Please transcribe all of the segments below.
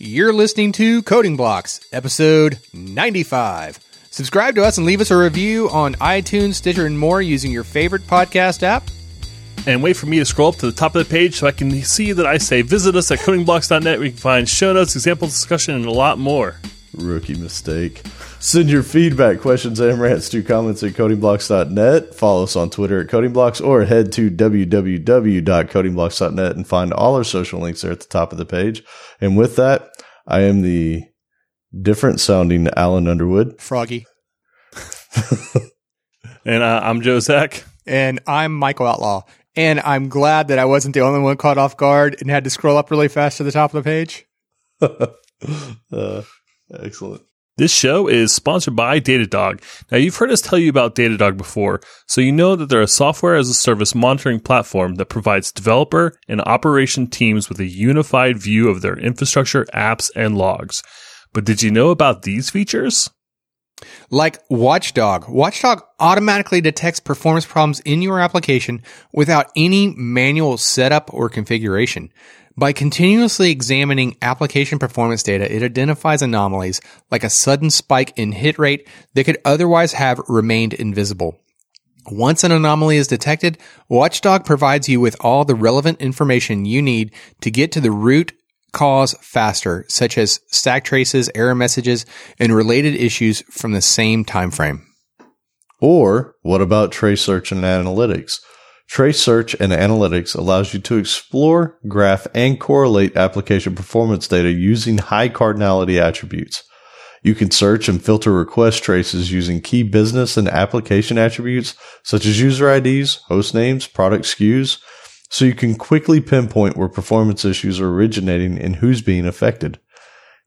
You're listening to Coding Blocks, episode 95. Subscribe to us and leave us a review on iTunes, Stitcher, and more using your favorite podcast app. And wait for me to scroll up to the top of the page so I can see that I say visit us at codingblocks.net. We can find show notes, examples, discussion, and a lot more. Rookie mistake. Send your feedback, questions, and rants to comments at codingblocks.net. Follow us on Twitter at codingblocks or head to www.codingblocks.net and find all our social links there at the top of the page. And with that, I am the different sounding Alan Underwood. Froggy. And I'm Joe Zach. And I'm Michael Outlaw. And I'm glad that I wasn't the only one caught off guard and had to scroll up really fast to the top of the page. Excellent. This show is sponsored by Datadog. Now, you've heard us tell you about Datadog before, so you know that they're a software as a service monitoring platform that provides developer and operation teams with a unified view of their infrastructure, apps, and logs. But did you know about these features? Like Watchdog. Watchdog automatically detects performance problems in your application without any manual setup or configuration. By continuously examining application performance data, it identifies anomalies like a sudden spike in hit rate that could otherwise have remained invisible. Once an anomaly is detected, Watchdog provides you with all the relevant information you need to get to the root cause faster, such as stack traces, error messages, and related issues from the same time frame. Or what about trace search and analytics? Trace search and analytics allows you to explore, graph, and correlate application performance data using high cardinality attributes. You can search and filter request traces using key business and application attributes such as user IDs, host names, product SKUs, so you can quickly pinpoint where performance issues are originating and who's being affected.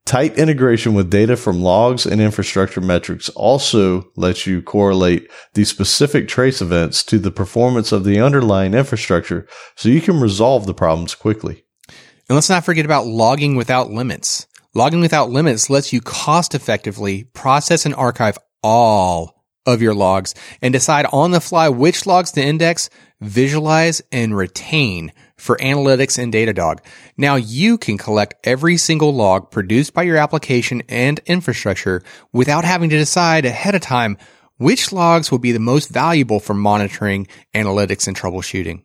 Tight integration with data from logs and infrastructure metrics also lets you correlate the specific trace events to the performance of the underlying infrastructure so you can resolve the problems quickly. And let's not forget about logging without limits. Logging without limits lets you cost effectively process and archive all of your logs and decide on the fly which logs to index, visualize, and retain for analytics in Datadog. Now you can collect every single log produced by your application and infrastructure without having to decide ahead of time which logs will be the most valuable for monitoring, analytics, and troubleshooting.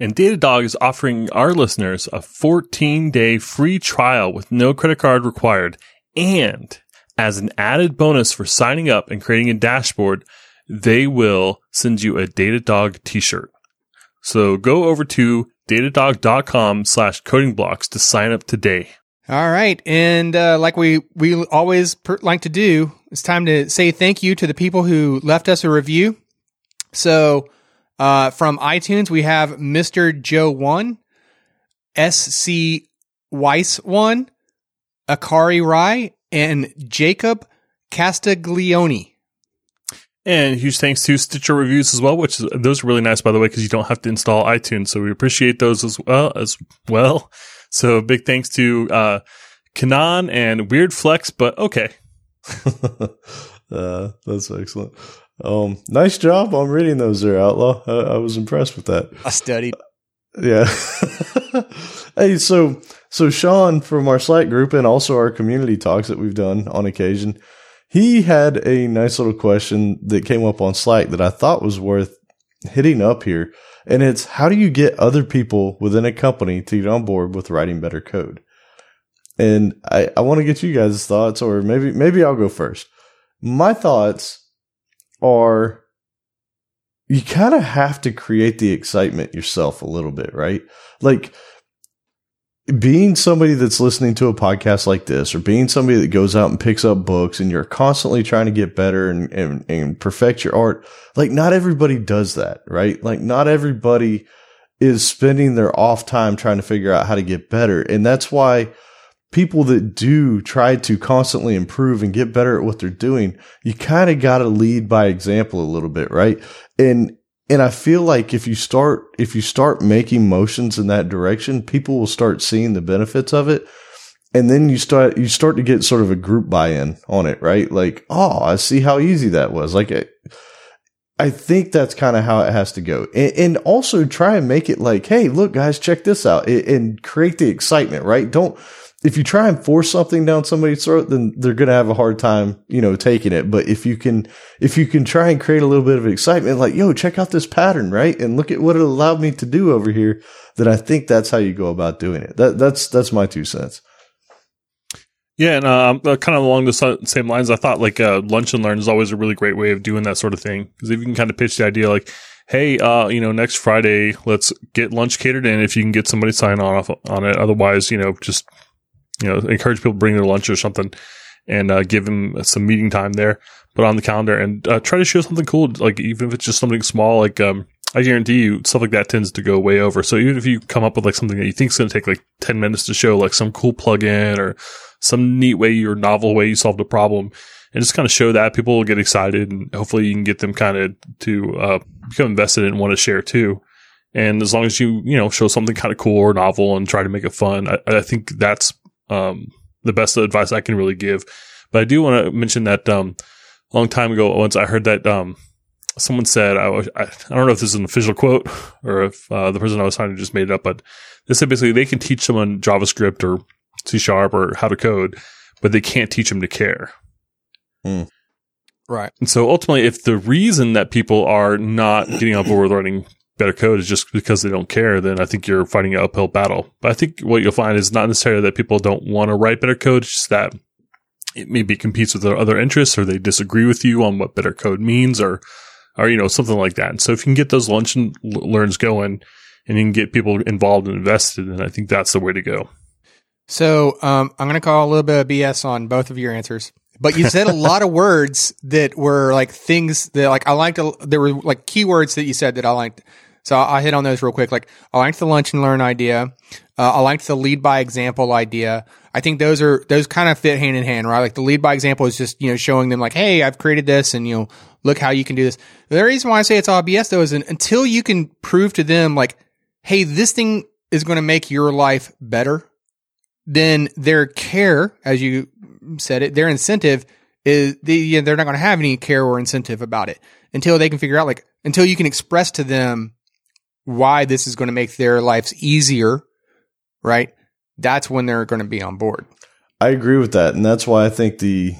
And Datadog is offering our listeners a 14-day free trial with no credit card required. And as an added bonus for signing up and creating a dashboard, they will send you a Datadog t-shirt. So go over to Datadog.com/codingblocks to sign up today. All right. And like we always like to do, it's time to say thank you to the people who left us a review. So from iTunes, we have Mr. Joe1, SC Weiss1, Akari Rai, and Jacob Castiglione. And huge thanks to Stitcher Reviews as well, which is, those are really nice, by the way, because you don't have to install iTunes. So we appreciate those as well. So big thanks to Kanan and Weird Flex, but okay. That's excellent. Nice job on reading those there, Outlaw. I was impressed with that. I studied. Hey, so Sean from our Slack group and also our community talks that we've done on occasion, he had a nice little question that came up on Slack that I thought was worth hitting up here. And it's, how do you get other people within a company to get on board with writing better code? And I want to get you guys' thoughts, or maybe I'll go first. My thoughts are, you kind of have to create the excitement yourself a little bit, right? Like, being somebody that's listening to a podcast like this, or being somebody that goes out and picks up books and you're constantly trying to get better and perfect your art, like not everybody does that, right? Like not everybody is spending their off time trying to figure out how to get better. And that's why people that do try to constantly improve and get better at what they're doing, you kind of got to lead by example a little bit, right? And I feel like if you start making motions in that direction, people will start seeing the benefits of it. And then you start to get sort of a group buy-in on it, right? Like, oh, I see how easy that was. Like, I think that's kind of how it has to go. And also try and make it like, hey, look, guys, check this out, and create the excitement, right? Don't, if you try and force something down somebody's throat, then they're going to have a hard time, you know, taking it. But if you can try and create a little bit of excitement, like, yo, check out this pattern, right? And look at what it allowed me to do over here. Then I think that's how you go about doing it. That's my 2 cents. Yeah, and kind of along the same lines, I thought like lunch and learn is always a really great way of doing that sort of thing, because if you can kind of pitch the idea like, hey, you know, next Friday, let's get lunch catered in if you can get somebody to sign off on it. Otherwise, you know, just, you know, encourage people to bring their lunch or something, and give them some meeting time there, put on the calendar, and try to show something cool, like even if it's just something small, like I guarantee you stuff like that tends to go way over. So even if you come up with like something that you think is going to take like 10 minutes to show, like some cool plugin or some neat way or novel way you solved a problem, and just kind of show that, people will get excited, and hopefully you can get them kind of to become invested and want to share too. And as long as you know, show something kind of cool or novel and try to make it fun, I think that's the best advice I can really give. But I do want to mention that a long time ago, once I heard that someone said, I don't know if this is an official quote or if the person I was trying to just made it up, but they said basically they can teach someone JavaScript or C Sharp or how to code, but they can't teach them to care. Mm. Right. And so ultimately, if the reason that people are not getting on board with learning better code is just because they don't care, then I think you're fighting an uphill battle. But I think what you'll find is not necessarily that people don't want to write better code, it's just that it maybe competes with their other interests, or they disagree with you on what better code means, or you know, something like that. And so if you can get those lunch and learns going, and you can get people involved and invested, then I think that's the way to go. So I'm going to call a little bit of BS on both of your answers. But you said a lot of words that were like things that like I liked. There were like keywords that you said that I liked. So I'll hit on those real quick. Like I liked the lunch and learn idea. I liked the lead by example idea. I think those kind of fit hand in hand, right? Like the lead by example is just, you know, showing them like, hey, I've created this, and, you know, look how you can do this. The reason why I say it's all BS though is until you can prove to them like, hey, this thing is going to make your life better, then their care, as you said it, their incentive is they're not going to have any care or incentive about it until they can figure out like, until you can express to them why this is going to make their lives easier, right? That's when they're going to be on board. I agree with that. And that's why I think the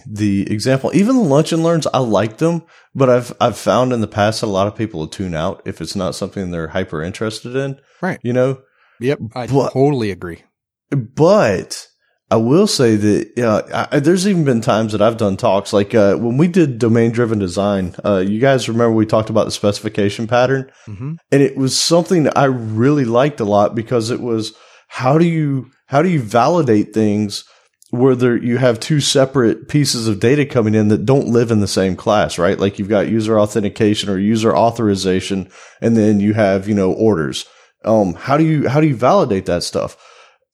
example, even the lunch and learns, I like them, but I've found in the past that a lot of people will tune out if it's not something they're hyper interested in. Right. You know? Yep. I totally agree. But I will say that there's even been times that I've done talks like when we did domain-driven design, you guys remember we talked about the specification pattern, mm-hmm. and it was something that I really liked a lot because it was how do you validate things where you have two separate pieces of data coming in that don't live in the same class, right? Like you've got user authentication or user authorization, and then you have, you know, orders. How do you validate that stuff?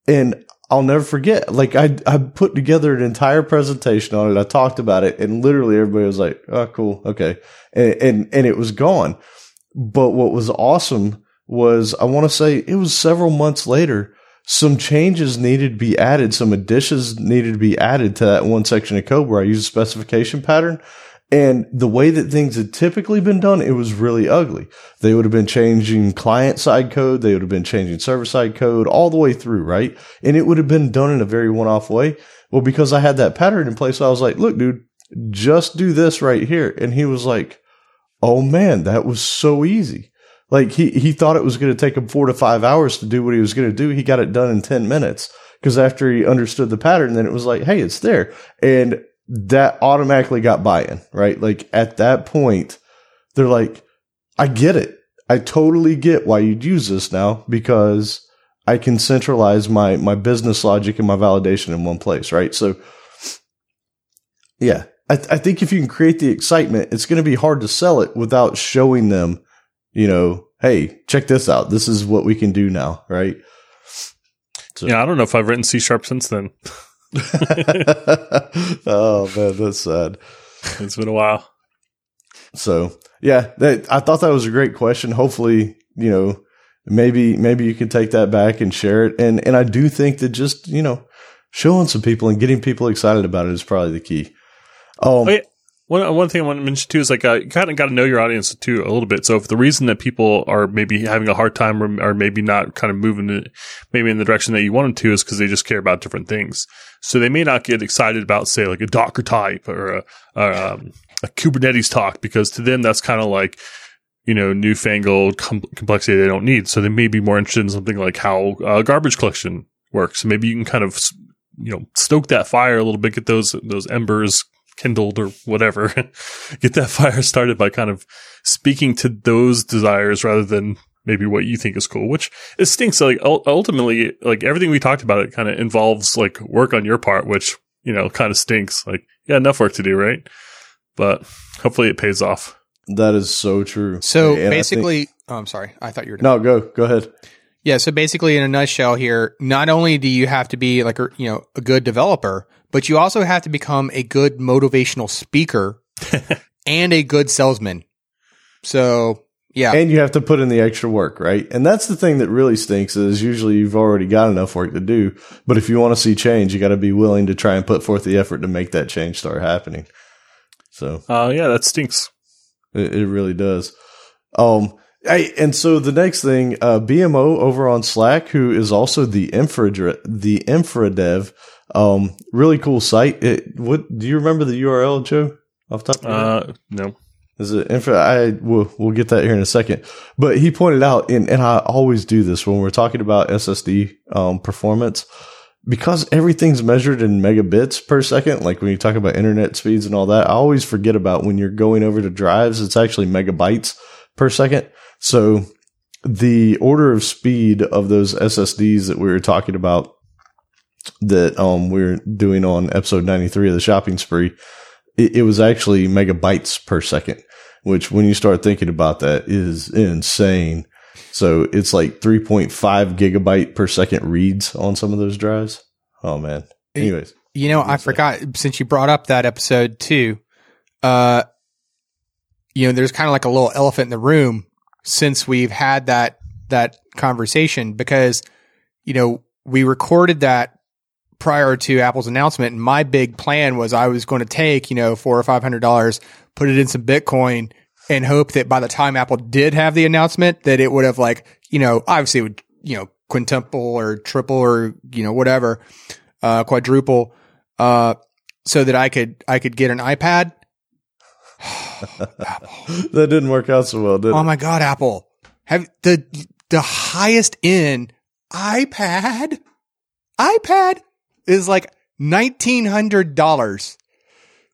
And I'll never forget, like I put together an entire presentation on it. I talked about it, and literally everybody was like, oh, cool. Okay. And it was gone. But what was awesome was, I want to say it was several months later, some changes needed to be added. Some additions needed to be added to that one section of code where I used a specification pattern. And the way that things had typically been done, it was really ugly. They would have been changing client-side code. They would have been changing server-side code all the way through, right? And it would have been done in a very one-off way. Well, because I had that pattern in place, I was like, look, dude, just do this right here. And he was like, oh, man, that was so easy. Like he thought it was going to take him 4 to 5 hours to do what he was going to do. He got it done in 10 minutes because after he understood the pattern, then it was like, hey, it's there. And that automatically got buy-in, right? Like at that point, they're like, I get it. I totally get why you'd use this now, because I can centralize my business logic and my validation in one place, right? So yeah, I think if you can create the excitement, it's going to be hard to sell it without showing them, you know, hey, check this out. This is what we can do now, right? So. Yeah, I don't know if I've written C# since then. Oh man, that's sad. It's been a while. So yeah, I thought that was a great question. Hopefully, you know, maybe you can take that back and share it. And I do think that just, you know, showing some people and getting people excited about it is probably the key. One thing I want to mention too is like you kind of got to know your audience too a little bit. So if the reason that people are maybe having a hard time or maybe not kind of moving maybe in the direction that you want them to is because they just care about different things. So they may not get excited about, say, like a Docker type or a Kubernetes talk, because to them that's kind of like, you know, newfangled complexity they don't need. So they may be more interested in something like how garbage collection works. So maybe you can kind of, you know, stoke that fire a little bit, get those embers kindled or whatever, get that fire started by kind of speaking to those desires rather than maybe what you think is cool, which it stinks. Like ultimately, like everything we talked about, it kind of involves like work on your part, which, you know, kind of stinks. Like you got enough work to do, right? But hopefully it pays off. That is so true. So and basically, I'm sorry. I thought you were done. No, go ahead. Yeah. So basically, in a nutshell here, not only do you have to be like, you know, a good developer, but you also have to become a good motivational speaker and a good salesman. So, yeah. And you have to put in the extra work, right? And that's the thing that really stinks is usually you've already got enough work to do. But if you want to see change, you got to be willing to try and put forth the effort to make that change start happening. So, yeah, that stinks. It really does. And so the next thing, BMO over on Slack, who is also the infra dev, really cool site. Do you remember the URL, Joe? Off the top of your head? No. Is it infra? We'll get that here in a second. But he pointed out, and I always do this when we're talking about SSD performance, because everything's measured in megabits per second, like when you talk about internet speeds and all that, I always forget about when you're going over to drives, it's actually megabytes per second. So the order of speed of those SSDs that we were talking about that we're doing on episode 93 of the shopping spree, it was actually megabytes per second, which when you start thinking about that is insane. So it's like 3.5 gigabyte per second reads on some of those drives. Oh, man. Anyways. You know, I forgot, since you brought up that episode too, you know, there's kind of like a little elephant in the room since we've had that conversation because, you know, we recorded that prior to Apple's announcement. And my big plan was I was going to take, you know, $400 or $500, put it in some Bitcoin, and hope that by the time Apple did have the announcement that it would have, like, you know, obviously it would, you know, quintuple or triple or, you know, whatever, quadruple, so that I could get an iPad. That didn't work out so well, did it? Oh my God, Apple. Have the highest end iPad is like $1,900.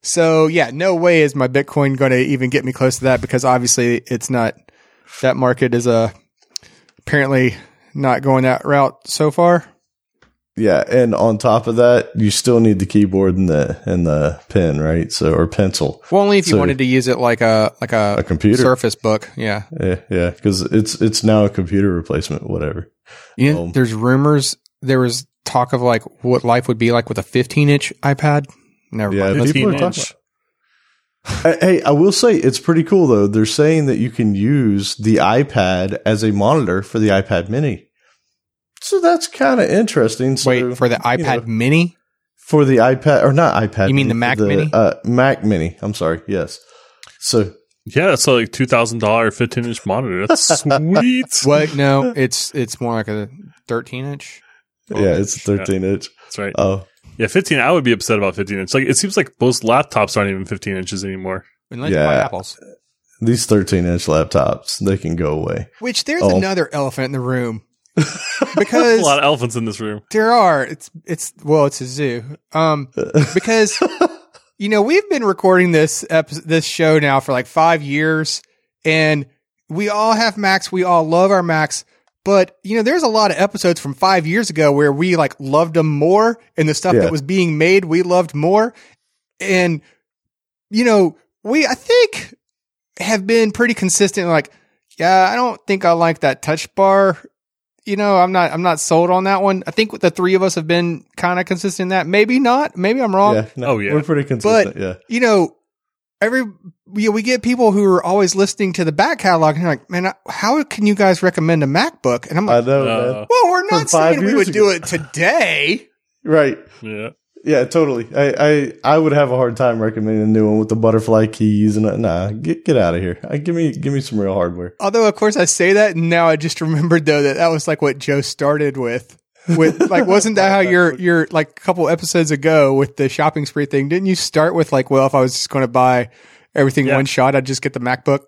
So, yeah, no way is my Bitcoin going to even get me close to that because obviously it's not – that market is apparently not going that route so far. Yeah, and on top of that, you still need the keyboard and the pen, right? So, or pencil. Well, only if you wanted to use it like a computer. Surface Book, yeah. Yeah, because it's now a computer replacement, whatever. You know, there's rumors – there was talk of like what life would be like with a 15-inch iPad. Never mind. People are talking about. Hey, I will say it's pretty cool though. They're saying that you can use the iPad as a monitor for the iPad mini. So that's kind of interesting. So, wait, for the iPad mini? For the iPad, or not iPad. You mean the Mac mini? Mac mini. I'm sorry. Yes. So yeah, it's like $2,000 15-inch monitor. That's sweet. What? No, it's more like a 13-inch. Yeah, it's 13-inch. That's right. Oh. Yeah, 15. I would be upset about 15-inch. Like, it seems like most laptops aren't even 15 inches anymore. Unless you buy Apples. These 13-inch laptops, they can go away. Which there's another elephant in the room because a lot of elephants in this room. There are. It's a zoo. Because you know we've been recording this show now for like 5 years, and we all have Macs. We all love our Macs. But, you know, there's a lot of episodes from 5 years ago where we, like, loved them more, and the stuff that was being made we loved more. And, you know, we, I think, have been pretty consistent, like, yeah, I don't think I like that touch bar. You know, I'm not sold on that one. I think the three of us have been kind of consistent in that. Maybe not. Maybe I'm wrong. Yeah, no, we're pretty consistent, but, you know, we get people who are always listening to the back catalog and they're like, man, how can you guys recommend a MacBook? And I'm like, I know, man. Well, we're not saying we would do it today. Right. Yeah. Yeah, totally. I would have a hard time recommending a new one with the butterfly keys and nah. Get out of here. Give me some real hardware. Although, of course, I say that, and now I just remembered though that was like what Joe started with. With like, wasn't that how you're like a couple episodes ago with the shopping spree thing? Didn't you start with like, well, if I was just going to buy everything one shot, I'd just get the MacBook?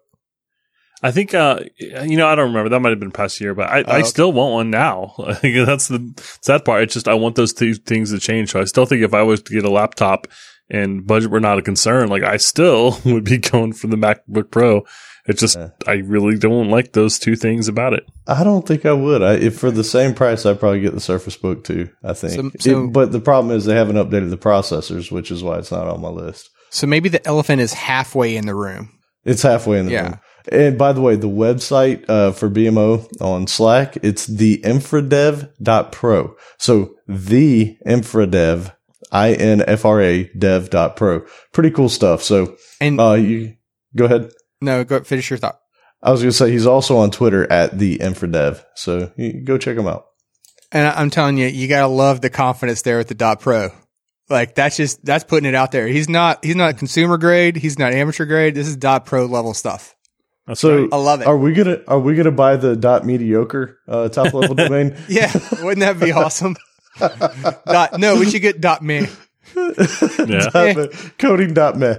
I think, I don't remember. That might have been past year, but I still want one now. That's that part. It's just I want those two things to change. So I still think if I was to get a laptop and budget were not a concern, like I still would be going for the MacBook Pro. It's just I really don't like those two things about it. I don't think I would. If for the same price, I'd probably get the Surface Book too, I think. But the problem is they haven't updated the processors, which is why it's not on my list. So maybe the elephant is halfway in the room. It's halfway in the room. And by the way, the website for BMO on Slack, it's theinfradev.pro. So theinfradev, INFRA dev.pro. Pretty cool stuff. So you go ahead. No, go finish your thought. I was going to say he's also on Twitter at theinfradev. So go check him out. And I'm telling you, you got to love the confidence there with the .pro. Like that's putting it out there. He's not consumer grade. He's not amateur grade. This is .pro level stuff. So I love it. Are we gonna buy the .mediocre top level domain? Yeah, wouldn't that be awesome? No, we should get .meh. Yeah. Coding.meh.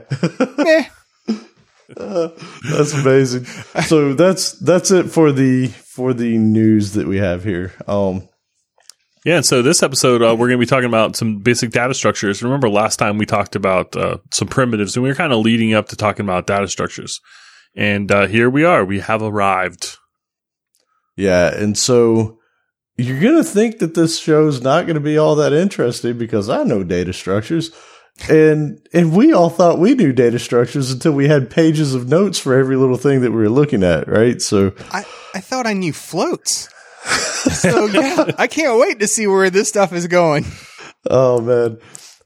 Meh. That's amazing. So that's it for the news that we have here. Yeah, and so this episode, we're going to be talking about some basic data structures. Remember last time we talked about some primitives, and we were kind of leading up to talking about data structures. And here we are. We have arrived. Yeah, and so you're going to think that this show's not going to be all that interesting because I know data structures. And we all thought we knew data structures until we had pages of notes for every little thing that we were looking at, right? So I thought I knew floats. So, yeah, I can't wait to see where this stuff is going. Oh, man.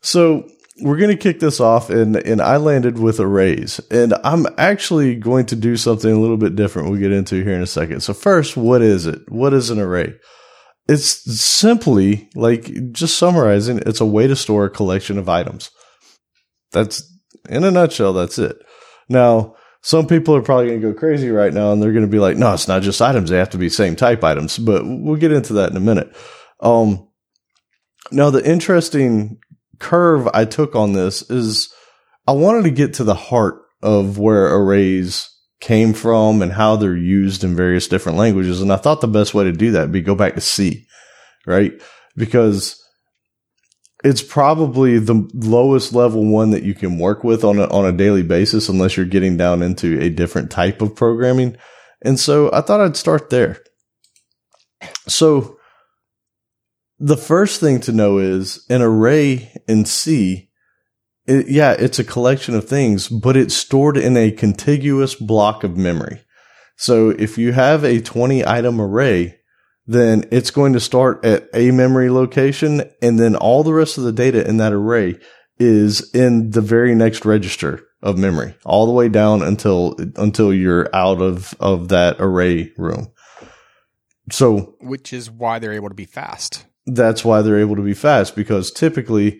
So we're going to kick this off, and I landed with arrays. And I'm actually going to do something a little bit different we'll get into here in a second. So first, what is it? What is an array? It's simply, like just summarizing, it's a way to store a collection of items. That's, in a nutshell, that's it. Now, some people are probably going to go crazy right now, and they're going to be like, no, it's not just items. They have to be same type items, but we'll get into that in a minute. Now, the interesting curve I took on this is I wanted to get to the heart of where arrays came from and how they're used in various different languages. And I thought the best way to do that would be go back to C, right? Because it's probably the lowest level one that you can work with on a daily basis, unless you're getting down into a different type of programming. And so I thought I'd start there. So the first thing to know is an array in C, it's a collection of things, but it's stored in a contiguous block of memory. So if you have a 20 item array, then it's going to start at a memory location, and then all the rest of the data in that array is in the very next register of memory, all the way down until you're out of that array room. So, which is why they're able to be fast. That's why they're able to be fast, because typically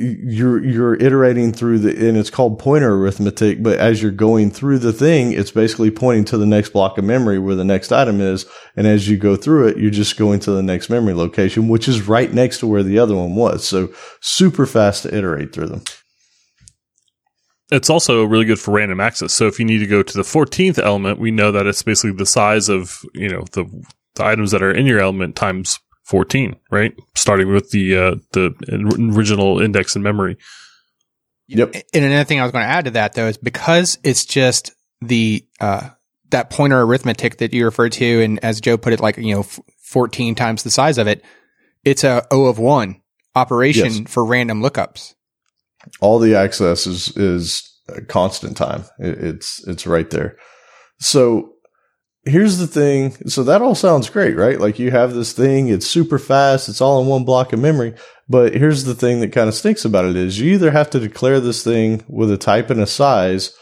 you're iterating through and it's called pointer arithmetic, but as you're going through the thing, it's basically pointing to the next block of memory where the next item is. And as you go through it, you're just going to the next memory location, which is right next to where the other one was. So super fast to iterate through them. It's also really good for random access. So if you need to go to the 14th element, we know that it's basically the size of, the items that are in your element times 14, right? Starting with the original index in memory. Yep. And another thing I was going to add to that, though, is because it's just the that pointer arithmetic that you referred to, and as Joe put it, 14 times the size of it, it's a O of 1 operation for random lookups. All the access is constant time. It's right there. So here's the thing. So that all sounds great, right? Like you have this thing, it's super fast. It's all in one block of memory. But here's the thing that kind of stinks about it is you either have to declare this thing with a type and a size,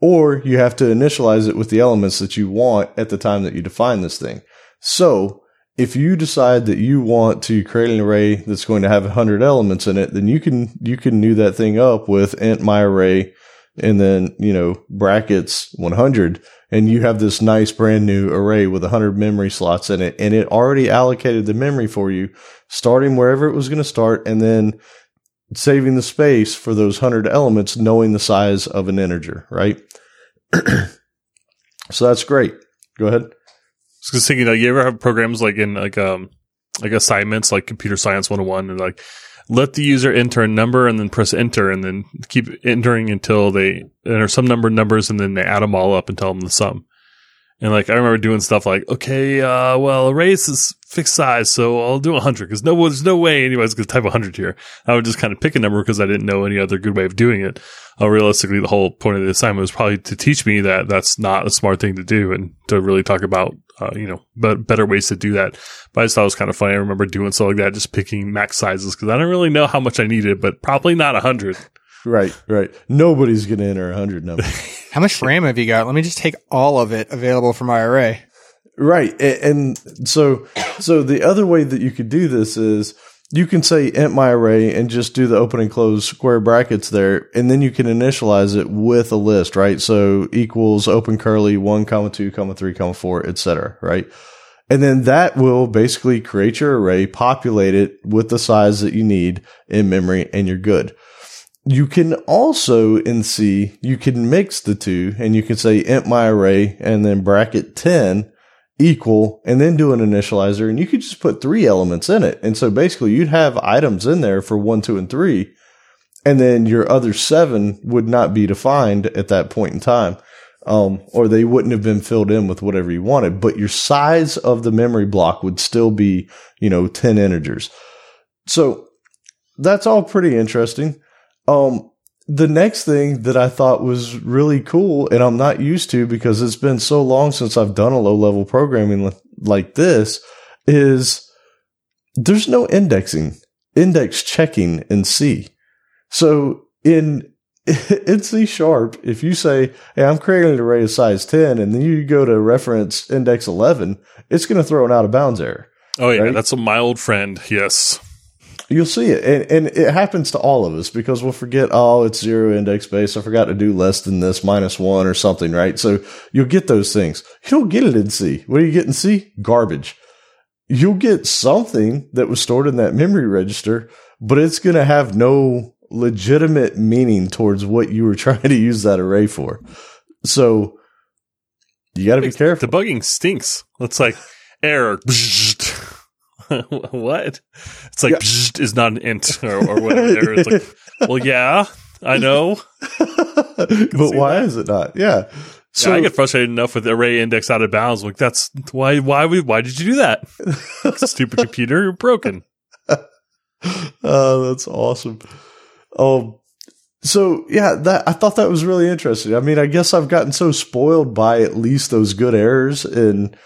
or you have to initialize it with the elements that you want at the time that you define this thing. So if you decide that you want to create an array that's going to have 100 elements in it, then you can new that thing up with int my array and then, you know, brackets 100, and you have this nice brand new array with 100 memory slots in it, and it already allocated the memory for you, starting wherever it was going to start and then saving the space for those 100 elements, knowing the size of an integer, right? So that's great. Go ahead. I was thinking, you ever have programs like in like assignments, like computer science 101, and like let the user enter a number and then press enter and then keep entering until they enter some number of numbers and then they add them all up and tell them the sum. And like I remember doing stuff like, okay, well, arrays is fixed size, so I'll do 100 because there's no way anybody's going to type 100 here. I would just kind of pick a number because I didn't know any other good way of doing it. Realistically, the whole point of the assignment was probably to teach me that that's not a smart thing to do and to really talk about, but better ways to do that. But I just thought it was kind of funny. I remember doing stuff like that, just picking max sizes because I didn't really know how much I needed, but probably not 100. Right. Nobody's going to enter 100 numbers. How much RAM have you got? Let me just take all of it available from my array. Right. And so the other way that you could do this is you can say int my array and just do the open and close square brackets there. And then you can initialize it with a list, right? So equals open curly 1, 2, 3, 4, et cetera, right? And then that will basically create your array, populate it with the size that you need in memory, and you're good. You can also, in C, you can mix the two, and you can say int my array and then bracket 10 equal, and then do an initializer, and you could just put 3 elements in it. And so basically you'd have items in there for 1, 2, and 3, and then your other 7 would not be defined at that point in time, or they wouldn't have been filled in with whatever you wanted, but your size of the memory block would still be, 10 integers. So that's all pretty interesting. The next thing that I thought was really cool, and I'm not used to because it's been so long since I've done a low-level programming like this, is there's no index checking in C. So in C Sharp, if you say, hey, I'm creating an array of size 10, and then you go to reference index 11, it's going to throw an out-of-bounds error. Oh, yeah, right? That's my old friend, yes. You'll see it. And it happens to all of us because we'll forget, it's 0 index based. I forgot to do less than this, -1 or something, right? So you'll get those things. You don't get it in C. What do you get in C? Garbage. You'll get something that was stored in that memory register, but it's going to have no legitimate meaning towards what you were trying to use that array for. So you got to be careful. Debugging stinks. It's like error. What? It's like, yeah. Psh, is not an int or whatever. It's like, well, yeah, I know. But why is it not? Yeah. So I get frustrated enough with array index out of bounds. Like, that's why did you do that? Stupid computer, you're broken. That's awesome. So yeah, I thought that was really interesting. I mean, I guess I've gotten so spoiled by at least those good errors and,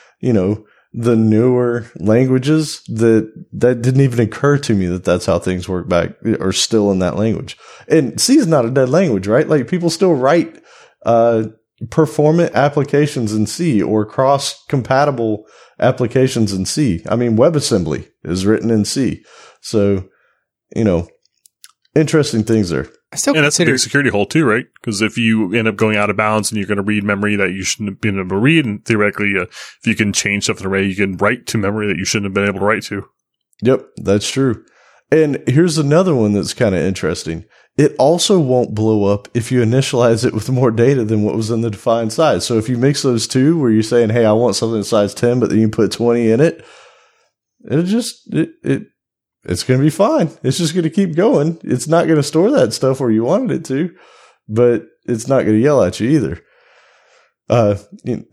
the newer languages that didn't even occur to me that that's how things work back or still in that language. And C is not a dead language, right? Like people still write performant applications in C or cross compatible applications in C. I mean, WebAssembly is written in C. So, interesting things there. And that's a big security hole too, right? Because if you end up going out of bounds and you're going to read memory that you shouldn't have been able to read, and theoretically, if you can change stuff in an array, you can write to memory that you shouldn't have been able to write to. Yep, that's true. And here's another one that's kind of interesting. It also won't blow up if you initialize it with more data than what was in the defined size. So if you mix those two where you're saying, hey, I want something in size 10, but then you put 20 in it, it's going to be fine. It's just going to keep going. It's not going to store that stuff where you wanted it to, but it's not going to yell at you either.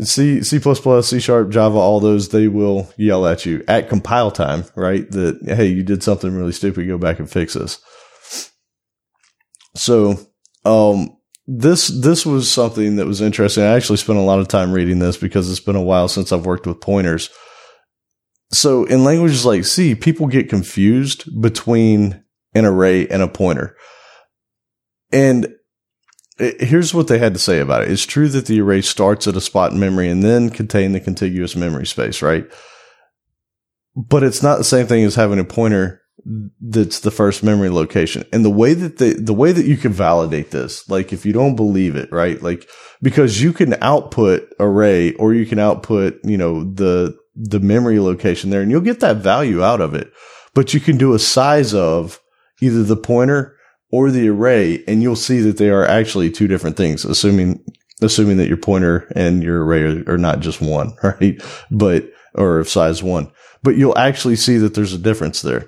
C, C++, C Sharp, Java, all those, they will yell at you at compile time, right? That, hey, you did something really stupid. Go back and fix this. So, this was something that was interesting. I actually spent a lot of time reading this because it's been a while since I've worked with pointers. So in languages like C, people get confused between an array and a pointer. And here's what they had to say about it. It's true that the array starts at a spot in memory and then contain the contiguous memory space, right? But it's not the same thing as having a pointer that's the first memory location. And the way that you can validate this, like if you don't believe it, right? Like, because you can output array or you can output, you know, the memory location there and you'll get that value out of it, but you can do a size of either the pointer or the array and you'll see that they are actually two different things, assuming that your pointer and your array are not just one, right? But, or size one, but you'll actually see that there's a difference there.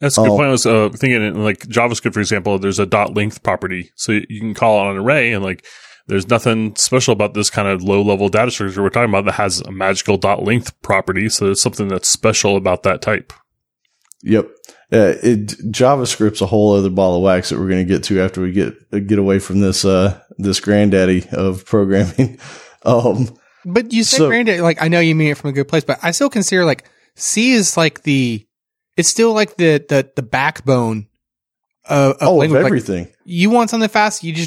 That's a good point. I was thinking in like JavaScript, for example, there's a dot length property. So you can call on an array and like, there's nothing special about this kind of low level data structure we're talking about that has a magical dot length property. So there's something that's special about that type. Yep. JavaScript's a whole other ball of wax that we're going to get to after we get away from this, this granddaddy of programming. But you say granddaddy, like I know you mean it from a good place, but I still consider like C is like it's still like the backbone of language. Of everything. Like, you want something fast, you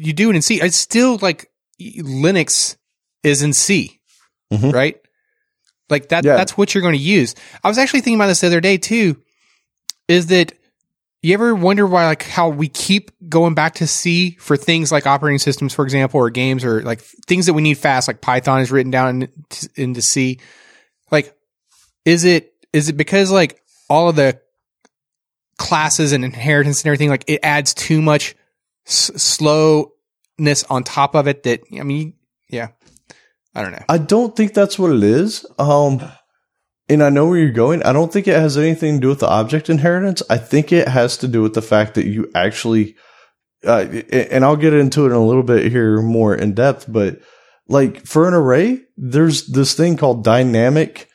do it in C. It's still like Linux is in C, mm-hmm. right? Like that's what you're going to use. I was actually thinking about this the other day too, is that you ever wonder why, like how we keep going back to C for things like operating systems, for example, or games or like things that we need fast, like Python is written down into C. Like, is it because like all of the classes and inheritance and everything, like it adds too much slowness on top of it that, I mean, yeah, I don't know. I don't think that's what it is. And I know where you're going. I don't think it has anything to do with the object inheritance. I think it has to do with the fact that you actually, and I'll get into it in a little bit here more in depth, but like for an array, there's this thing called dynamic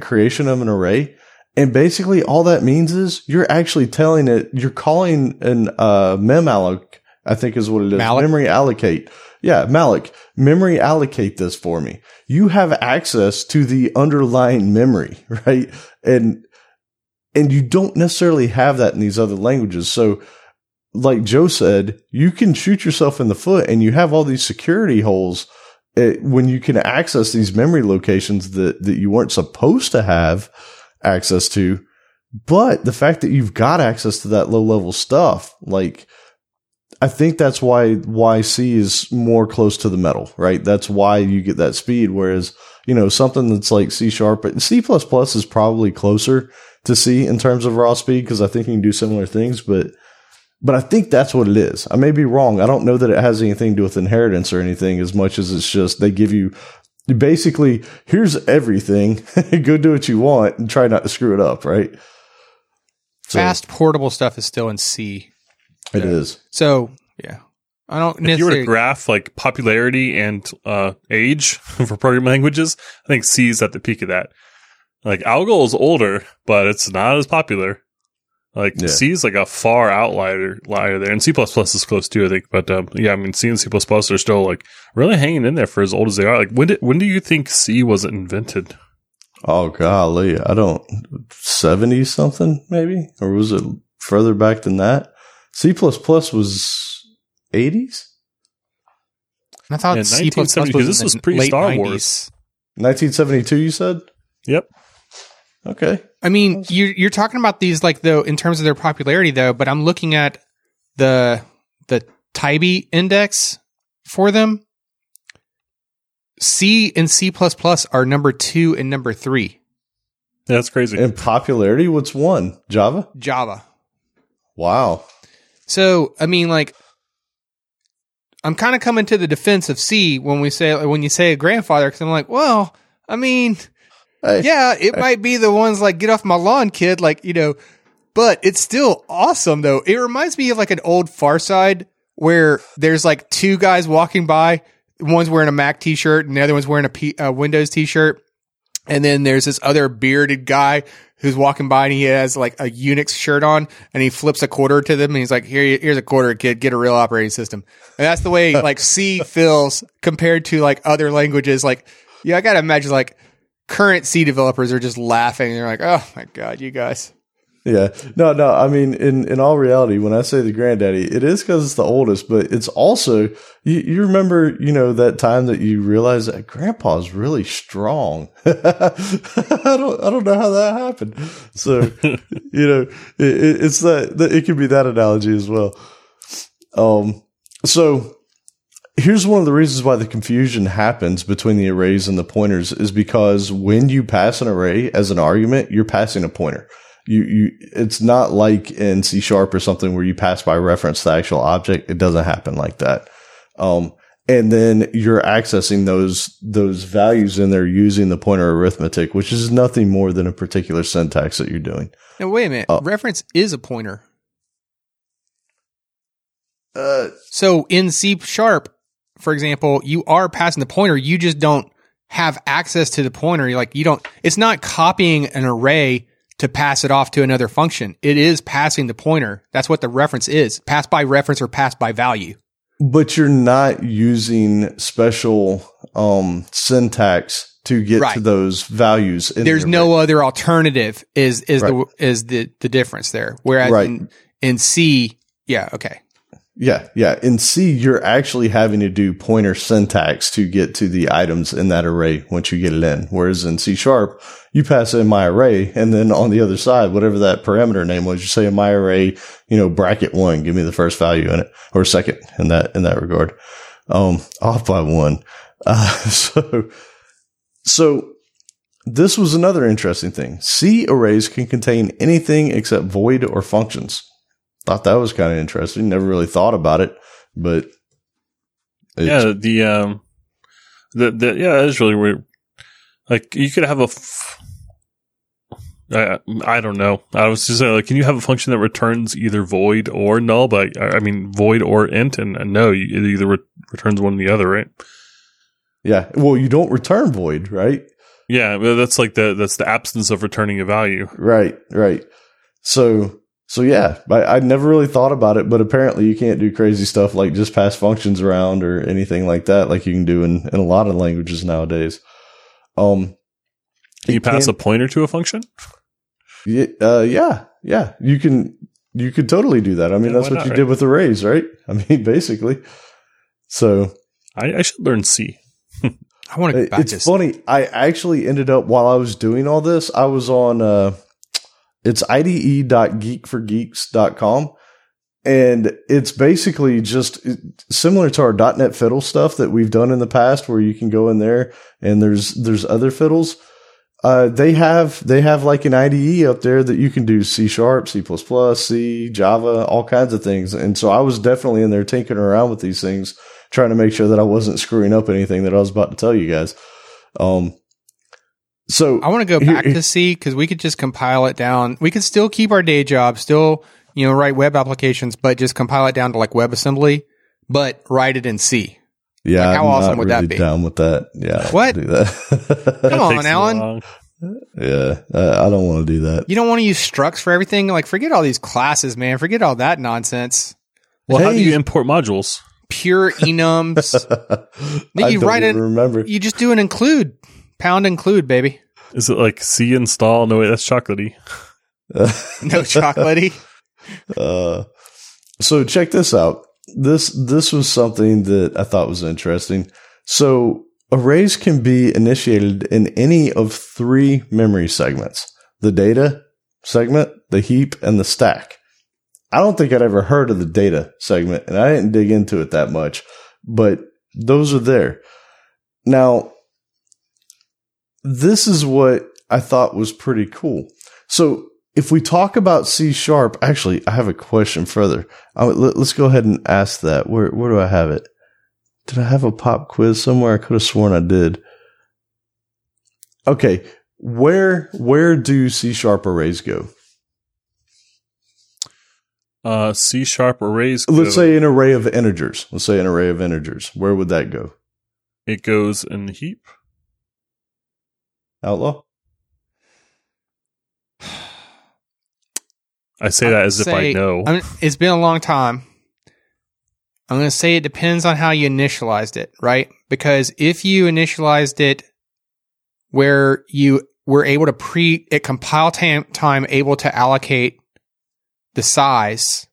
creation of an array. And basically all that means is you're actually telling it, you're calling an, memalloc, I think is what it is. Malloc? Memory allocate. Yeah. Malloc. Memory allocate this for me. You have access to the underlying memory, right? And you don't necessarily have that in these other languages. So like Joe said, you can shoot yourself in the foot and you have all these security holes when you can access these memory locations that you weren't supposed to have access to, but the fact that you've got access to that low level stuff, like I think that's why C is more close to the metal, right? That's why you get that speed. Whereas, you know, something that's like C#, but C++ is probably closer to C in terms of raw speed. 'Cause I think you can do similar things, but I think that's what it is. I may be wrong. I don't know that it has anything to do with inheritance or anything as much as it's just, they give you basically, here's everything. Go do what you want and try not to screw it up, right? So, fast portable stuff is still in C. It is. So, yeah. I don't necessarily. If you were to graph like popularity and age for programming languages, I think C is at the peak of that. Like Algol is older, but it's not as popular. Like C is like a far outlier there, and C++ is close too, I think. But yeah, I mean, C and C++ are still like really hanging in there for as old as they are. Like when do you think C was invented? Oh golly, I don't 70 something maybe, or was it further back than that? C++ was 80s. I thought C++ was in this was pre Star Wars. 1972, you said? Yep. Okay. I mean, you're talking about these like though in terms of their popularity though, but I'm looking at the Tybee index for them. C and C++ are number 2 and number 3. Yeah, that's crazy. And popularity, what's one? Java? Java. Wow. So, I mean, like I'm kind of coming to the defense of C when you say a grandfather, cuz I'm like, well, I mean, it might be the ones like get off my lawn, kid. Like, you know, but it's still awesome though. It reminds me of like an old Far Side where there's like two guys walking by. One's wearing a Mac t-shirt and the other one's wearing a Windows t-shirt. And then there's this other bearded guy who's walking by and he has like a Unix shirt on and he flips a quarter to them and he's like, here's a quarter, kid, get a real operating system. And that's the way like C feels compared to like other languages. Like, yeah, I got to imagine like, current C developers are just laughing. They're like, oh, my God, you guys. Yeah. No. I mean, in all reality, when I say the granddaddy, it is because it's the oldest, but it's also, you remember, that time that you realize that grandpa's really strong. I don't know how that happened. So, it's that it could be that analogy as well. So here's one of the reasons why the confusion happens between the arrays and the pointers is because when you pass an array as an argument, you're passing a pointer. It's not like in C Sharp or something where you pass by reference the actual object. It doesn't happen like that. And then you're accessing those values in there using the pointer arithmetic, which is nothing more than a particular syntax that you're doing. Now, wait a minute. Reference is a pointer. So in C Sharp, for example, you are passing the pointer. You just don't have access to the pointer. It's not copying an array to pass it off to another function. It is passing the pointer. That's what the reference is. Pass by reference or pass by value. But you're not using special syntax to get to those values. There's no other alternative is the difference there. Whereas in C, yeah, okay. Yeah. In C, you're actually having to do pointer syntax to get to the items in that array once you get it in. Whereas in C Sharp, you pass in my array, and then on the other side, whatever that parameter name was, you say in my array, bracket 1, give me the first value in it, or second in that regard, off by 1. So this was another interesting thing. C arrays can contain anything except void or functions. Thought that was kind of interesting. Never really thought about it, but it's really weird. Like you could have I don't know. I was just saying, can you have a function that returns either void or null? But I mean, void or int, and no, it either returns one or the other, right? Yeah. Well, you don't return void, right? Yeah, that's that's the absence of returning a value. Right. So yeah, I never really thought about it, but apparently you can't do crazy stuff like just pass functions around or anything like that, like you can do in a lot of languages nowadays. Can you pass a pointer to a function? Yeah. You could totally do that. I mean, that's what you did with arrays, right? I mean, basically. So I should learn C. I want to. It's funny. I actually ended up while I was doing all this, I was on. It's ide.geekforgeeks.com, and it's basically just similar to our .NET Fiddle stuff that we've done in the past, where you can go in there and there's other fiddles. They have like an IDE up there that you can do C Sharp, C++, C, Java, all kinds of things. And so I was definitely in there tinkering around with these things, trying to make sure that I wasn't screwing up anything that I was about to tell you guys. So I want to go back to C because we could just compile it down. We could still keep our day job, still, write web applications, but just compile it down to like WebAssembly, but write it in C. Yeah. Like, how awesome would that be? I'm not really down with that. Yeah. What? Do that. Come on, Alan. Long. Yeah. I don't want to do that. You don't want to use structs for everything. Like, forget all these classes, man. Forget all that nonsense. Well, how do you import modules? Pure enums. You just do an include. Pound include, baby. Is it like C install? No, wait, that's chocolatey. No chocolatey. So check this out. This was something that I thought was interesting. So arrays can be initiated in any of 3 memory segments: the data segment, the heap, and the stack. I don't think I'd ever heard of the data segment, and I didn't dig into it that much, but those are there. Now, this is what I thought was pretty cool. So if we talk about C Sharp, actually, I have a question further. Let's go ahead and ask that. Where do I have it? Did I have a pop quiz somewhere? I could have sworn I did. Okay. Where do C Sharp arrays go? C Sharp arrays go. Let's say an array of integers. Where would that go? It goes in the heap. Outlaw? I say that as if I know. It's been a long time. I'm going to say it depends on how you initialized it, right? Because if you initialized it where you were able to pre at compile time able to allocate the size,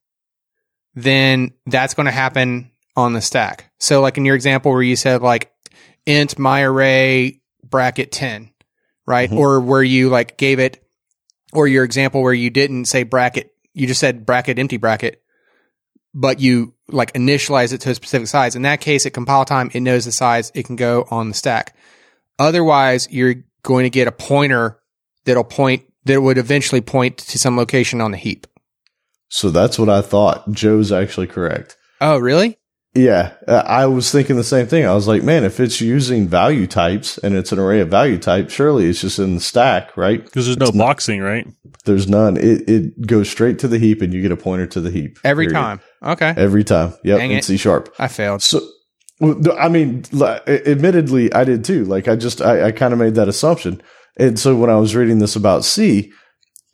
then that's going to happen on the stack. So like in your example where you said like int my array bracket 10, right? Mm-hmm. Or where you like gave it, or your example where you didn't say bracket, you just said bracket empty bracket, but you like initialize it to a specific size. In that case, at compile time, it knows the size, it can go on the stack. Otherwise, you're going to get a pointer that would eventually point to some location on the heap. So that's what I thought. Joe's actually correct. Oh, really? Yeah. I was thinking the same thing. I was like, man, if it's using value types and it's an array of value types, surely it's just in the stack, right? Because there's no boxing, right? There's none. It goes straight to the heap and you get a pointer to the heap. Every time. Okay. Every time. Yep. Dang it. In C Sharp. I failed. So, I mean, admittedly, I did too. Like I kind of made that assumption. And so when I was reading this about C,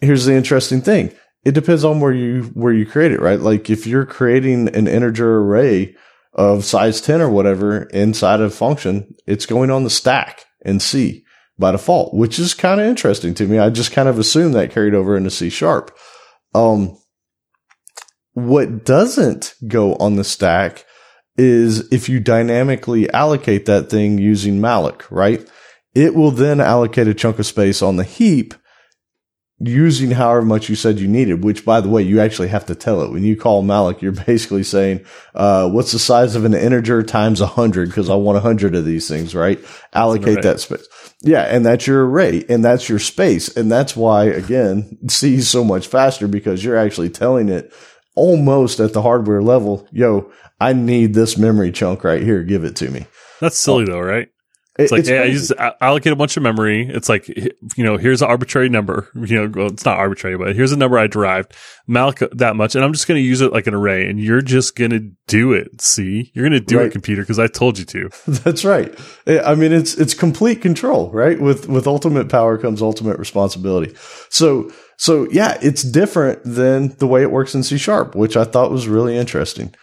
here's the interesting thing. It depends on where you create it, right? Like if you're creating an integer array of size 10 or whatever inside of function, it's going on the stack in C by default, which is kind of interesting to me. I just kind of assumed that carried over into C Sharp. What doesn't go on the stack is if you dynamically allocate that thing using malloc, right? It will then allocate a chunk of space on the heap using however much you said you needed, which, by the way, you actually have to tell it. When you call malloc, you're basically saying, what's the size of an integer times 100? Because I want 100 of these things, right? Allocate that space. Yeah, and that's your array, and that's your space. And that's why, again, C is so much faster, because you're actually telling it almost at the hardware level, yo, I need this memory chunk right here. Give it to me. That's silly, though, right? It's like, yeah, I just allocate a bunch of memory. It's like, you know, here's an arbitrary number. You know, well, it's not arbitrary, but here's a number I derived, malloc that much, and I'm just going to use it like an array, and you're just going to do it. See, you're going to do it, computer, because I told you to. That's right. I mean, it's complete control, right? With ultimate power comes ultimate responsibility. So yeah, it's different than the way it works in C Sharp, which I thought was really interesting.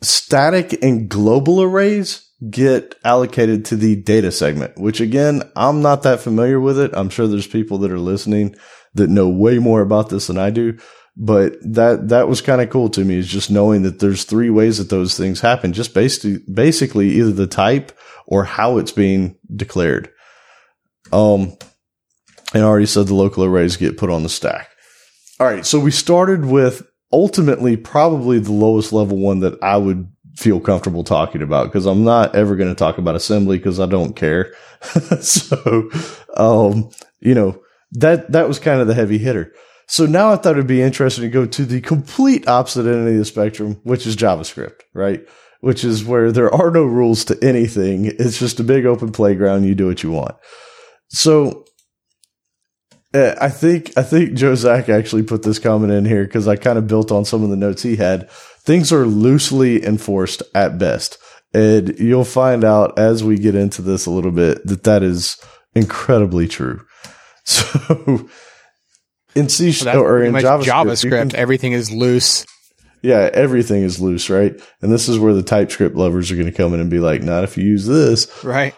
Static and global arrays get allocated to the data segment, which again, I'm not that familiar with it. I'm sure there's people that are listening that know way more about this than I do, but that was kind of cool to me, is just knowing that there's three ways that those things happen, just basically either the type or how it's being declared. And I already said the local arrays get put on the stack. All right. So we started with ultimately probably the lowest level one that I would feel comfortable talking about, because I'm not ever going to talk about assembly because I don't care. So, you know, that was kind of the heavy hitter. So now I thought it'd be interesting to go to the complete opposite end of the spectrum, which is JavaScript, right? Which is where there are no rules to anything. It's just a big open playground. You do what you want. So I think Joe Zach actually put this comment in here because I kind of built on some of the notes he had. Things are loosely enforced at best. And you'll find out as we get into this a little bit that is incredibly true. So in C or in JavaScript, everything is loose. Yeah, everything is loose, right? And this is where the TypeScript lovers are going to come in and be like, not if you use this. Right.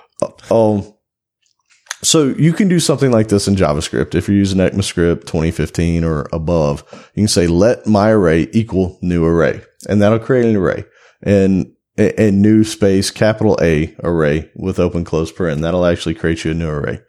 So you can do something like this in JavaScript. If you're using ECMAScript 2015 or above, you can say, let my array equal new array, and that'll create an array and a new space, capital A array with open close paren. That'll actually create you a new array.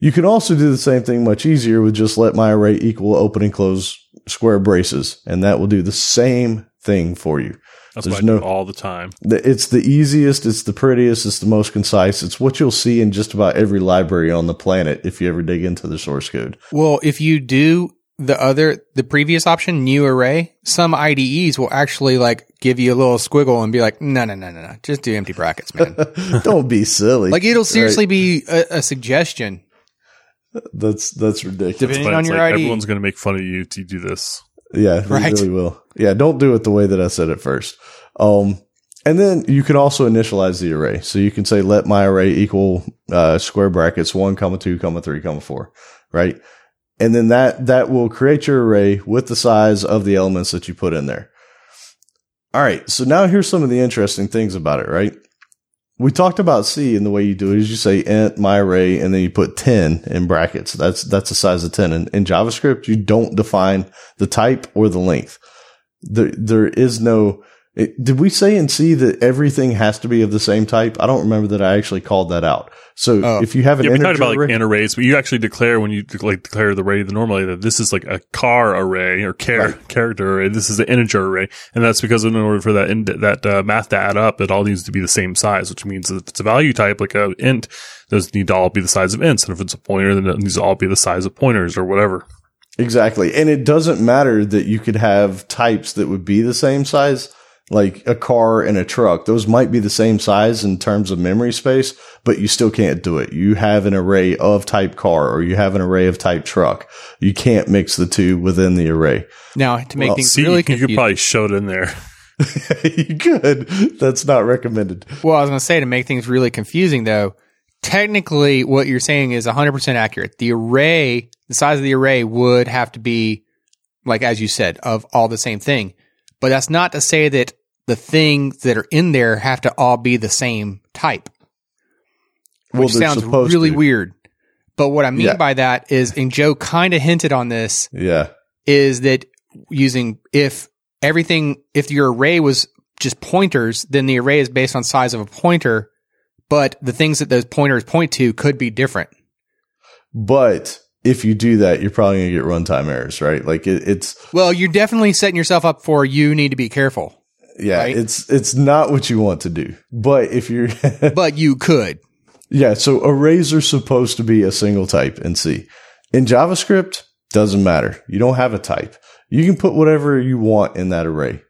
You can also do the same thing much easier with just let my array equal open and close square braces, and that will do the same thing for you. That's what I do all the time. It's the easiest, it's the prettiest, it's the most concise. It's what you'll see in just about every library on the planet if you ever dig into the source code. Well, if you do the previous option, new array, some IDEs will actually like give you a little squiggle and be like, no, just do empty brackets, man. Don't be silly. Like it'll seriously be a suggestion. That's ridiculous. Depending on your IDE. Everyone's going to make fun of you to do this. Yeah, right. Really will. Yeah, don't do it the way that I said it first. And then you can also initialize the array. So you can say, let my array equal square brackets 1, 2, 3, 4, right? And then that will create your array with the size of the elements that you put in there. All right, so now here's some of the interesting things about it, right? We talked about C, and the way you do it is you say int my array, and then you put 10 in brackets. That's the size of 10. In JavaScript, you don't define the type or the length. There is no. Did we say in C that everything has to be of the same type? I don't remember that I actually called that out. So if you have an integer, we talked about int arrays, but you actually declare when you declare the array, the normally that this is like a car array or character array. This is an integer array, and that's because in order for that math to add up, it all needs to be the same size, which means that if it's a value type like an int, those need to all be the size of ints, and if it's a pointer, then these all be the size of pointers or whatever. Exactly, and it doesn't matter that you could have types that would be the same size. Like a car and a truck, those might be the same size in terms of memory space, but you still can't do it. You have an array of type car or you have an array of type truck. You can't mix the two within the array. Now, to make things really confusing. You could probably show it in there. You could. That's not recommended. Well, I was going to say, to make things really confusing, though, technically what you're saying is 100% accurate. The array, the size of the array would have to be, like as you said, of all the same thing. But that's not to say that the things that are in there have to all be the same type, which sounds really weird. But what I mean by that is, and Joe kind of hinted on this, is that using if your array was just pointers, then the array is based on size of a pointer, but the things that those pointers point to could be different. But if you do that, you're probably going to get runtime errors, right? Like it's... Well, you're definitely setting yourself up for you need to be careful. Yeah, right? It's not what you want to do. But if you're... But you could. Yeah, so arrays are supposed to be a single type in C. In JavaScript, doesn't matter. You don't have a type. You can put whatever you want in that array.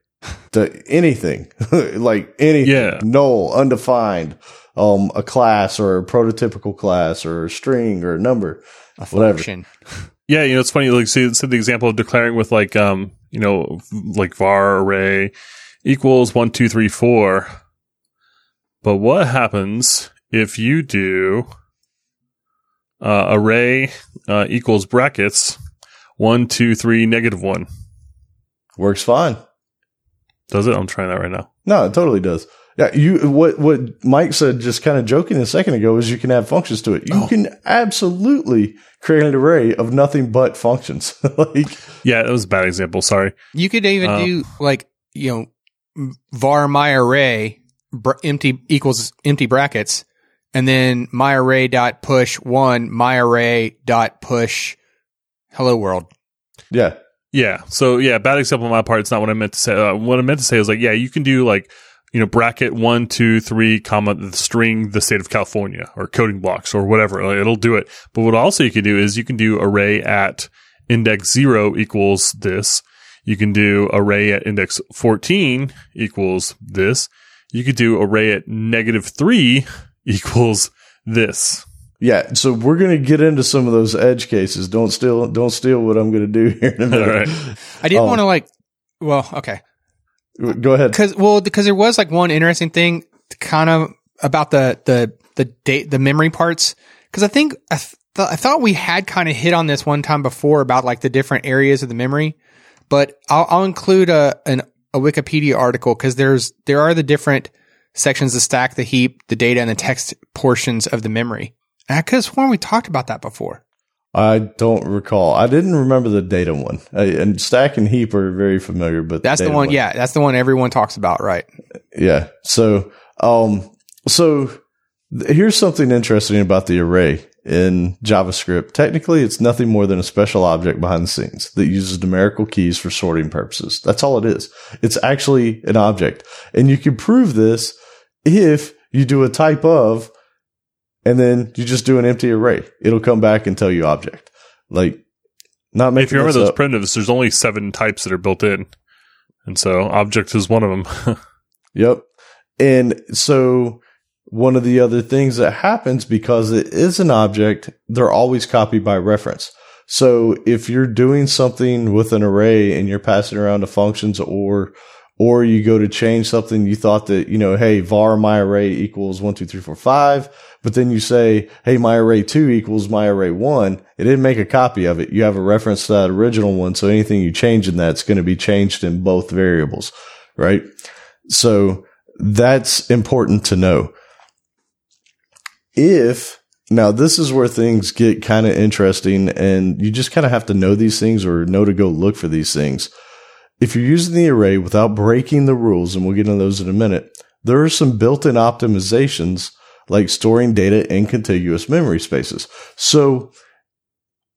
Anything. Like anything. Yeah. Null, undefined, a class or a prototypical class or a string or a number. A function. Whatever. Yeah, it's funny. Like, so the example of declaring with like var array equals 1, 2, 3, 4. But what happens if you do array equals brackets 1, 2, 3, -1? Works fine. Does it? I'm trying that right now. No, it totally does. Yeah, what Mike said just kind of joking a second ago is you can add functions to it. You can absolutely create an array of nothing but functions. Yeah, that was a bad example. Sorry. You could even do var my array empty equals empty brackets, and then my array dot push 1, my array dot push hello world. Yeah. Yeah. So yeah, bad example on my part. It's not what I meant to say. What I meant to say is you can do bracket 1, 2, 3, comma, the string, the state of California, or coding blocks, or whatever. It'll do it. But what also you can do is you can do array at index 0 equals this. You can do array at index 14 equals this. You could do array at -3 equals this. Yeah, so we're going to get into some of those edge cases. Don't steal what I'm going to do here in a minute. All right. I didn't want to okay. Go ahead. Because there was one interesting thing kind of about the memory parts. Because I think I thought we had kind of hit on this one time before about the different areas of the memory, but I'll include a Wikipedia article because there are the different sections: the stack, the heap, the data, and the text portions of the memory. And I could have sworn we talked about that before. I don't recall. I didn't remember the data one. And stack and heap are very familiar, but that's the one. Yeah, that's the one everyone talks about, right? Yeah. So, here's something interesting about the array in JavaScript. Technically, it's nothing more than a special object behind the scenes that uses numerical keys for sorting purposes. That's all it is. It's actually an object, and you can prove this if you do a type of. And then you just do an empty array. It'll come back and tell you object. Not making. If you remember those primitives, there's only 7 types that are built in, and so object is one of them. Yep. And so one of the other things that happens because it is an object, they're always copied by reference. So if you're doing something with an array and you're passing around to functions or you go to change something, you thought that, hey, var my array equals 1, 2, 3, 4, 5. But then you say, hey, my array 2 equals my array 1. It didn't make a copy of it. You have a reference to that original one. So anything you change in that's going to be changed in both variables, right? So that's important to know. if now this is where things get kind of interesting, and you just kind of have to know these things or know to go look for these things. If you're using the array without breaking the rules, and we'll get into those in a minute, there are some built-in optimizations like storing data in contiguous memory spaces. So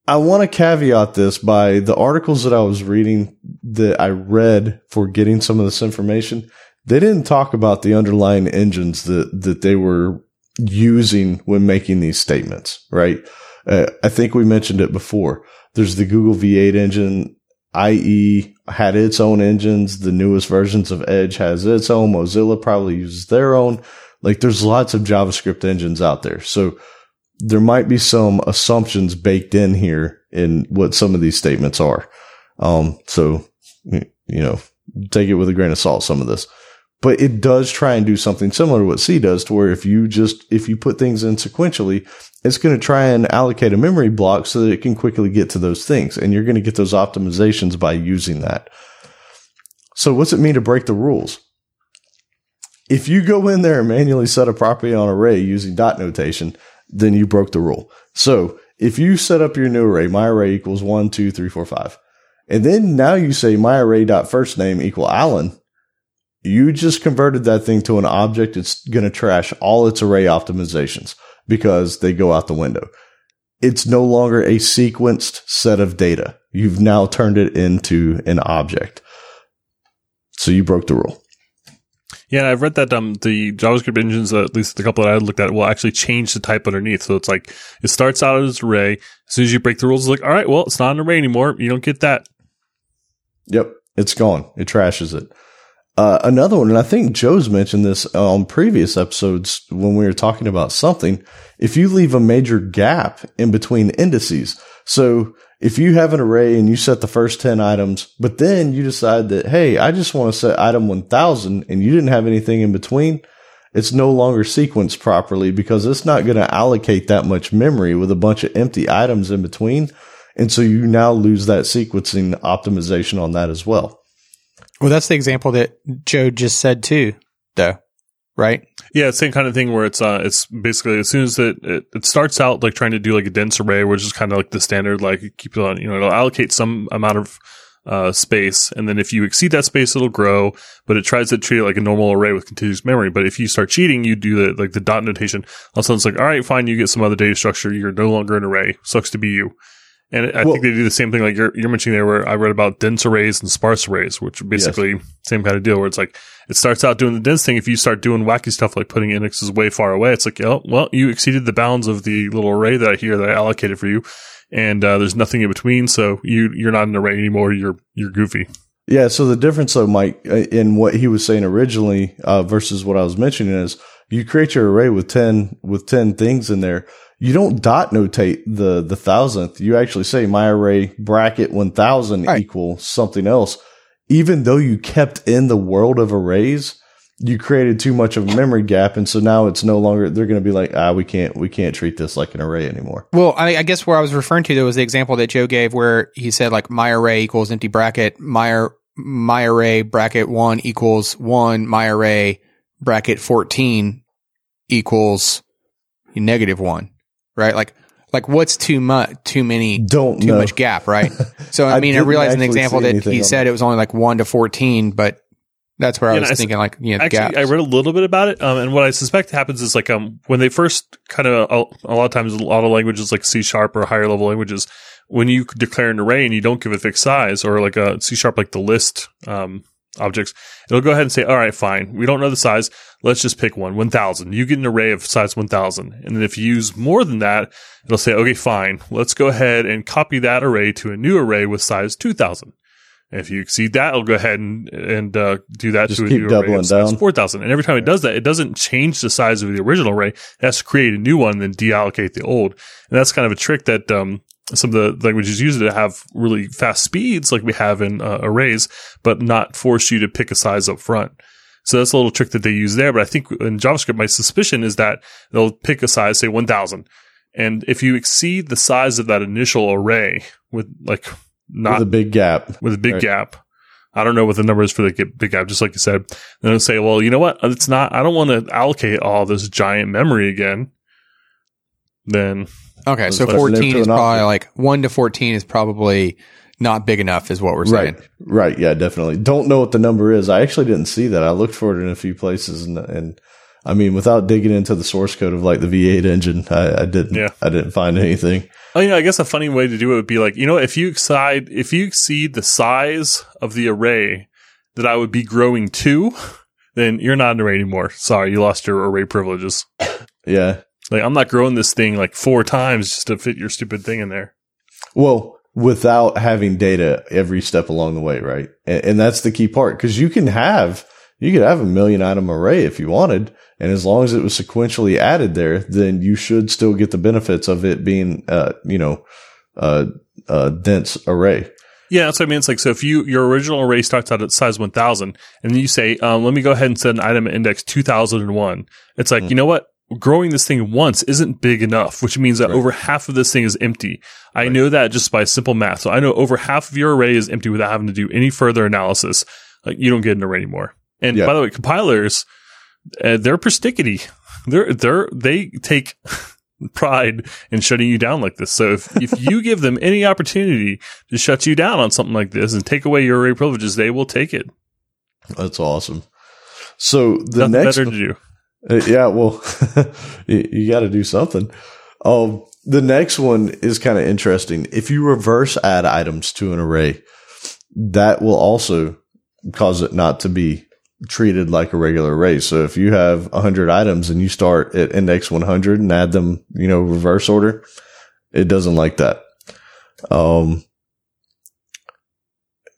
I want to caveat this by the articles that I was reading that I read for getting some of this information. They didn't talk about the underlying engines that they were using when making these statements, right? I think we mentioned it before. There's the Google V8 engine. IE had its own engines. The newest versions of Edge has its own. Mozilla probably uses their own. Like, there's lots of JavaScript engines out there. So there might be some assumptions baked in here in what some of these statements are. So, you know, take it with a grain of salt, some of this. But it does try and do something similar to what C does, to where if you put things in sequentially, it's going to try and allocate a memory block so that it can quickly get to those things. And you're going to get those optimizations by using that. So what's it mean to break the rules? If you go in there and manually set a property on array using dot notation, then you broke the rule. So if you set up your new array, my array equals 1, 2, 3, 4, 5, and then now you say my array dot first name equal Alan, you just converted that thing to an object. It's going to trash all its array optimizations because they go out the window. It's no longer a sequenced set of data. You've now turned it into an object. So you broke the rule. Yeah, and I've read that the JavaScript engines, at least the couple that I looked at, will actually change the type underneath. So it's like, it starts out as an array. As soon as you break the rules, it's like, all right, well, it's not an array anymore. You don't get that. Yep, it's gone. It trashes it. Another one, and I think Joe's mentioned this on previous episodes when we were talking about something, if you leave a major gap in between indices. So if you have an array and you set the first 10 items, but then you decide that, hey, I just want to set item 1000, and you didn't have anything in between, it's no longer sequenced properly because it's not going to allocate that much memory with a bunch of empty items in between. And so you now lose that sequencing optimization on that as well. Well, that's the example that Joe just said too, though, right? Yeah, same kind of thing where it's basically as soon as it starts out like trying to do like a dense array, which is kind of like the standard, like keep it on, you know, it'll allocate some amount of space, and then if you exceed that space, it'll grow. But it tries to treat it like a normal array with contiguous memory. But if you start cheating, you do the dot notation. All of a sudden, it's like, all right, fine, you get some other data structure. You're no longer an array. Sucks to be you. And I think they do the same thing like you're mentioning there, where I read about dense arrays and sparse arrays, which are basically same kind of deal where it's like it starts out doing the dense thing. If you start doing wacky stuff like putting indexes way far away, it's like, oh, well, you exceeded the bounds of the little array that I allocated for you, and there's nothing in between, so you're not an array anymore. You're goofy. Yeah. So the difference, though, Mike, in what he was saying originally versus what I was mentioning is you create your array with 10 things in there. You don't dot notate the 1000th. You actually say my array bracket 1000 equal something else. Even though you kept in the world of arrays, you created too much of a memory gap. And so now it's no longer, they're going to be like, we can't treat this like an array anymore. Well, I guess where I was referring to, though, was the example that Joe gave where he said like my array equals empty bracket, my array bracket 1 equals 1, my array bracket 14 equals -1. Right? Like what's too much gap, right? So, I mean, I realized in the example that he said it was only like 1 to 14, but that's where I was thinking like, you know, gaps. I read a little bit about it. And what I suspect happens is like, when they first kind of, a lot of times, a lot of languages like C Sharp or higher level languages, when you declare an array and you don't give it a fixed size, or like a C Sharp, like the list, objects, it'll go ahead and say, all right, fine, we don't know the size, let's just pick 1000. You get an array of size 1000, and then if you use more than that, it'll say, okay, fine, let's go ahead and copy that array to a new array with size 2000. And if you exceed that, it'll go ahead and do that just to a new array of size 4000. And every time it does that, it doesn't change the size of the original array. It has to create a new one and then deallocate the old. And that's kind of a trick that some of the languages use it to have really fast speeds like we have in arrays, but not force you to pick a size up front. So that's a little trick that they use there. But I think in JavaScript, my suspicion is that they'll pick a size, say 1000. And if you exceed the size of that initial array with a big gap, I don't know what the number is for the big gap, just like you said, then it'll say, well, you know what? I don't want to allocate all this giant memory again. then... Okay, so 14 is probably like 1 to 14 is probably not big enough is what we're saying. Right, yeah, definitely. Don't know what the number is. I actually didn't see that. I looked for it in a few places, and I mean, without digging into the source code of like the V8 engine, I didn't find anything. Oh yeah, I guess a funny way to do it would be like, you know, if you exceed the size of the array that I would be growing to, then you're not an array anymore. Sorry, you lost your array privileges. Yeah. Like, I'm not growing this thing like 4 times just to fit your stupid thing in there. Well, without having data every step along the way, right? And that's the key part, because you could have a 1,000,000 item array if you wanted, and as long as it was sequentially added there, then you should still get the benefits of it being, dense array. Yeah, that's what I mean. It's like, so if your original array starts out at size 1,000, and then you say, let me go ahead and set an item at index 2,001. It's like, You know what? Growing this thing once isn't big enough, which means that over half of this thing is empty. I know that just by simple math. So I know over half of your array is empty without having to do any further analysis. Like, you don't get an array anymore. And by the way, compilers, they're persnickety. They take pride in shutting you down like this. So if you give them any opportunity to shut you down on something like this and take away your array privileges, they will take it. That's awesome. So the Nothing next better to do. Yeah, well, you got to do something. The next one is kind of interesting. If you reverse add items to an array, that will also cause it not to be treated like a regular array. So if you have 100 items and you start at index 100 and add them, reverse order, it doesn't like that.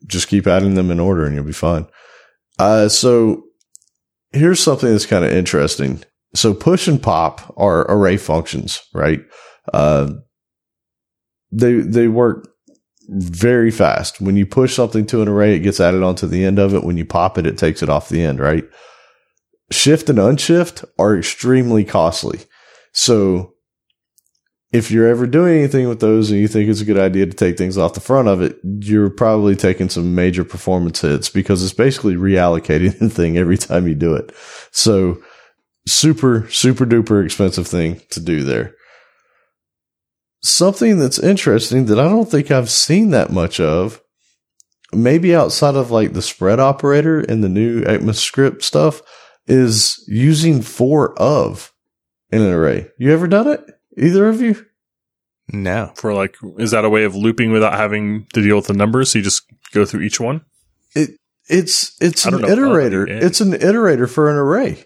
Just keep adding them in order and you'll be fine. So here's something that's kind of interesting. So push and pop are array functions, right? They work very fast. When you push something to an array, it gets added onto the end of it. When you pop it, it takes it off the end, right? Shift and unshift are extremely costly. So if you're ever doing anything with those and you think it's a good idea to take things off the front of it, you're probably taking some major performance hits, because it's basically reallocating the thing every time you do it. So super, super duper expensive thing to do there. Something that's interesting that I don't think I've seen that much of, maybe outside of like the spread operator and the new ECMAScript stuff, is using for of in an array. You ever done it? Either of you? No. For like, is that a way of looping without having to deal with the numbers? So you just go through each one? It's an iterator. It's an iterator for an array.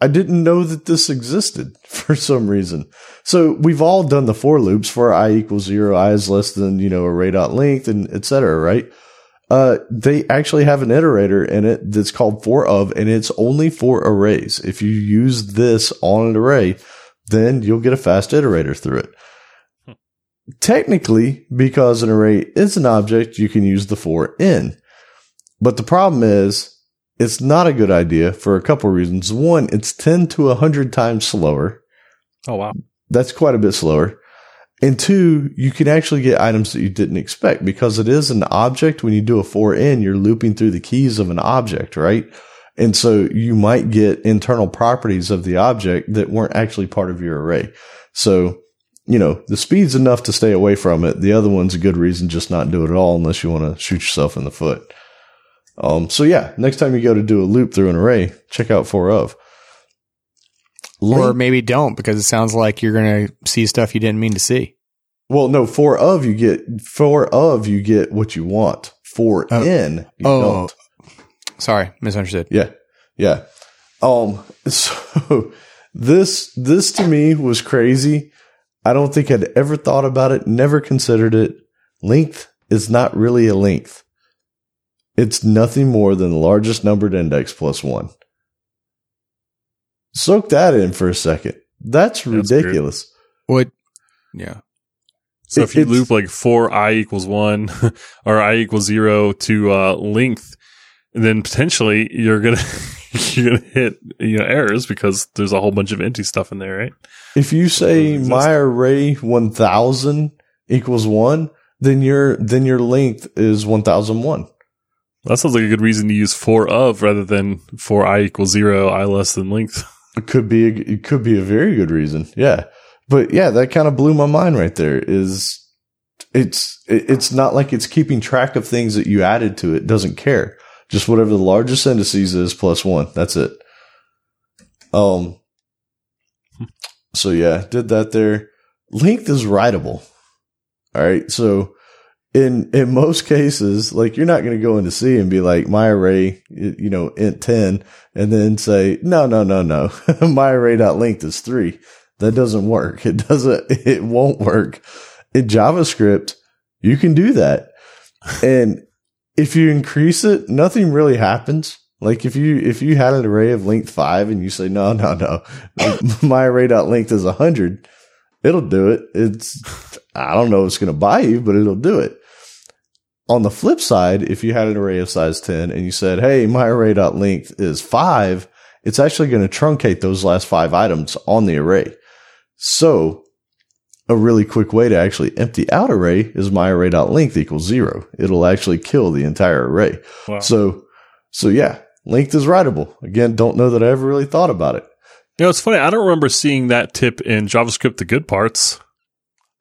I didn't know that this existed for some reason. So we've all done the for loops for i = 0, I is less than, array.length, and et cetera, right? They actually have an iterator in it that's called for of, and it's only for arrays. If you use this on an array, then you'll get a fast iterator through it. Technically, because an array is an object, you can use the for in. But the problem is, it's not a good idea for a couple reasons. One, it's 10 to 100 times slower. Oh, wow. That's quite a bit slower. And two, you can actually get items that you didn't expect, because it is an object. When you do a for in, you're looping through the keys of an object, right? And so you might get internal properties of the object that weren't actually part of your array. So, the speed's enough to stay away from it. The other one's a good reason just not do it at all, unless you want to shoot yourself in the foot. So yeah, next time you go to do a loop through an array, check out for of. Or maybe don't, because it sounds like you're going to see stuff you didn't mean to see. Well, no, for of you get what you want. For in, you don't. Sorry, misunderstood. Yeah. So this to me was crazy. I don't think I'd ever thought about it, never considered it. Length is not really a length. It's nothing more than the largest numbered index plus 1. Soak that in for a second. That's ridiculous. What? Yeah. So if you loop like for i = 1 or i = 0 to length, then potentially you're gonna hit errors, because there's a whole bunch of empty stuff in there, right? If you say my array 1,000 = 1, then your length is 1,001. That sounds like a good reason to use for of rather than for i = 0, I less than length. It could be a very good reason, yeah. But yeah, that kind of blew my mind right there. It's not like it's keeping track of things that you added to it. It doesn't care. Just whatever the largest indices is plus one. That's it. So yeah, did that there. Length is writable. All right. So in most cases, like you're not going to go into C and be like my array, you know, int 10, and then say, no, my array.length is 3. That doesn't work. It won't work. In JavaScript, you can do that. And if you increase it, nothing really happens. Like if you had an array of length 5 and you say, no, my array.length is 100, it'll do it. I don't know what it's going to buy you, but it'll do it. On the flip side, if you had an array of size 10 and you said, hey, my array.length is 5, it's actually going to truncate those last 5 items on the array. So a really quick way to actually empty out array is my array.length equals 0. It'll actually kill the entire array. Wow. So yeah, length is writable. Again, don't know that I ever really thought about it. You know, it's funny. I don't remember seeing that tip in JavaScript, the good parts.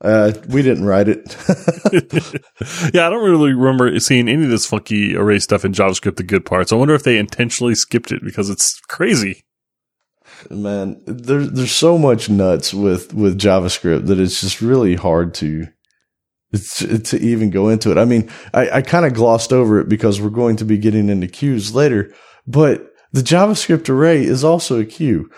We didn't write it. Yeah, I don't really remember seeing any of this funky array stuff in JavaScript, the good parts. I wonder if they intentionally skipped it because it's crazy. Man, there's so much nuts with JavaScript that it's just really hard to even go into it. I mean, I kind of glossed over it because we're going to be getting into queues later, but the JavaScript array is also a queue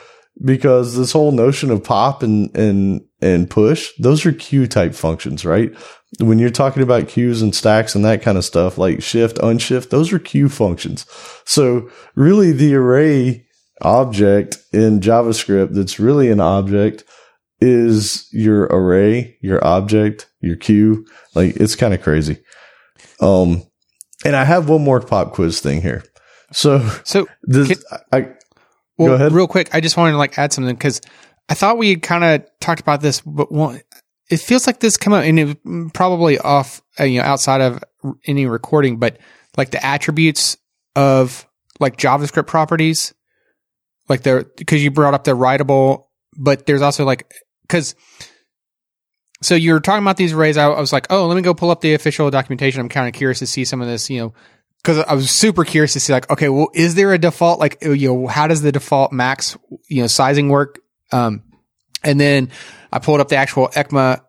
because this whole notion of pop and push, those are queue type functions, right? When you're talking about queues and stacks and that kind of stuff, like shift, unshift, those are queue functions. So really the array object in JavaScript that's really an object is your array, your object, your queue. Like it's kind of crazy. And I have one more pop quiz thing here. Go ahead. Real quick, I just wanted to add something because I thought we had kind of talked about this, but it feels like this came up and it probably off, outside of any recording, but the attributes of JavaScript properties, because you brought up the writable, but there's also so you're talking about these arrays. I was like, oh, let me go pull up the official documentation. I'm kind of curious to see some of this, because I was super curious to see is there a default? How does the default max, sizing work? And then I pulled up the actual ECMA,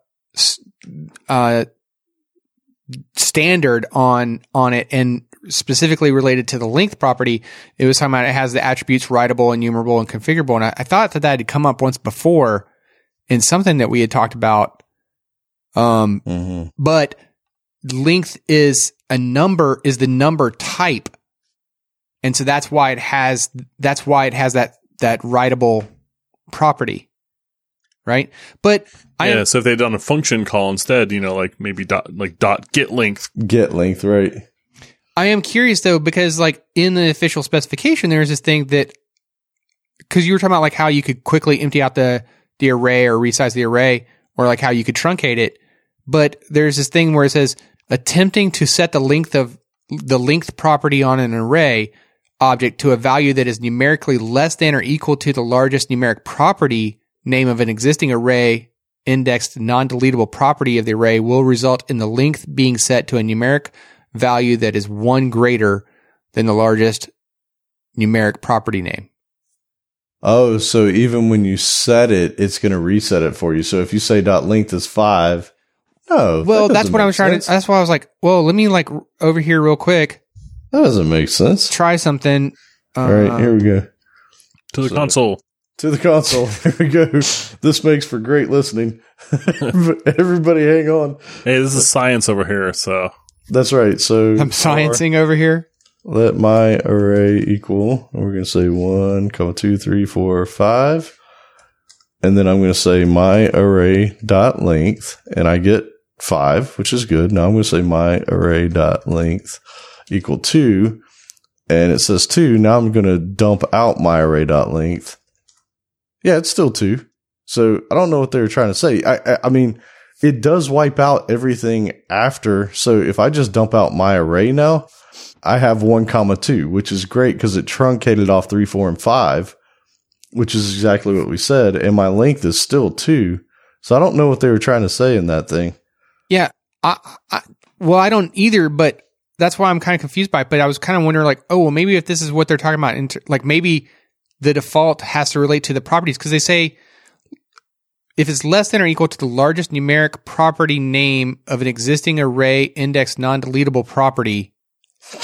standard on it, and specifically related to the length property, it was talking about it has the attributes writable, enumerable, and configurable. And I thought that had come up once before in something that we had talked about. But length is the number type. And so that's why it has that writable property. Right. But so if they'd done a function call instead, maybe dot get length, right. I am curious though, because in the official specification, there's this thing that, cause you were talking about how you could quickly empty out the array or resize the array or how you could truncate it. But there's this thing where it says attempting to set the length of the length property on an array object to a value that is numerically less than or equal to the largest numeric property name of an existing array indexed non-deletable property of the array will result in the length being set to a numeric value that is 1 greater than the largest numeric property name. Oh, so even when you set it, it's going to reset it for you. So if you say .length is 5, no. Well, that's what I was trying to. That's why I was let me over here real quick. That doesn't make sense. Try something. All right, here we go. To the console. Here we go. This makes for great listening. Everybody hang on. Hey, this is science over here, so. That's right. So I'm sciencing over here. Let my array equal. We're going to say 1, 2, 3, 4, 5. And then I'm going to say my array dot length, and I get 5, which is good. Now I'm going to say my array dot length equal 2, and it says 2. Now I'm going to dump out my array dot length. Yeah, it's still 2. So I don't know what they were trying to say. I mean, it does wipe out everything after. So if I just dump out my array now, I have 1, 2, which is great because it truncated off 3, 4, and 5, which is exactly what we said. And my length is still 2. So I don't know what they were trying to say in that thing. Yeah. Well, I don't either, but that's why I'm kind of confused by it. But I was kind of wondering, like, oh, well, maybe if this is what they're talking about, like maybe the default has to relate to the properties, because they say if it's less than or equal to the largest numeric property name of an existing array index non-deletable property,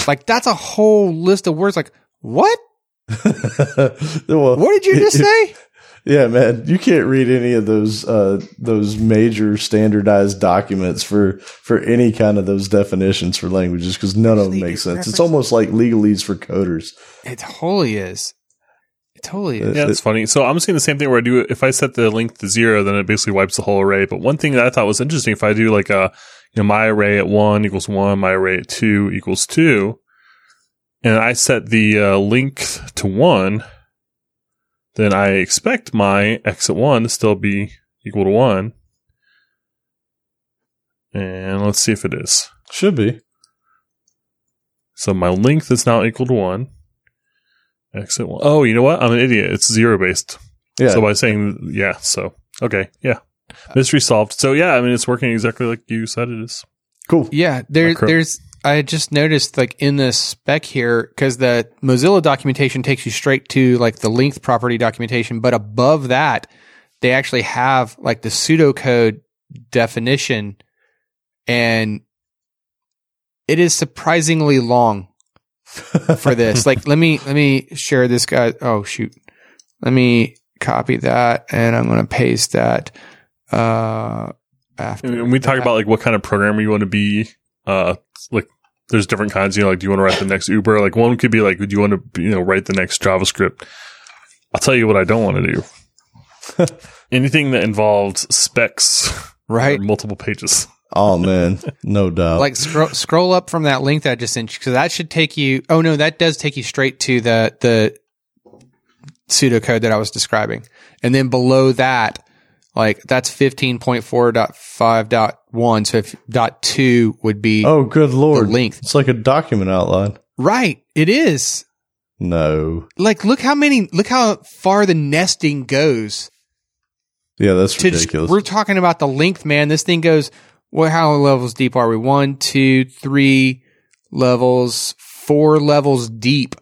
like that's a whole list of words. Like, what? Well, what did you just say? Yeah, man, you can't read any of those major standardized documents for any kind of those definitions for languages, because none of them make sense. It's almost like legalese for coders. It totally is. It totally is. Yeah, it's funny. So I'm seeing the same thing where I do, if I set the length to 0, then it basically wipes the whole array. But one thing that I thought was interesting, if I do like a, you know, my array at 1 equals 1, my array at 2 equals 2, and I set the length to 1. Then I expect my x at 1 to still be equal to 1. And let's see if it is. Should be. So my length is now equal to 1. X at 1. Oh, you know what? I'm an idiot. It's 0-based. Yeah. So by saying, yeah, so, okay, yeah. Mystery solved. So, yeah, I mean, it's working exactly like you said it is. Cool. Yeah, there's... I just noticed, like, in this spec here, because the Mozilla documentation takes you straight to, like, the length property documentation, but above that, they actually have, like, the pseudocode definition, and it is surprisingly long for this. Like, let me share this guy. Oh, shoot. Let me copy that, and I'm going to paste that after. And we talk about, like, what kind of programmer you want to be. Like, there's different kinds, you know, like, do you want to write the next Uber? Like, one could be like, do you want to, you know, write the next JavaScript? I'll tell you what I don't want to do. Anything that involves specs, right? Multiple pages. Oh man, no doubt. Like scroll up from that link that I just sent you, because that should take you. Oh no, that does take you straight to the pseudocode that I was describing, and then below that. Like, that's 15.4.5.1. So if .2 would be the length. It's like a document outline. Right. It is. No. Like, look how far the nesting goes. Yeah, that's ridiculous. We're talking about the length, man. This thing goes, well, how levels deep are we? 1, 2, 3 levels, 4 levels deep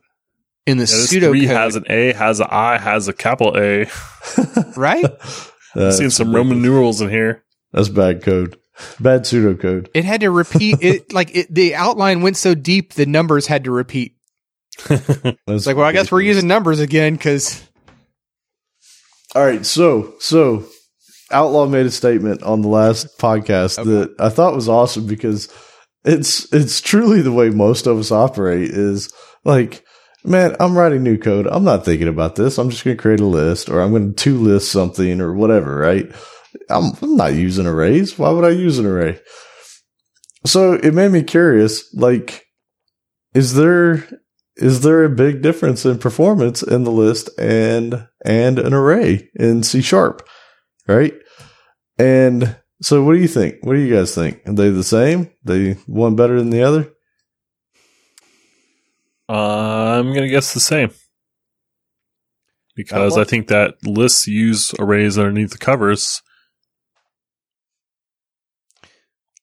in the pseudocode. 3 has an A, has an I, has a capital A. Right? I'm seeing some Roman numerals in here. That's bad code. Bad pseudocode. It had to repeat. The outline went so deep, the numbers had to repeat. It's like, well, I guess we're using numbers again, because... All right, so Outlaw made a statement on the last podcast that I thought was awesome, because it's truly the way most of us operate is, like... Man, I'm writing new code. I'm not thinking about this. I'm just going to create a list, or I'm going to to-list something or whatever, right? I'm not using arrays. Why would I use an array? So it made me curious, like, is there a big difference in performance in the list and an array in C Sharp, right? And so what do you think? What do you guys think? Are they the same? They one better than the other? I'm going to guess the same, because I think that lists use arrays underneath the covers.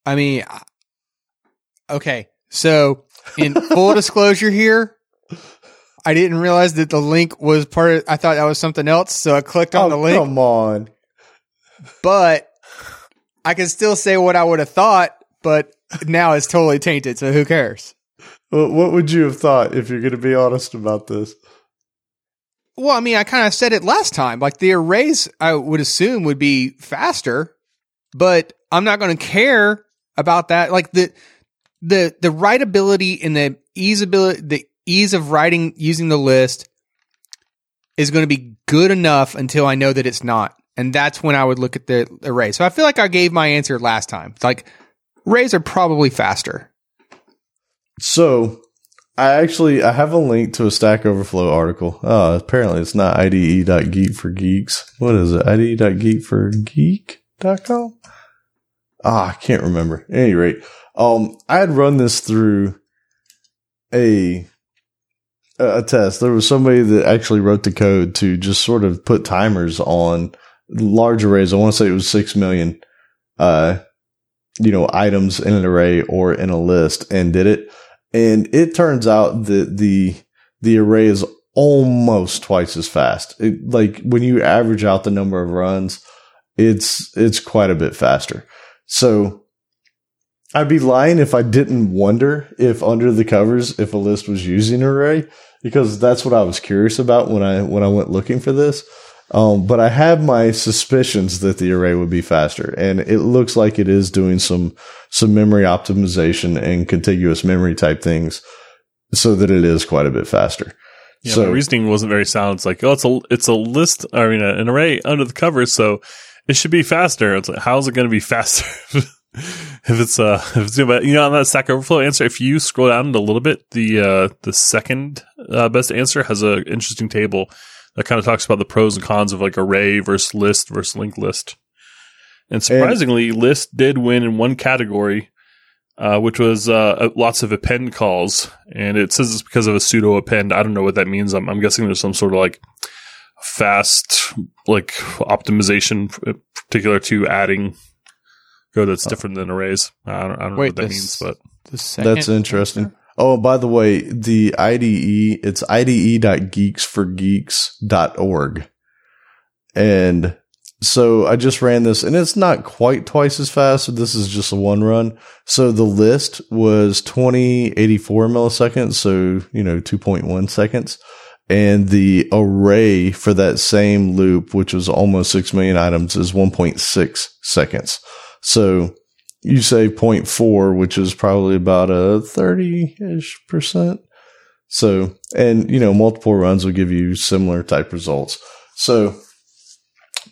I mean, okay. So in full disclosure here, I didn't realize that the link was part of, I thought that was something else. So I clicked on the link. Come on. But I can still say what I would have thought, but now it's totally tainted. So who cares? What would you have thought if you're going to be honest about this? Well, I mean, I kind of said it last time. Like, the arrays, I would assume, would be faster, but I'm not going to care about that. Like, the writability and the ease of writing using the list is going to be good enough until I know that it's not. And that's when I would look at the array. So I feel like I gave my answer last time. It's like, arrays are probably faster. So, I have a link to a Stack Overflow article. Apparently it's not ide.geek for geeks. What is it? ide.geek for geek.com? I can't remember. At any rate, I had run this through a test. There was somebody that actually wrote the code to just sort of put timers on large arrays. I want to say it was 6 million, items in an array or in a list, and did it. And it turns out that the array is almost twice as fast. It, like when you average out the number of runs, it's quite a bit faster. So I'd be lying if I didn't wonder if under the covers, if a list was using an array, because that's what I was curious about when I went looking for this. But I have my suspicions that the array would be faster, and it looks like it is doing some memory optimization and contiguous memory type things so that it is quite a bit faster. Yeah, so, the reasoning wasn't very sound. It's like, oh, it's a list, I mean, an array under the covers, so it should be faster. It's like, how's it going to be faster? If it's on that Stack Overflow answer, if you scroll down a little bit, the second best answer has an interesting table that kind of talks about the pros and cons of like array versus list versus linked list. And surprisingly, list did win in one category, which was lots of append calls. And it says it's because of a pseudo append. I don't know what that means. I'm guessing there's some sort of like fast like optimization particular to adding code that's different than arrays. I don't know what that means, but that's interesting. Oh, by the way, the IDE, it's ide.geeksforgeeks.org. And so I just ran this, and it's not quite twice as fast. This is just a one run. So the list was 2084 milliseconds, so 2.1 seconds. And the array for that same loop, which was almost 6 million items, is 1.6 seconds. So you say 0.4, which is probably about a 30-ish%. So, and multiple runs will give you similar type results. So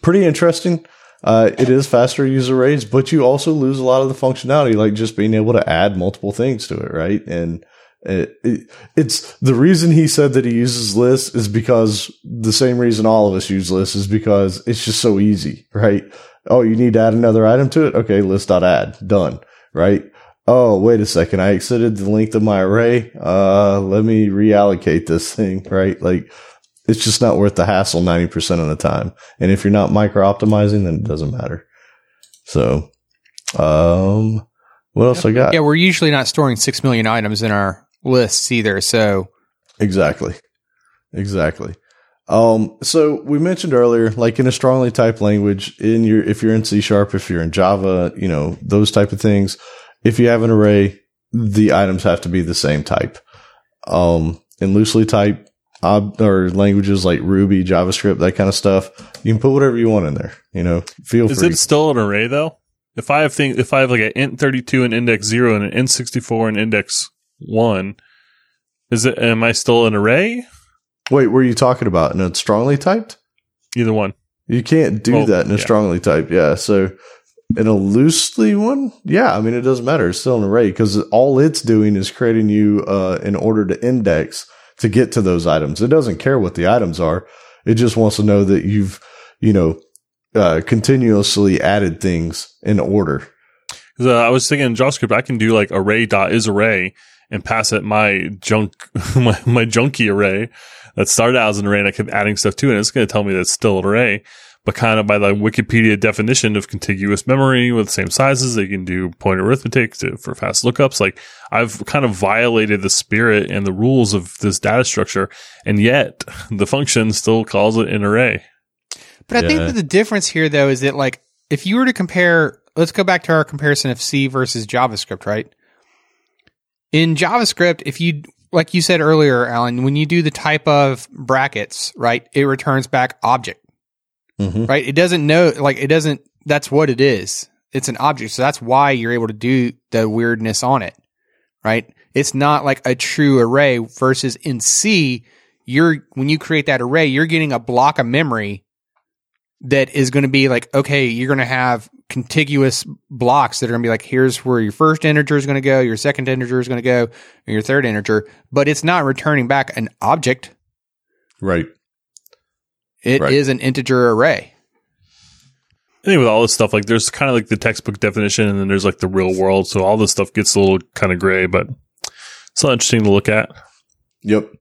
pretty interesting. It is faster to use arrays, but you also lose a lot of the functionality, like just being able to add multiple things to it, right? And it's the reason he said that he uses lists is because the same reason all of us use lists is because it's just so easy, right? Oh, you need to add another item to it? Okay, list.add. Done. Right? Oh, wait a second. I exited the length of my array. Let me reallocate this thing, right? Like, it's just not worth the hassle 90% of the time. And if you're not micro-optimizing, then it doesn't matter. So, what else I got? Yeah, we're usually not storing 6 million items in our lists either, so. Exactly. So we mentioned earlier, like in a strongly typed language, if you're in C Sharp, if you're in Java, those type of things, if you have an array, the items have to be the same type. In loosely typed or languages like Ruby, JavaScript, that kind of stuff, you can put whatever you want in there, feel free. Is it still an array though? If I have like an int32 and index 0 and an int64 and index 1, am I still an array? Wait, what are you talking about? And it's strongly typed? Either one. You can't do that in a strongly typed. Yeah. So in a loosely one, yeah. I mean, it doesn't matter. It's still an array because all it's doing is creating you an order to index to get to those items. It doesn't care what the items are. It just wants to know that you've, continuously added things in order. I was thinking in JavaScript, I can do like array.isArray and pass it my junky array that started out as an array, and I kept adding stuff to it. And it's going to tell me that it's still an array, but kind of by the Wikipedia definition of contiguous memory with the same sizes, they can do pointer arithmetic for fast lookups. Like I've kind of violated the spirit and the rules of this data structure, and yet the function still calls it an array. But I think that the difference here, though, is that like if you were to compare, let's go back to our comparison of C versus JavaScript, right? In JavaScript, if you, like you said earlier, Alan, when you do the type of brackets, right, it returns back object, right? It doesn't know, like it doesn't, that's what it is. It's an object. So that's why you're able to do the weirdness on it, right? It's not like a true array versus in C, when you create that array, you're getting a block of memory that is going to be like, okay, you're going to have contiguous blocks that are going to be like, here's where your first integer is going to go, your second integer is going to go, and your third integer. But it's not returning back an object. Right. It is an integer array. I think with all this stuff, like there's kind of like the textbook definition, and then there's like the real world. So all this stuff gets a little kind of gray, but it's still interesting to look at. Yep.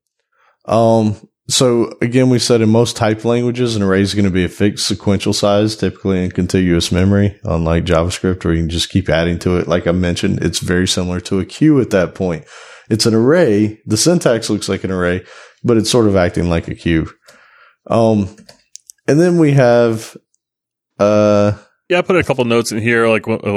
So again, we said in most type languages, an array is going to be a fixed sequential size, typically in contiguous memory, unlike JavaScript, where you can just keep adding to it. Like I mentioned, it's very similar to a queue at that point. It's an array. The syntax looks like an array, but it's sort of acting like a queue. And then we have, I put a couple notes in here, like kind of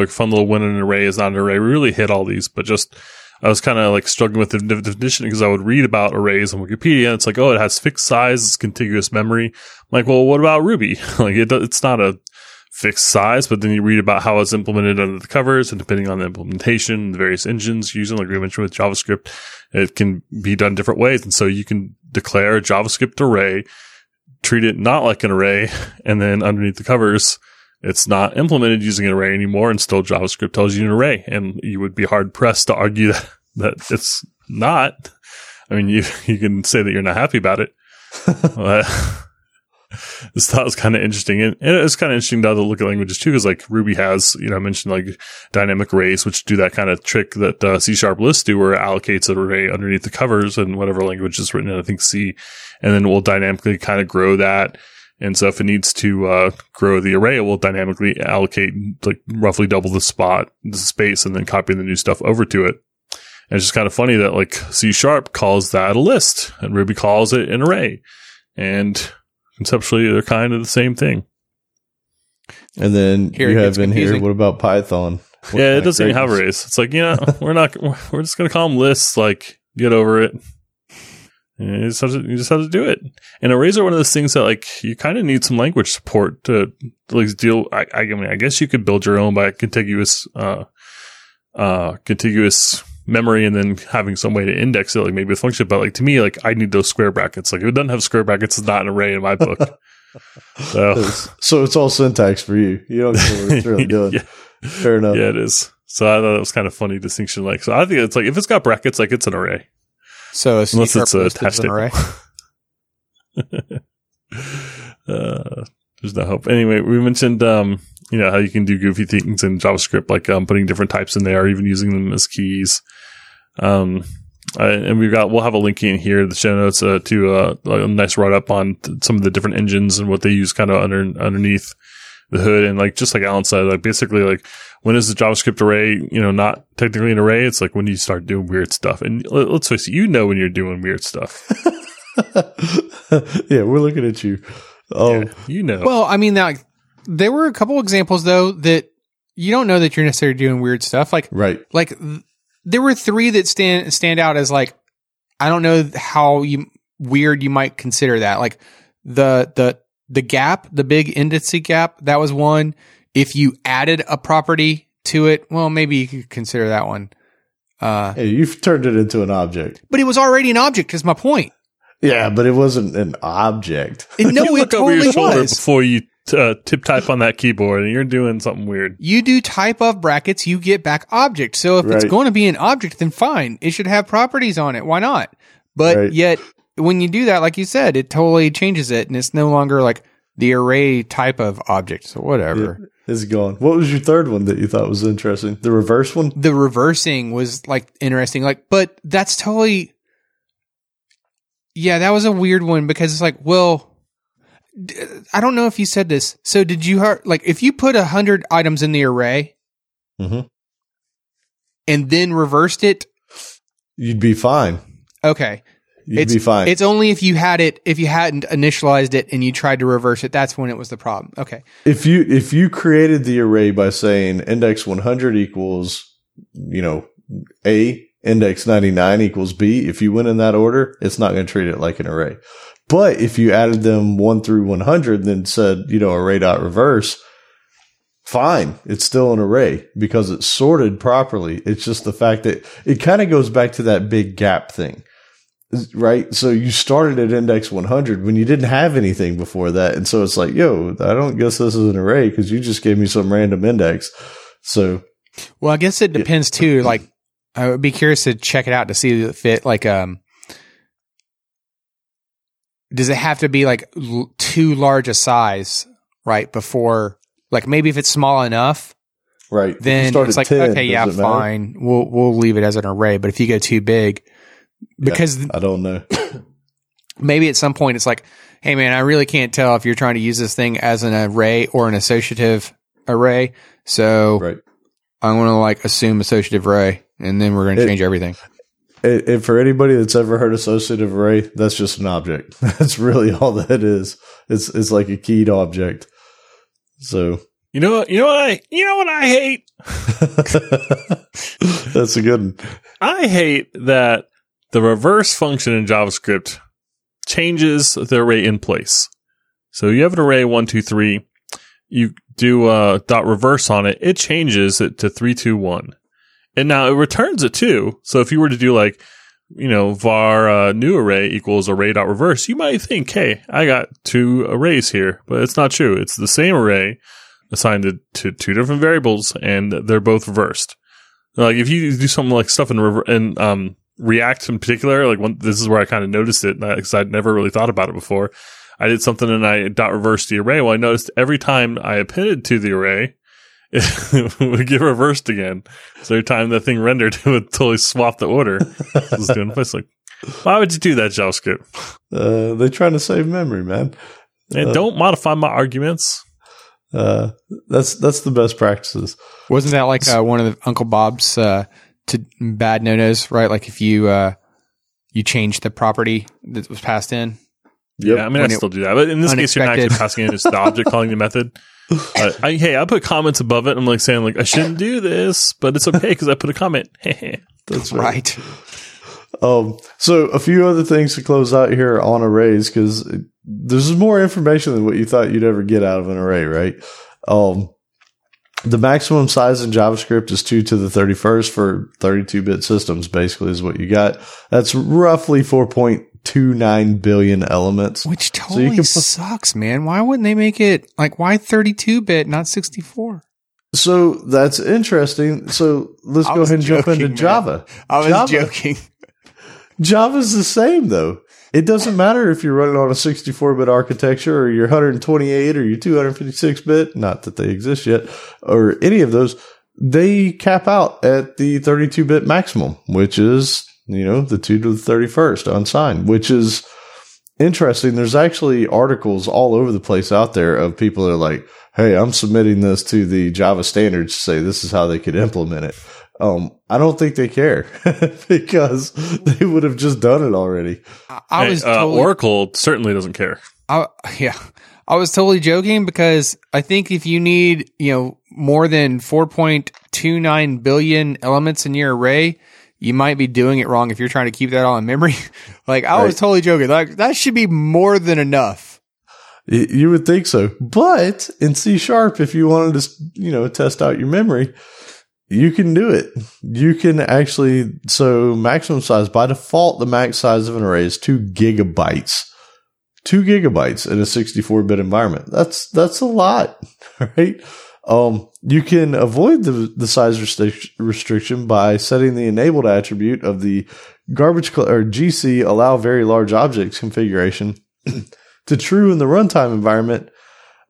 like fun little when an array is not an array. We really hit all these, but just I was kind of like struggling with the definition because I would read about arrays on Wikipedia. And it's like, oh, it has fixed size, it's contiguous memory. I'm like, well, what about Ruby? Like it's not a fixed size, but then you read about how it's implemented under the covers, and depending on the implementation, the various engines using, like we mentioned with JavaScript, it can be done different ways. And so you can declare a JavaScript array, treat it not like an array, and then underneath the covers, it's not implemented using an array anymore, and still JavaScript tells you an array. And you would be hard-pressed to argue that it's not. I mean, you can say that you're not happy about it. This thought was kind of interesting. And it's kind of interesting now to look at languages, too, because, like, Ruby has, I mentioned, like, dynamic arrays, which do that kind of trick that C Sharp lists do, where it allocates an array underneath the covers in whatever language is written in, I think, C. And then we'll dynamically kind of grow that. And so if it needs to grow the array, it will dynamically allocate like roughly double the space, and then copy the new stuff over to it. And it's just kind of funny that like C# calls that a list and Ruby calls it an array. And conceptually, they're kind of the same thing. And then you have in here, what about Python? Yeah, it doesn't even have arrays. It's like, we're just going to call them lists. Like, get over it. You just have to do it. And arrays are one of those things that, like, you kind of need some language support to at least deal. I mean, I guess you could build your own by contiguous memory, and then having some way to index it, like maybe a function. But like to me, like I need those square brackets. Like if it doesn't have square brackets, it's not an array in my book. So it's all syntax for you. You don't know what it's really doing. Yeah. Fair enough. Yeah, it is. So I thought that was kind of funny distinction. Like, so I think it's like if it's got brackets, like it's an array. So unless it's attached to an array. There's no hope. Anyway, we mentioned how you can do goofy things in JavaScript, like putting different types in there, even using them as keys. And we'll have a link in here, the show notes, to a nice write up on some of the different engines and what they use, kind of underneath the hood. And like just like Alan said, like basically like when is the JavaScript array, not technically an array? It's like when you start doing weird stuff. And let's face it, when you're doing weird stuff. Yeah, we're looking at you. Oh, yeah, Well, I mean, like, there were a couple examples though that you don't know that you're necessarily doing weird stuff. Like, right. Like there were three that stand out as like, I don't know how weird you might consider that. Like the gap, the big index gap, that was one. If you added a property to it, well, maybe you could consider that one. You've turned it into an object. But it was already an object, is my point. Yeah, but it wasn't an object. No, it totally was. Before you tip type on that keyboard, and you're doing something weird. You do type of brackets, you get back object. So if it's going to be an object, then fine. It should have properties on it. Why not? But yet, when you do that, like you said, it totally changes it, and it's no longer like the array type of object. So whatever. Yeah. It's gone. What was your third one that you thought was interesting? The reverse one? The reversing was like interesting. Like, but that's totally. Yeah, that was a weird one because it's like, well, I don't know if you said this. So did you like if you put 100 items in the array and then reversed it, you'd be fine. Okay. You'd be fine. It's only if you hadn't initialized it and you tried to reverse it, that's when it was the problem. Okay. If you created the array by saying index 100 equals, A, index 99 equals B, if you went in that order, it's not going to treat it like an array. But if you added them 1 through 100, then said, array.reverse, fine. It's still an array because it's sorted properly. It's just the fact that it kind of goes back to that big gap thing. Right. So you started at index 100 when you didn't have anything before that. And so it's like, I don't guess this is an array because you just gave me some random index. So. Well, I guess it depends too. Like I would be curious to check it out to see if it fit. Like, does it have to be like too large a size right before, like maybe if it's small enough. Right. Then it's like, 10, okay, yeah, fine. We'll leave it as an array. But if you go too big, because I don't know. maybe at some point it's like, hey, man, I really can't tell if you're trying to use this thing as an array or an associative array. So right. I'm going to like assume associative array, and then we're going to change everything. And for anybody that's ever heard associative array, that's just an object. That's really all that is. It's like a keyed object. So you know what I hate? That's a good one. I hate that the reverse function in JavaScript changes the array in place. So you have an array 1, 2, 3. You do a dot reverse on it. It changes it to 3, 2, 1. And now it returns a 2. So if you were to do like, var new array equals array.reverse, you might think, hey, I got 2 arrays here. But it's not true. It's the same array assigned to 2 different variables, and they're both reversed. Like if you do something like stuff in React in particular, like this is where I kind of noticed it because I'd never really thought about it before. I did something and I dot reversed the array. Well, I noticed every time I appended to the array, it would get reversed again. So every time that thing rendered, it would totally swap the order. I was doing this, like, why would you do that, JavaScript? They're trying to save memory, man. And don't modify my arguments. That's the best practices. Wasn't that like one of the Uncle Bob's bad no-nos, right? Like if you change the property that was passed in. Yep. Yeah, I mean, I still do that. But in this case, you're not actually passing in. It's the object calling the method. I put comments above it. I'm like saying, like, I shouldn't do this, but it's okay because I put a comment. That's right. So a few other things to close out here on arrays, because this is more information than what you thought you'd ever get out of an array, right? The maximum size in JavaScript is 2 to the 31st for 32-bit systems, basically, is what you got. That's roughly 4.29 billion elements. Which totally sucks, man. Why wouldn't they make it, why 32-bit, not 64? So, that's interesting. So, let's go ahead and jump into Java. I was joking. Java's the same, though. It doesn't matter if you're running on a 64-bit architecture or your 128 or your 256-bit, not that they exist yet, or any of those, they cap out at the 32-bit maximum, which is, the 2 to the 31st unsigned, which is interesting. There's actually articles all over the place out there of people that are like, hey, I'm submitting this to the Java standards to say this is how they could implement it. I don't think they care because they would have just done it already. Oracle certainly doesn't care. I was totally joking because I think if you need, more than 4.29 billion elements in your array, you might be doing it wrong if you're trying to keep that all in memory. I was totally joking. Like that should be more than enough. You would think so, but in C Sharp, if you wanted to, test out your memory, you can do it. You can actually, so maximum size, by default, the max size of an array is 2 gigabytes. 2 gigabytes in a 64-bit environment. That's a lot, right? You can avoid the size restriction by setting the enabled attribute of the garbage or GC allow very large objects configuration to true in the runtime environment.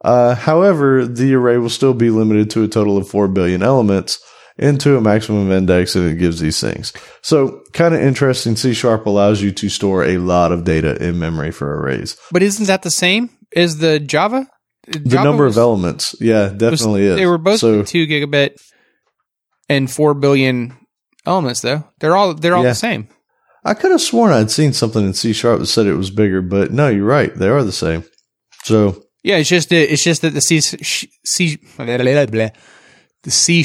However, the array will still be limited to a total of 4 billion elements into a maximum index, and it gives these things. So, kind of interesting. C# allows you to store a lot of data in memory for arrays. But isn't that the same as the Java? The number of elements. Yeah, definitely is. They were both 2 gigabit and 4 billion elements, though. They're all the same. I could have sworn I'd seen something in C# that said it was bigger, but no, you're right. They are the same. So, yeah, it's just that the C#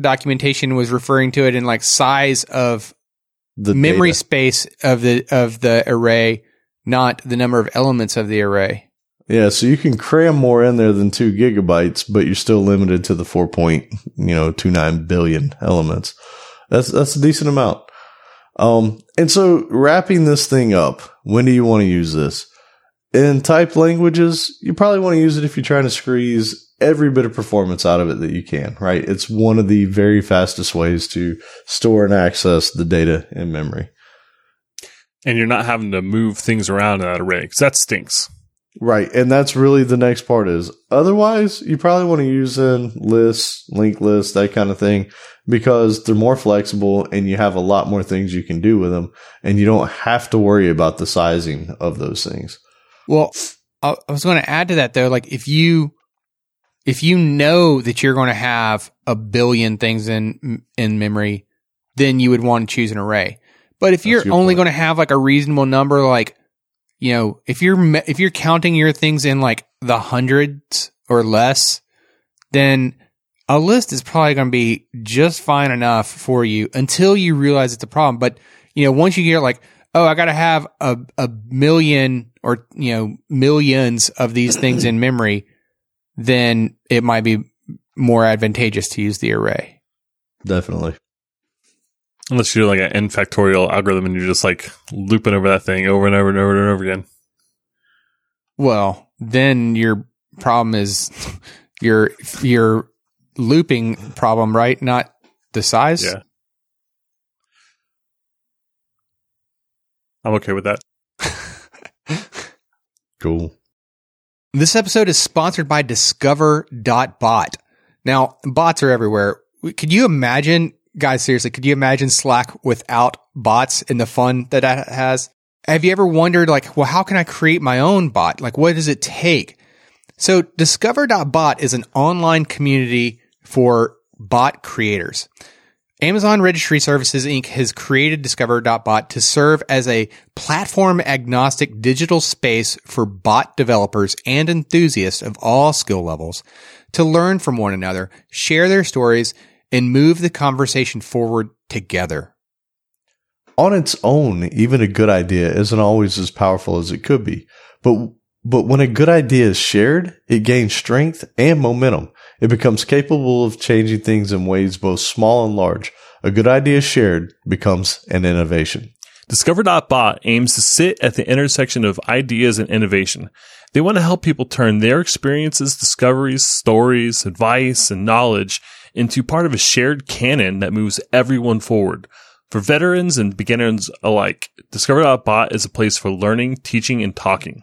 documentation was referring to it in size of the memory data. Space of the array, not the number of elements of the array. Yeah, so you can cram more in there than 2 gigabytes, but you're still limited to the 4.29 billion elements. That's a decent amount. And so wrapping this thing up, when do you want to use this? In typed languages, you probably want to use it if you're trying to squeeze every bit of performance out of it that you can, right? It's one of the very fastest ways to store and access the data in memory. And you're not having to move things around in that array because that stinks. Right. And that's really the next part is otherwise you probably want to use in lists, linked lists, that kind of thing, because they're more flexible and you have a lot more things you can do with them and you don't have to worry about the sizing of those things. Well, I was going to add to that though. Like if you know that you're going to have a billion things in memory, then you would want to choose an array. But if you're only going to have like a reasonable number, like, you know, if you're counting your things in like the hundreds or less, then a list is probably going to be just fine enough for you until you realize it's a problem. But, you know, once you get like, oh, I got to have a million or, you know, millions of these things in memory, then it might be more advantageous to use the array. Definitely. Unless you do like an n factorial algorithm and you're just like looping over that thing over and over and over and over again. Well, then your problem is your looping problem, right? Not the size. Yeah. I'm okay with that. Cool. This episode is sponsored by Discover.bot. Now, bots are everywhere. Could you imagine... Guys, seriously, could you imagine Slack without bots and the fun that it has? Have you ever wondered, like, well, how can I create my own bot? Like, what does it take? So Discover.bot is an online community for bot creators. Amazon Registry Services, Inc. has created Discover.bot to serve as a platform-agnostic digital space for bot developers and enthusiasts of all skill levels to learn from one another, share their stories, and move the conversation forward together. On its own, even a good idea isn't always as powerful as it could be. But when a good idea is shared, it gains strength and momentum. It becomes capable of changing things in ways both small and large. A good idea shared becomes an innovation. Discover.bot aims to sit at the intersection of ideas and innovation. They want to help people turn their experiences, discoveries, stories, advice, and knowledge into part of a shared canon that moves everyone forward. For veterans and beginners alike, Discover.bot is a place for learning, teaching, and talking.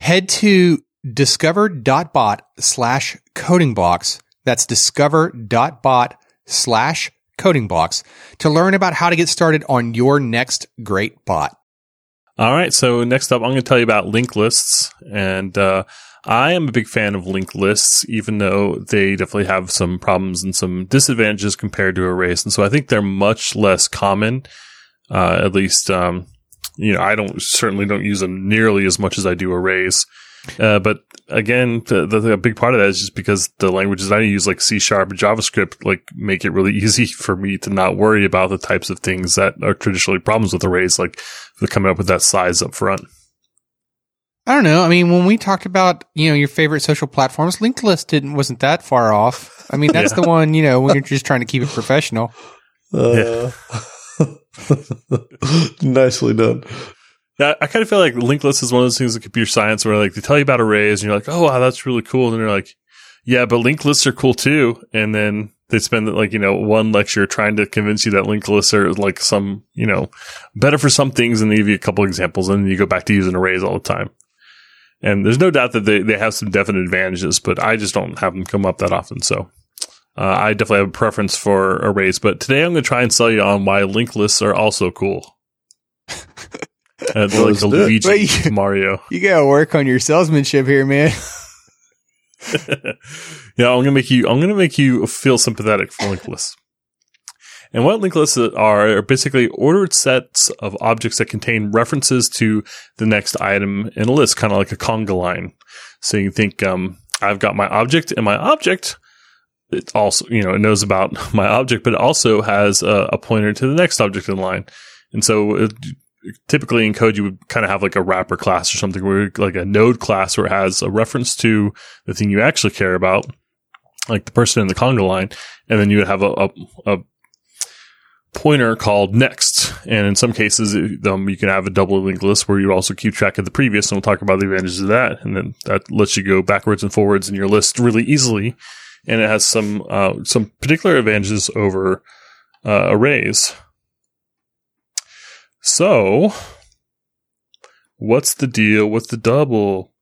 Head to discover.bot/codingblocks. That's discover.bot/codingblocks to learn about how to get started on your next great bot. All right. So next up, I'm going to tell you about linked lists. And I am a big fan of linked lists, even though they definitely have some problems and some disadvantages compared to arrays. And so I think they're much less common. At least, you know, I certainly don't use them nearly as much as I do arrays. But again, the big part of that is just because the languages I use, like C Sharp and JavaScript, like make it really easy for me to not worry about the types of things that are traditionally problems with arrays, like coming up with that size up front. I don't know. I mean, when we talked about, you know, your favorite social platforms, linked list wasn't that far off. I mean, that's the one, you know, when you're just trying to keep it professional. Nicely done. I kind of feel like linked list is one of those things in computer science where like they tell you about arrays and you're like, oh, wow, that's really cool. And they're like, yeah, but linked lists are cool too. And then they spend like, you know, one lecture trying to convince you that linked lists are like some, you know, better for some things. And they give you a couple examples and then you go back to using arrays all the time. And there's no doubt that they have some definite advantages, but I just don't have them come up that often. So I definitely have a preference for arrays. But today I'm going to try and sell you on why linked lists are also cool. Like the Luigi from Mario. You gotta work on your salesmanship here, man. Yeah, I'm gonna make you feel sympathetic for linked lists. And what linked lists are basically ordered sets of objects that contain references to the next item in a list, kind of like a conga line. So you can think, I've got my object, and my object, it also, you know, it knows about my object, but it also has a pointer to the next object in the line. And so typically in code, you would kind of have like a wrapper class or something, where like a node class where it has a reference to the thing you actually care about, like the person in the conga line, and then you would have a pointer called next. And in some cases, you can have a double linked list where you also keep track of the previous, and we'll talk about the advantages of that. And then that lets you go backwards and forwards in your list really easily, and it has some particular advantages over arrays. So, what's the deal with the double?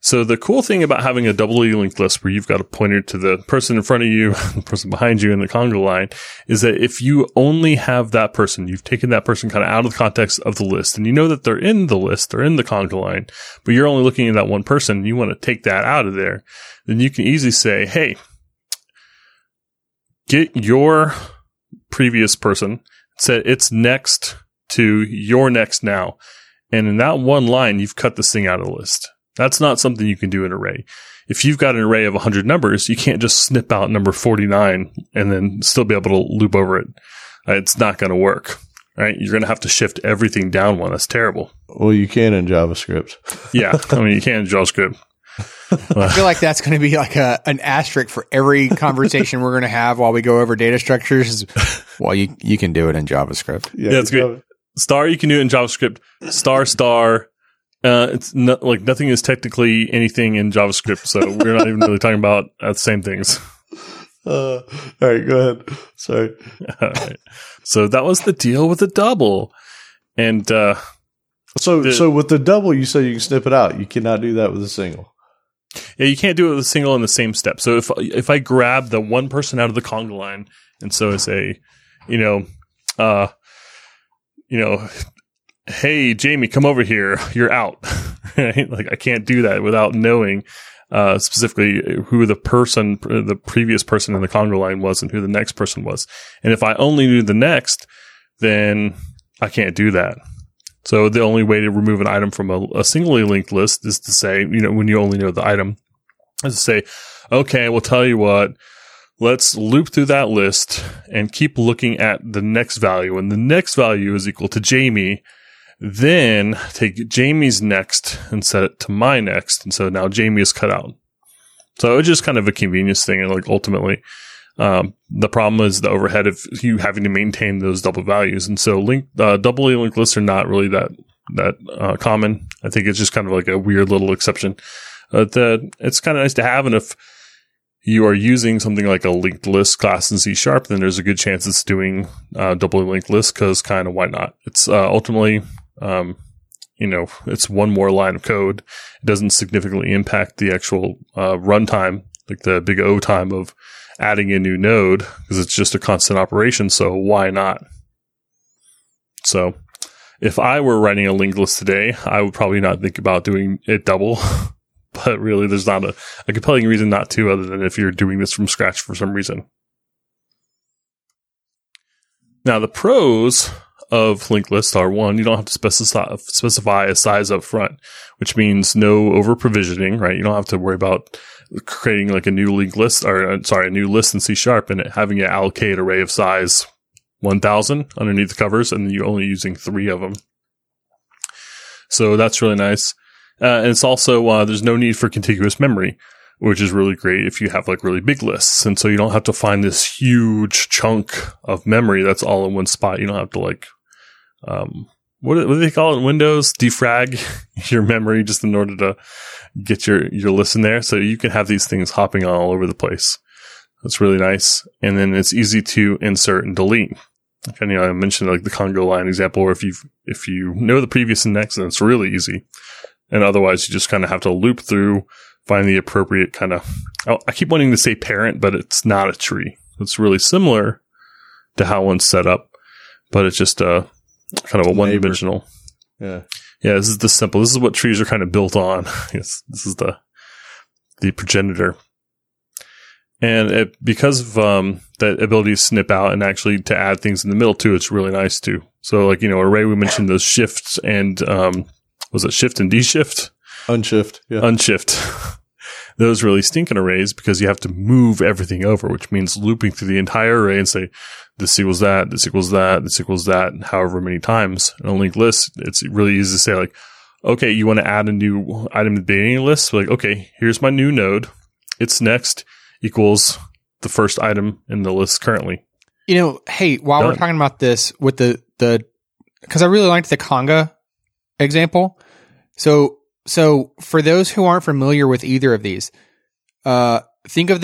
So the cool thing about having a doubly linked list where you've got a pointer to the person in front of you, the person behind you in the conga line, is that if you only have that person, you've taken that person kind of out of the context of the list, and you know that they're in the list, they're in the conga line, but you're only looking at that one person, and you want to take that out of there, then you can easily say, hey, get your previous person, set it's next to your next now. And in that one line, you've cut this thing out of the list. That's not something you can do in an array. If you've got an array of 100 numbers, you can't just snip out number 49 and then still be able to loop over it. It's not going to work, right? You're going to have to shift everything down one. That's terrible. Well, you can in JavaScript. Yeah, I mean, you can in JavaScript. I feel like that's going to be like an asterisk for every conversation we're going to have while we go over data structures. Well, you can do it in JavaScript. Yeah, it's good. Star, you can do it in JavaScript. Star. It's not like nothing is technically anything in JavaScript, so we're not even really talking about the same things. All right, go ahead. Sorry. All right. So that was the deal with the double, and so with the double, you say you can snip it out. You cannot do that with a single. Yeah, you can't do it with a single in the same step. So if I grab the one person out of the conga line, and so I say, hey, Jamie, come over here. You're out. Right? Like, I can't do that without knowing specifically who the previous person in the conga line was and who the next person was. And if I only knew the next, then I can't do that. So the only way to remove an item from a singly linked list is to say, when you only know the item, is to say, okay, we'll tell you what. Let's loop through that list and keep looking at the next value. And the next value is equal to Jamie. Then take Jamie's next and set it to my next. And so now Jamie is cut out. So it's just kind of a convenience thing. And like ultimately, the problem is the overhead of you having to maintain those double values. And so doubly linked lists are not really that common. I think it's just kind of like a weird little exception. It's kind of nice to have. And if you are using something like a linked list class in C Sharp, then there's a good chance it's doing doubly linked lists because kind of why not? It's ultimately, it's one more line of code. It doesn't significantly impact the actual runtime, like the big O time of adding a new node because it's just a constant operation. So why not? So if I were writing a linked list today, I would probably not think about doing it double. But really, there's not a compelling reason not to, other than if you're doing this from scratch for some reason. Now, the pros of linked lists are, one, you don't have to specify a size up front, which means no over-provisioning, right? You don't have to worry about creating like a new linked list, a new list in C Sharp and having it allocate an array of size 1,000 underneath the covers, and you're only using 3 of them. So that's really nice. And it's also, there's no need for contiguous memory, which is really great if you have like really big lists. And so you don't have to find this huge chunk of memory that's all in one spot. You don't have to like, what do they call it in Windows? Defrag your memory just in order to get your list in there. So you can have these things hopping all over the place. That's really nice. And then it's easy to insert and delete. And, I mentioned like the conga line example, or if you know the previous and next, then it's really easy. And otherwise, you just kind of have to loop through, find the appropriate kind of... I keep wanting to say parent, but it's not a tree. It's really similar to how one's set up, but it's just kind of a one-dimensional. Yeah. Yeah, this is the simple. This is what trees are kind of built on. This is the progenitor. And because of that ability to snip out and actually to add things in the middle, too, it's really nice, too. So, like, array, we mentioned those shifts and... was it shift and deshift? Unshift. Yeah. Unshift. Those really stink in arrays because you have to move everything over, which means looping through the entire array and say, this equals that, this equals that, this equals that, however many times. In a linked list, it's really easy to say, like, okay, you want to add a new item to the beginning of the list? So like, okay, here's my new node. It's next equals the first item in the list currently. Hey, while Done. We're talking about this with the because I really liked the conga example. So for those who aren't familiar with either of these, think of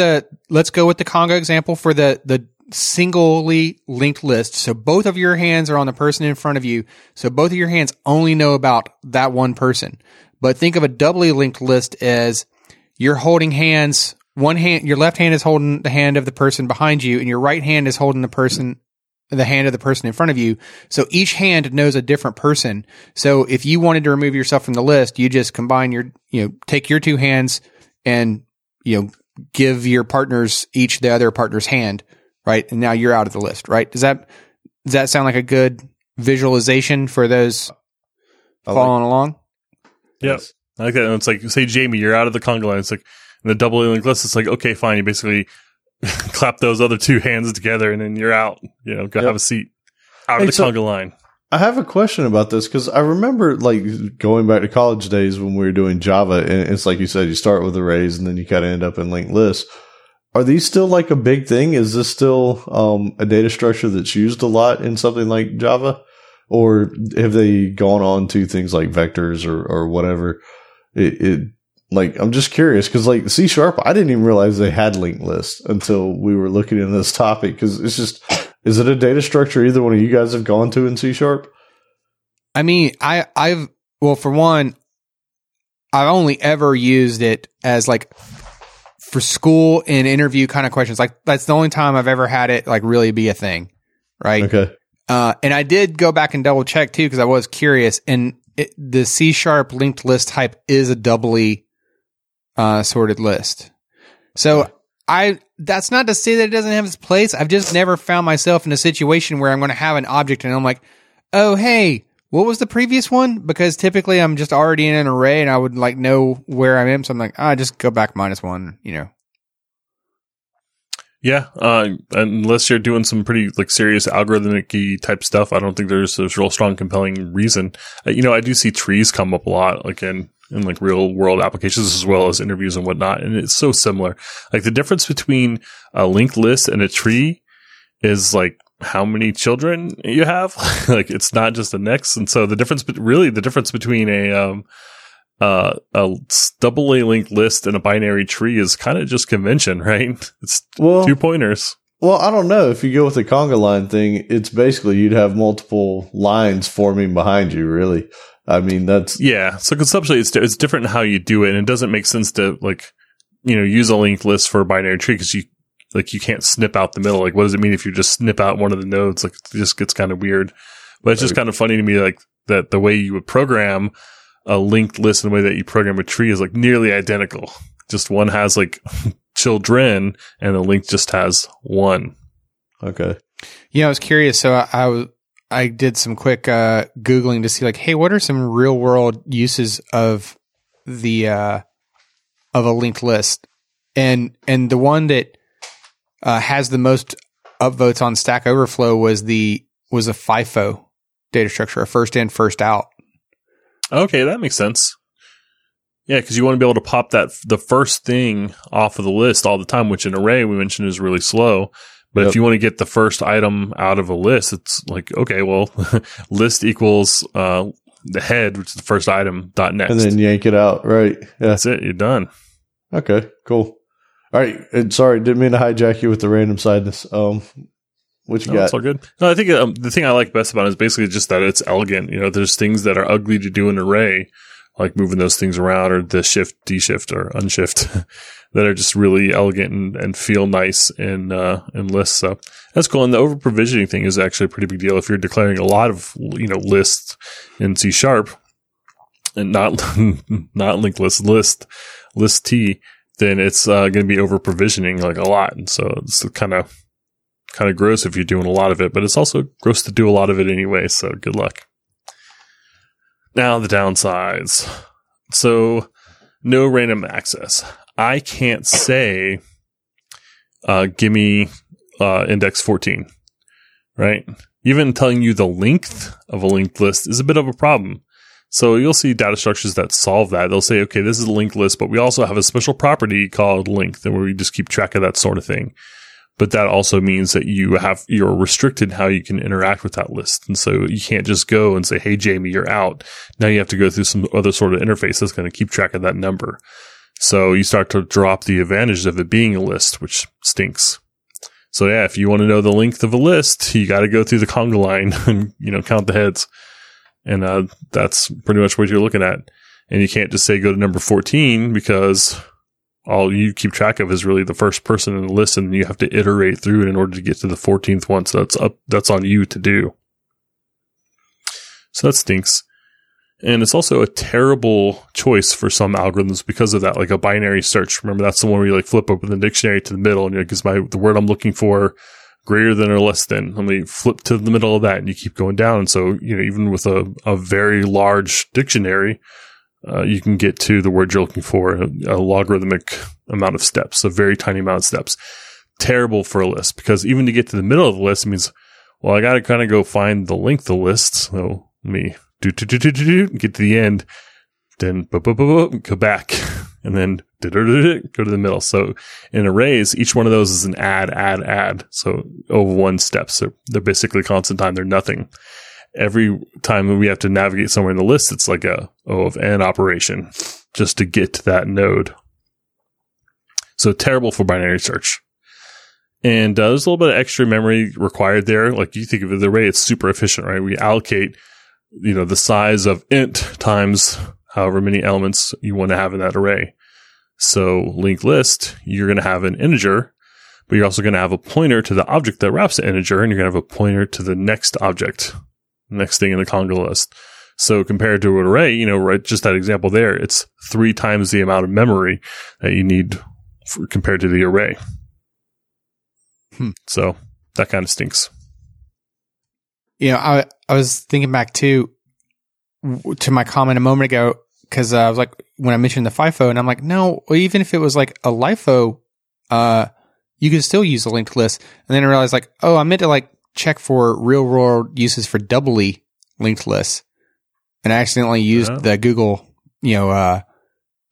let's go with the conga example for the singly linked list. So both of your hands are on the person in front of you. So both of your hands only know about that one person. But think of a doubly linked list as you're holding hands. One hand, your left hand is holding the hand of the person behind you, and your right hand is holding the hand of the person in front of you. So each hand knows a different person. So if you wanted to remove yourself from the list, you just combine your, you know, take your two hands and, you know, give your partners each the other partner's hand, right? And now you're out of the list, right? Does that sound like a good visualization for those following along? Yes. I like that. And it's like, say, Jamie, you're out of the conga line. It's like, in the doubly linked list, it's like, okay, fine. You basically clap those other two hands together and then you're out. You know, go have a seat out of the conga line. I have a question about this because I remember like going back to college days when we were doing Java, and it's like you said, you start with arrays and then you kind of end up in linked lists. Are these still like a big thing? Is this still a data structure that's used a lot in something like Java? Or have they gone on to things like vectors or whatever? Like, I'm just curious because, like, C Sharp, I didn't even realize they had linked lists until we were looking at this topic because it's just, is it a data structure either one of you guys have gone to in C Sharp? I mean, I've, well, for one, I've only ever used it as, like, for school and interview kind of questions. Like, that's the only time I've ever had it, like, really be a thing, right? Okay. And I did go back and double check, too, because I was curious. And the C Sharp linked list type is a doubly sorted list. So that's not to say that it doesn't have its place. I've just never found myself in a situation where I'm going to have an object and I'm like, oh, hey, what was the previous one? Because typically I'm just already in an array and I would like know where I am. So I'm like, just go back -1, you know? Yeah. Unless you're doing some pretty like serious algorithmic-y type stuff. I don't think there's real strong compelling reason. You know, I do see trees come up a lot again. In like real world applications as well as interviews and whatnot. And it's so similar. Like the difference between a linked list and a tree is like how many children you have. Like it's not just an X. And so the difference between a doubly linked list and a binary tree is kind of just convention, right? It's two pointers. Well, I don't know. If you go with the conga line thing, it's basically you'd have multiple lines forming behind you, really. I mean, that's... Yeah, so conceptually, it's different in how you do it, and it doesn't make sense to, like, you know, use a linked list for a binary tree because you can't snip out the middle. Like, what does it mean if you just snip out one of the nodes? Like, it just gets kind of weird. But it's just kind of funny to me, like, that the way you would program a linked list and the way that you program a tree is, like, nearly identical. Just one has, like, children, and the link just has one. Okay. Yeah, I was curious, so I did some quick Googling to see, like, hey, what are some real world uses of the of a linked list? And the one that has the most upvotes on Stack Overflow was a FIFO data structure, a first in, first out. Okay, that makes sense. Yeah, because you want to be able to pop the first thing off of the list all the time, which an array we mentioned is really slow. But if you want to get the first item out of a list, it's like, okay, well, list equals the head, which is the first item, .next. And then yank it out, right? Yeah. That's it. You're done. Okay, cool. All right. And sorry, didn't mean to hijack you with the random sideness. What you got? It's all good. No, I think the thing I like best about it is basically just that it's elegant. You know, there's things that are ugly to do in an array, like moving those things around or the shift, deshift, or unshift that are just really elegant and feel nice in lists. So that's cool. And the over-provisioning thing is actually a pretty big deal if you're declaring a lot of, you know, lists in C Sharp and not linked list T, then it's going to be over-provisioning like a lot. And so it's kind of gross if you're doing a lot of it, but it's also gross to do a lot of it anyway. So good luck. Now the downsides. So no random access. I can't say, give me index 14, right? Even telling you the length of a linked list is a bit of a problem. So you'll see data structures that solve that. They'll say, okay, this is a linked list, but we also have a special property called length, and where we just keep track of that sort of thing. But that also means that you're restricted how you can interact with that list. And so you can't just go and say, hey, Jamie, you're out. Now you have to go through some other sort of interface that's going to keep track of that number. So you start to drop the advantages of it being a list, which stinks. So yeah, if you want to know the length of a list, you got to go through the conga line and, you know, count the heads. And that's pretty much what you're looking at. And you can't just say go to number 14 because all you keep track of is really the first person in the list, and you have to iterate through it in order to get to the 14th one. So that's on you to do. So that stinks. And it's also a terrible choice for some algorithms because of that, like a binary search. Remember, that's the one where you like flip open the dictionary to the middle, and you're like, is the word I'm looking for greater than or less than? Let me flip to the middle of that, and you keep going down. So, you know, even with a very large dictionary, you can get to the word you're looking for a logarithmic amount of steps, a very tiny amount of steps. Terrible for a list, because even to get to the middle of the list means, well, I got to kind of go find the length of the list. So let me get to the end, then go back, and then go to the middle. So in arrays, each one of those is an add. So over one step. So they're basically constant time. They're nothing. Every time we have to navigate somewhere in the list, it's like a O of N operation just to get to that node. So terrible for binary search. And there's a little bit of extra memory required there. Like you think of the array, it's super efficient, right? We allocate, you know, the size of int times however many elements you want to have in that array. So linked list, you're going to have an integer, but you're also going to have a pointer to the object that wraps the integer, and you're going to have a pointer to the next object, next thing in the conga list. So compared to an array, you know, right, just that example there, it's 3 times the amount of memory that you need compared to the array. So that kind of stinks. You know, I was thinking back to my comment a moment ago, because I was like, when I mentioned the FIFO, and I'm like, no, even if it was like a LIFO, you could still use a linked list. And then I realized like, oh, I meant to like check for real world uses for doubly linked lists. And I accidentally used the Google, you know,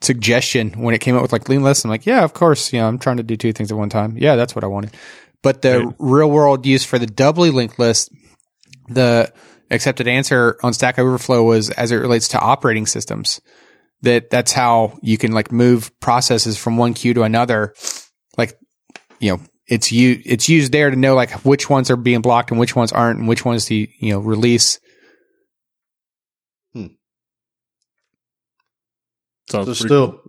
suggestion when it came up with like linked lists. I'm like, yeah, of course. You know, I'm trying to do 2 things at one time. Yeah, that's what I wanted. But the real world use for the doubly linked list, the accepted answer on Stack Overflow was as it relates to operating systems. That's how you can like move processes from one queue to another. Like, you know, it's used there to know like which ones are being blocked and which ones aren't, and which ones to, you know, release. So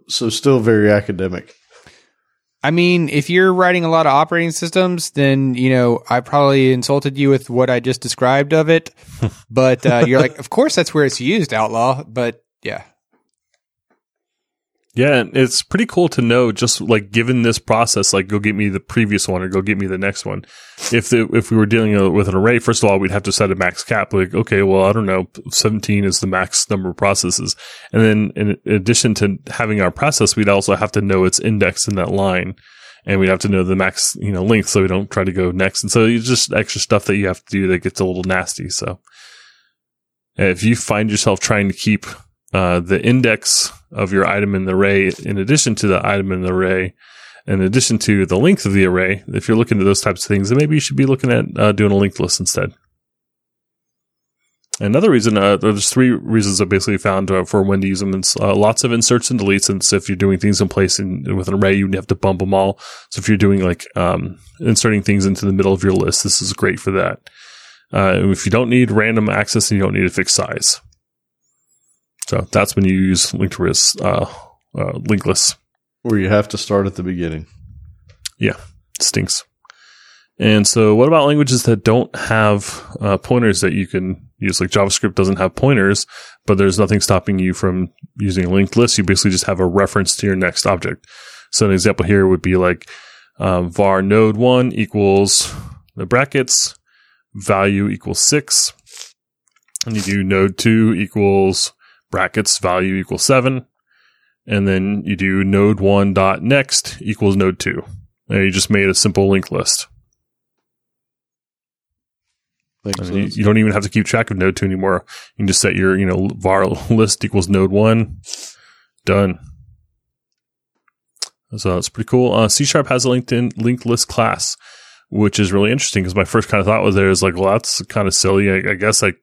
still very academic. I mean, if you're writing a lot of operating systems, then, you know, I probably insulted you with what I just described of it. But you're like, of course, that's where it's used, Outlaw. But yeah. Yeah, it's pretty cool to know, just like given this process, like go get me the previous one or go get me the next one. If we were dealing with an array, first of all, we'd have to set a max cap. Like, okay, well, I don't know, 17 is the max number of processes. And then in addition to having our process, we'd also have to know its index in that line. And we'd have to know the max, you know, length, so we don't try to go next. And so it's just extra stuff that you have to do that gets a little nasty. So if you find yourself trying to keep the index of your item in the array, in addition to the item in the array, in addition to the length of the array, if you're looking at those types of things, then maybe you should be looking at doing a linked list instead. Another reason, there's 3 reasons I basically found for when to use them. It's lots of inserts and deletes. And so if you're doing things in place with an array, you'd have to bump them all. So if you're doing like inserting things into the middle of your list, this is great for that. If you don't need random access and you don't need a fixed size. So that's when you use linked lists. Or you have to start at the beginning. Yeah, it stinks. And so what about languages that don't have pointers that you can use? Like JavaScript doesn't have pointers, but there's nothing stopping you from using linked lists. You basically just have a reference to your next object. So an example here would be like var node1 equals the brackets, value equals 6. And you do node2 equals brackets, value equals 7, and then you do node1 dot next equals node2. And you just made a simple linked list. You don't even have to keep track of node2 anymore. You can just set your, you know, var list equals node1. Done. So that's pretty cool. C Sharp has a linked list class, which is really interesting because my first kind of thought was there is like, well, that's kind of silly. I guess like,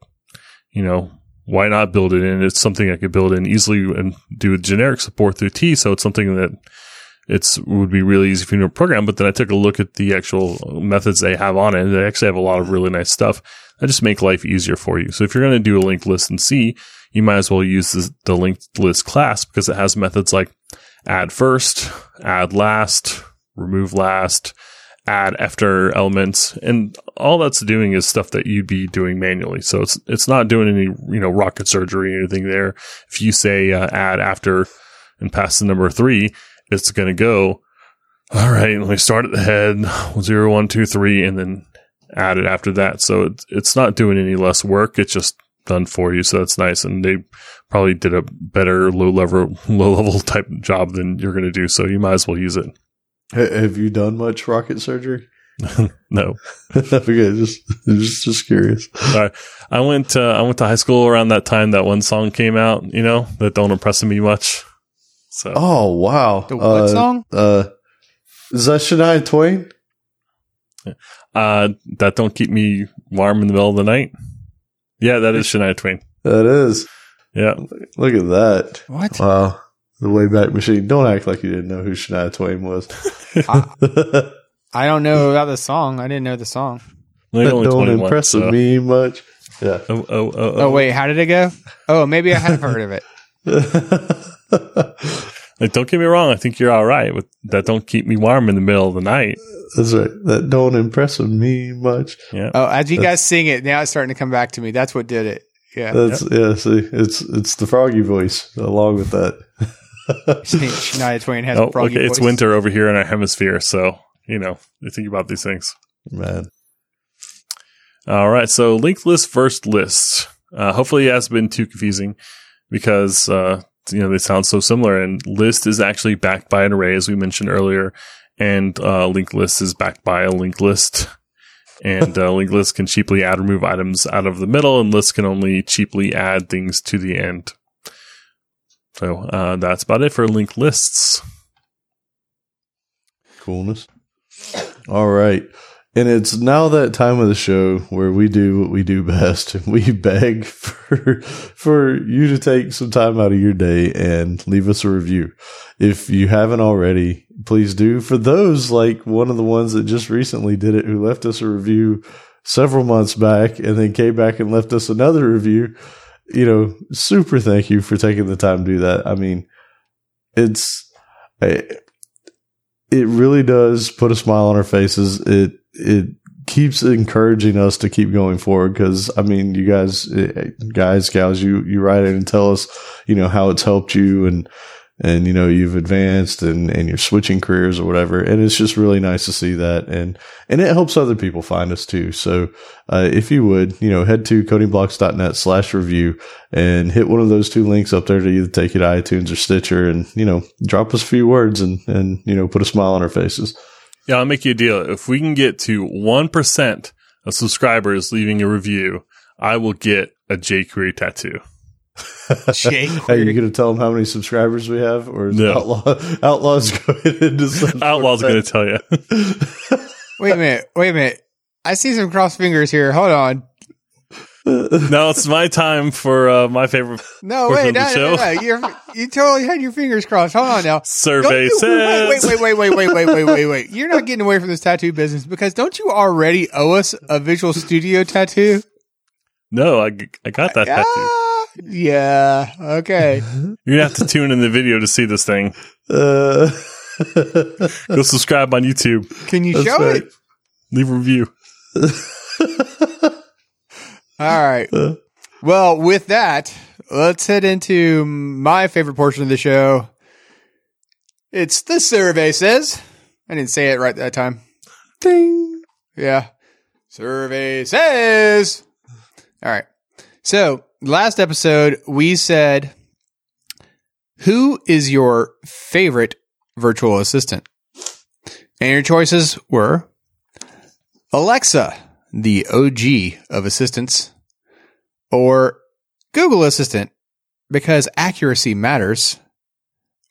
you know, why not build it in? It's something I could build in easily and do generic support through T. So it's something that would be really easy for you to program. But then I took a look at the actual methods they have on it, and they actually have a lot of really nice stuff that just make life easier for you. So if you're going to do a linked list in C, you might as well use the linked list class because it has methods like add first, add last, remove last, add after elements, and all that's doing is stuff that you'd be doing manually. So it's not doing any, you know, rocket surgery or anything there. If you say add after and pass the number 3, it's going to go, all right, let me start at the head, 0, 1, 2, 3, and then add it after that. So it's not doing any less work. It's just done for you. So that's nice. And they probably did a better low level type job than you're going to do. So you might as well use it. Have you done much rocket surgery? No. Okay, just curious. All right. I went to high school around that time that one song came out, you know, that don't impress me much. So. Oh, wow. The what song? Is that Shania Twain? That don't keep me warm in the middle of the night. Yeah, that is Shania Twain. That is. Yeah. Look at that. What? Wow. The Wayback Machine. Don't act like you didn't know who Shania Twain was. I don't know about the song. I didn't know the song. That don't impress me much. Yeah. Oh, wait. How did it go? Oh, maybe I have heard of it. Like, don't get me wrong. I think you're all right with that. Don't keep me warm in the middle of the night. That's right. That don't impress me much. Yeah. Oh, as you guys sing it, now it's starting to come back to me. That's what did it. Yeah. Yeah. See, it's the froggy voice along with that. Shania Twain has a froggy voice. It's winter over here in our hemisphere, so you know, you think about these things, man. All right, so linked list first list. Hopefully, it hasn't been too confusing because you know, they sound so similar. And list is actually backed by an array, as we mentioned earlier, and linked list is backed by a linked list. And linked lists can cheaply add, remove items out of the middle, and lists can only cheaply add things to the end. So that's about it for linked lists. Coolness. All right. And it's now that time of the show where we do what we do best. We beg for you to take some time out of your day and leave us a review. If you haven't already, please do. For those, like one of the ones that just recently did it, who left us a review several months back and then came back and left us another review, you know, super thank you for taking the time to do that. I mean, it really does put a smile on our faces. It keeps encouraging us to keep going forward because, I mean, you guys, gals, you write in and tell us, you know, how it's helped you and you know, you've advanced and you're switching careers or whatever. And it's just really nice to see that. And it helps other people find us too. So, if you would, you know, head to codingblocks.net/review and hit one of those two links up there to either take you to iTunes or Stitcher and, you know, drop us a few words and, you know, put a smile on our faces. Yeah. I'll make you a deal. If we can get to 1% of subscribers leaving a review, I will get a jQuery tattoo. Are you going to tell them how many subscribers we have, or is no? Outlaw's going into some Outlaw's going to tell you. Wait a minute! I see some crossed fingers here. Hold on. Now it's my time for my favorite. No, wait, no. You totally had your fingers crossed. Hold on now. Survey says. Wait. You're not getting away from this tattoo business because don't you already owe us a Visual Studio tattoo? No, I got that tattoo. Yeah. Okay. You're gonna have to tune in the video to see this thing. Go subscribe on YouTube. Can you show it? Leave a review. All right. Well, with that, let's head into my favorite portion of the show. It's the survey says. I didn't say it right that time. Ding. Yeah. Survey says. All right. So. Last episode, we said, who is your favorite virtual assistant? And your choices were Alexa, the OG of assistants, or Google Assistant, because accuracy matters,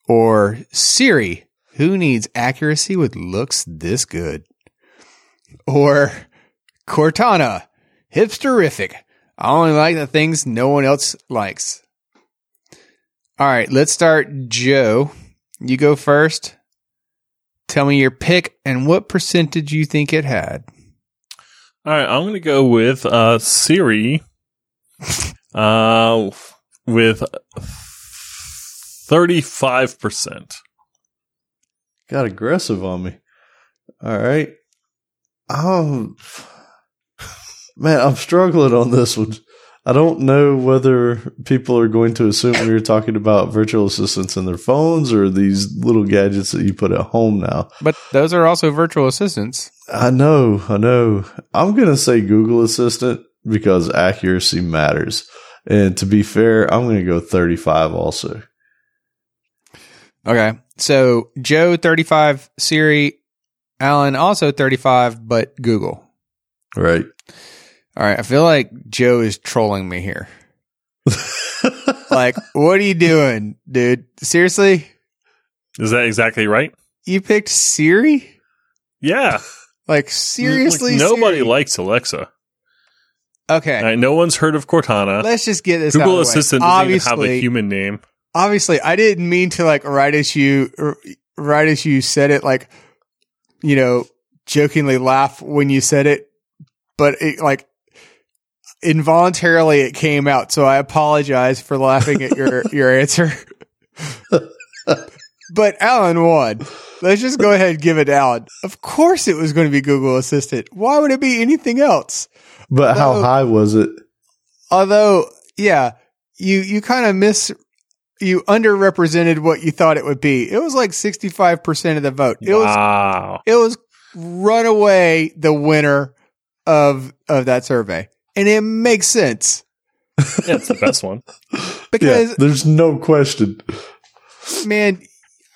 or Siri, who needs accuracy with looks this good, or Cortana, hipsterific. I only like the things no one else likes. All right, let's start, Joe. You go first. Tell me your pick and what percentage you think it had. All right, I'm going to go with Siri. with 35%. Got aggressive on me. All right. Man, I'm struggling on this one. I don't know whether people are going to assume we were talking about virtual assistants in their phones or these little gadgets that you put at home now. But those are also virtual assistants. I know. I'm going to say Google Assistant because accuracy matters. And to be fair, I'm going to go 35 also. Okay. So Joe, 35, Siri, Alan, also 35, but Google. Right. All right, I feel like Joe is trolling me here. Like, what are you doing, dude? Seriously? Is that exactly right? You picked Siri? Yeah. Like, seriously, like, nobody Siri? Likes Alexa. Okay. Right, no one's heard of Cortana. Let's just get this Google out of the way. Assistant doesn't even have a human name. Obviously, I didn't mean to, like, right as you said it, like, you know, jokingly laugh when you said it, but it, like, involuntarily it came out, so I apologize for laughing at your answer. But Alan won. Let's just go ahead and give it to Alan. Of course it was going to be Google Assistant. Why would it be anything else? But how high was it? Although, yeah, you kind of you underrepresented what you thought it would be. It was like 65% of the vote. Wow. It was runaway the winner of that survey. And it makes sense. Yeah, it's the best one. Because there's no question. Man,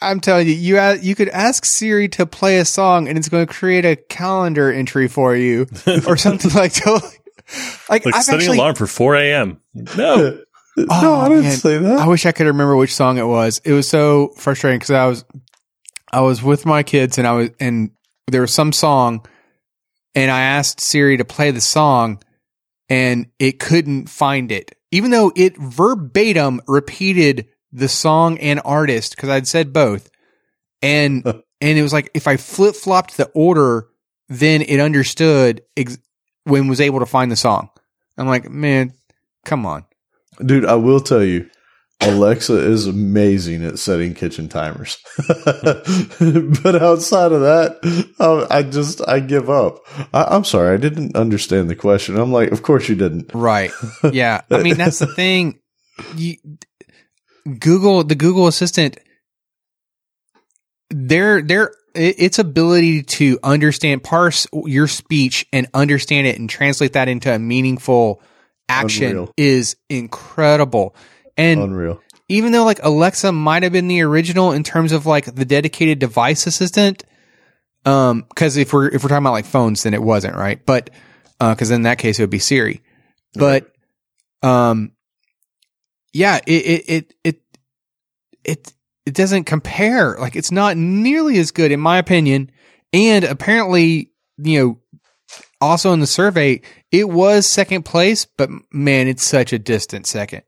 I'm telling you, you could ask Siri to play a song and it's going to create a calendar entry for you or something like that. Like setting an alarm for 4 a.m. No. No, I didn't say that. I wish I could remember which song it was. It was so frustrating because I was with my kids and there was some song and I asked Siri to play the song and it couldn't find it, even though it verbatim repeated the song and artist, because I'd said both. And and it was like, if I flip-flopped the order, then it understood when was able to find the song. I'm like, man, come on. Dude, I will tell you, Alexa is amazing at setting kitchen timers. But outside of that, I give up. I'm sorry. I didn't understand the question. I'm like, of course you didn't. Right. Yeah. I mean, that's the thing. The Google Assistant, its ability to parse your speech and understand it and translate that into a meaningful action is incredible. And even though, like, Alexa might have been the original in terms of, like, the dedicated device assistant, because if we're talking about, like, phones, then it wasn't, right? But because in that case it would be Siri. But it doesn't compare. Like, it's not nearly as good in my opinion. And apparently, you know, also in the survey, it was second place, but man, it's such a distant second.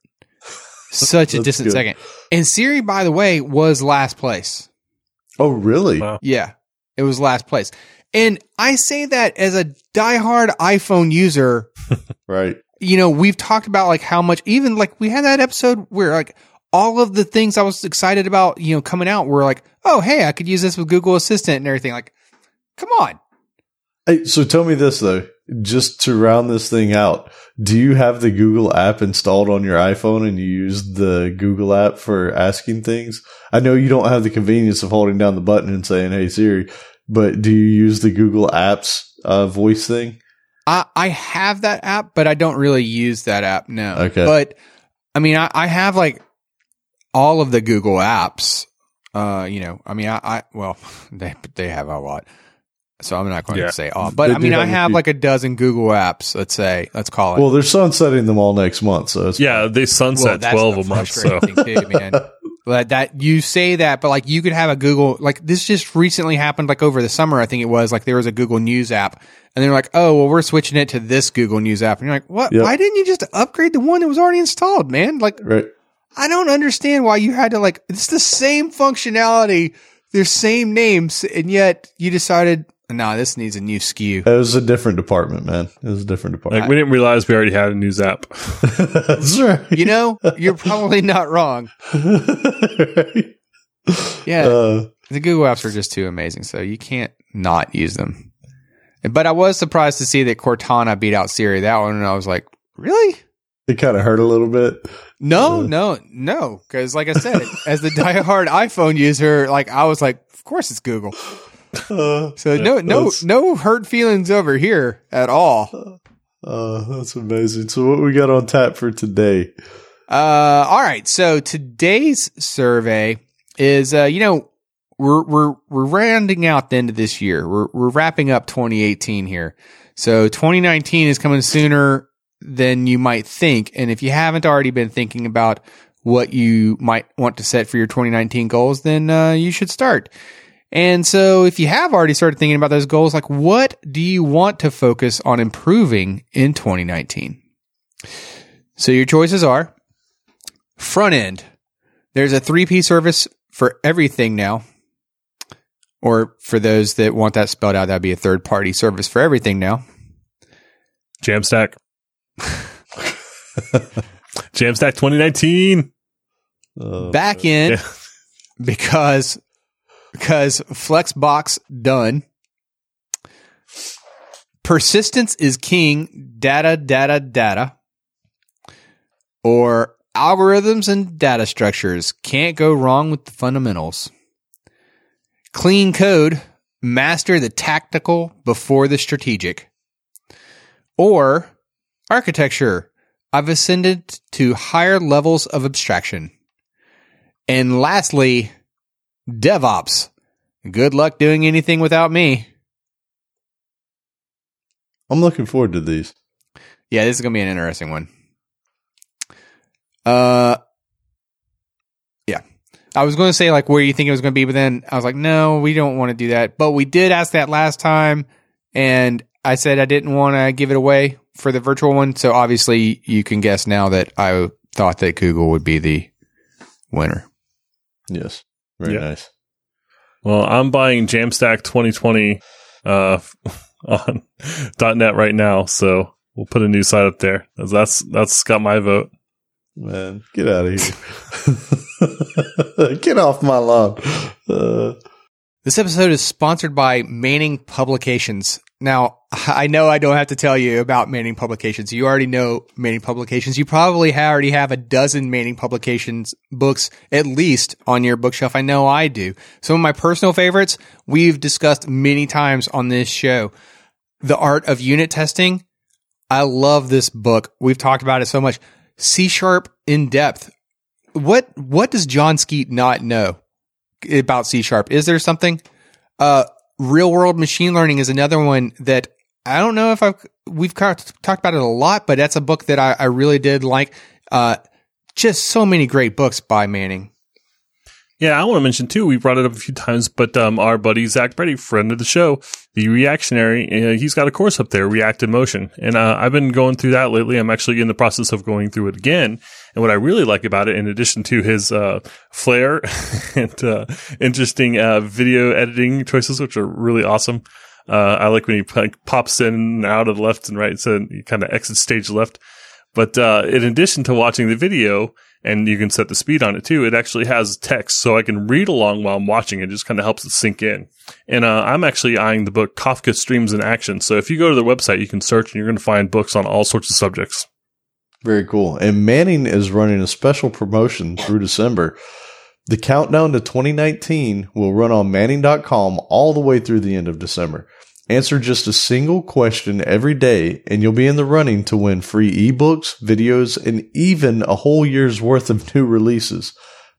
Such a distant second. And Siri, by the way, was last place. Oh, really? Wow. Yeah, it was last place. And I say that as a diehard iPhone user. Right. You know, we've talked about, like, how much, even, like, we had that episode where, like, all of the things I was excited about, you know, coming out were like, oh, hey, I could use this with Google Assistant and everything. Like, come on. Hey, so tell me this, though. Just to round this thing out, do you have the Google app installed on your iPhone and you use the Google app for asking things? I know you don't have the convenience of holding down the button and saying, hey, Siri, but do you use the Google Apps voice thing? I have that app, but I don't really use that app, no. Okay. But, I mean, I have, like, all of the Google apps. You know, I mean, well, they have a lot. So I'm not going to say all, but I mean, I have like a dozen Google apps, let's say, let's call it. Well, they're sunsetting them all next month. So it's they sunset 12 a month. So too, man. But that you say that, but like you could have a Google, like this just recently happened, like over the summer, I think it was, like there was a Google News app and they're like, oh, well, we're switching it to this Google News app. And you're like, what? Yep. Why didn't you just upgrade the one that was already installed, man? Like, right. I don't understand why you had to, like, it's the same functionality, their same names. And yet you decided, No, this needs a new SKU. It was a different department, man. It was a different department. Like, we didn't realize we already had a news app. That's right. You know, you're probably not wrong. Right. Yeah. The Google apps are just too amazing, so you can't not use them. But I was surprised to see that Cortana beat out Siri. That one, and I was like, really? It kind of hurt a little bit. No. Because like I said, as the diehard iPhone user, like I was like, of course it's Google. So no hurt feelings over here at all. That's amazing. So what we got on tap for today? All right. So today's survey is, we're rounding out the end of this year. We're wrapping up 2018 here. So 2019 is coming sooner than you might think. And if you haven't already been thinking about what you might want to set for your 2019 goals, then you should start. And so if you have already started thinking about those goals, like what do you want to focus on improving in 2019? So your choices are front end. There's a 3P service for everything now. Or for those that want that spelled out, that'd be a third-party service for everything now. Jamstack. Jamstack 2019. Back in, yeah. because Flexbox done. Persistence is king. Data. Or algorithms and data structures. Can't go wrong with the fundamentals. Clean code. Master the tactical before the strategic. Or architecture. I've ascended to higher levels of abstraction. And lastly, DevOps. Good luck doing anything without me. I'm looking forward to these. Yeah, this is going to be an interesting one. Yeah. I was going to say, like, where you think it was going to be, but then I was like, no, we don't want to do that. But we did ask that last time, and I said I didn't want to give it away for the virtual one. So obviously you can guess now that I thought that Google would be the winner. Yes. Very nice. Well, I'm buying Jamstack 2020 on .NET right now, so we'll put a new site up there. That's got my vote. Man, get out of here. Get off my lawn. This episode is sponsored by Manning Publications. Now, I know I don't have to tell you about Manning Publications. You already know Manning Publications. You probably already have a dozen Manning Publications books, at least, on your bookshelf. I know I do. Some of my personal favorites we've discussed many times on this show. The Art of Unit Testing. I love this book. We've talked about it so much. C Sharp in depth. What does John Skeet not know about C Sharp? Is there something? Real world machine learning is another one that I don't know if we've talked about it a lot, but that's a book that I really did like. Just so many great books by Manning. Yeah, I want to mention too, we brought it up a few times, but our buddy Zach Brady, friend of the show, the reactionary, he's got a course up there, Reactive Motion. And I've been going through that lately. I'm actually in the process of going through it again. And what I really like about it, in addition to his flair and interesting video editing choices, which are really awesome, I like when he pops in and out of the left and right, so he kind of exits stage left. But in addition to watching the video, and you can set the speed on it too, it actually has text, so I can read along while I'm watching. It just kind of helps it sink in. And I'm actually eyeing the book Kafka Streams in Action. So if you go to their website, you can search, and you're going to find books on all sorts of subjects. Very cool. And Manning is running a special promotion through December. The countdown to 2019 will run on Manning.com all the way through the end of December. Answer just a single question every day, and you'll be in the running to win free ebooks, videos, and even a whole year's worth of new releases.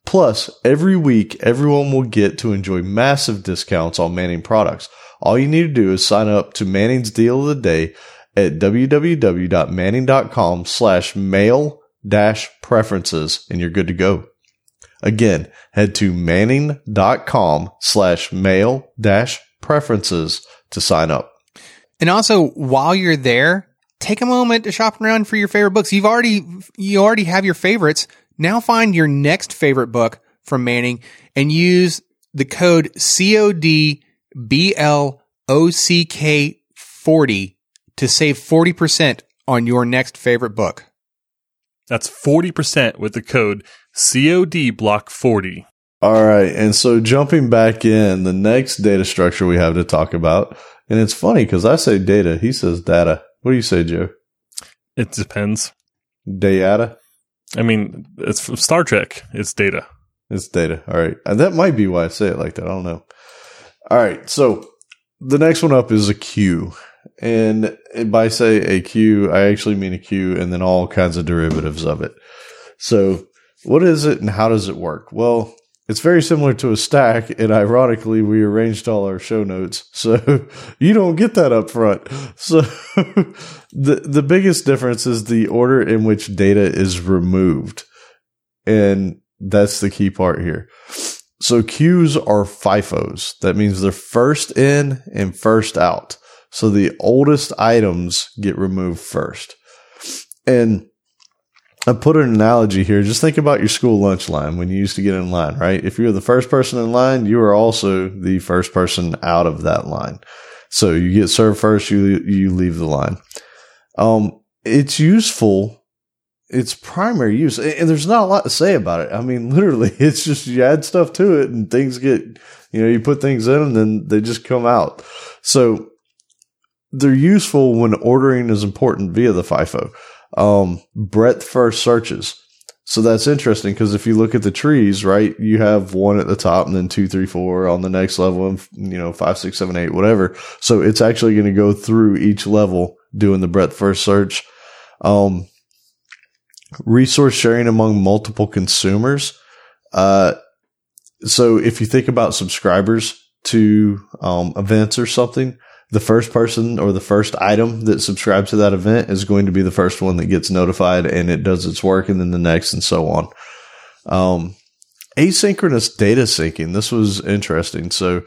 Plus, every week, everyone will get to enjoy massive discounts on Manning products. All you need to do is sign up to Manning's Deal of the Day at www.manning.com/mail-preferences, and you're good to go. Again, head to manning.com/mail-preferences to sign up. And also, while you're there, take a moment to shop around for your favorite books. You already have your favorites. Now find your next favorite book from Manning and use the code CODBLOCKS OCK40 to save 40% on your next favorite book. That's 40% with the code CODBLOCK40. All right. And so jumping back in, the next data structure we have to talk about, and it's funny because I say data, he says data. What do you say, Joe? It depends. Data? I mean, it's from Star Trek. It's data. It's data. All right. And that might be why I say it like that. I don't know. All right. So the next one up is a queue. And by say a queue, I actually mean a queue and then all kinds of derivatives of it. So what is it and how does it work? Well, it's very similar to a stack, and ironically, we arranged all our show notes, so you don't get that up front. So the biggest difference is the order in which data is removed, and that's the key part here. So queues are FIFOs. That means they're first in and first out. So the oldest items get removed first. And I put an analogy here. Just think about your school lunch line when you used to get in line, right? If you were the first person in line, you were also the first person out of that line. So you get served first, you leave the line. It's useful. It's primary use. And there's not a lot to say about it. I mean, literally, it's just you add stuff to it and things get, you put things in and then they just come out. So they're useful when ordering is important via the FIFO. Breadth first searches. So that's interesting because if you look at the trees, right, you have one at the top and then 2, 3, 4 on the next level and, 5, 6, 7, 8, whatever. So it's actually going to go through each level doing the breadth first search. Resource sharing among multiple consumers. So if you think about subscribers to events or something, the first person or the first item that subscribes to that event is going to be the first one that gets notified and it does its work and then the next and so on. Asynchronous data syncing. This was interesting. So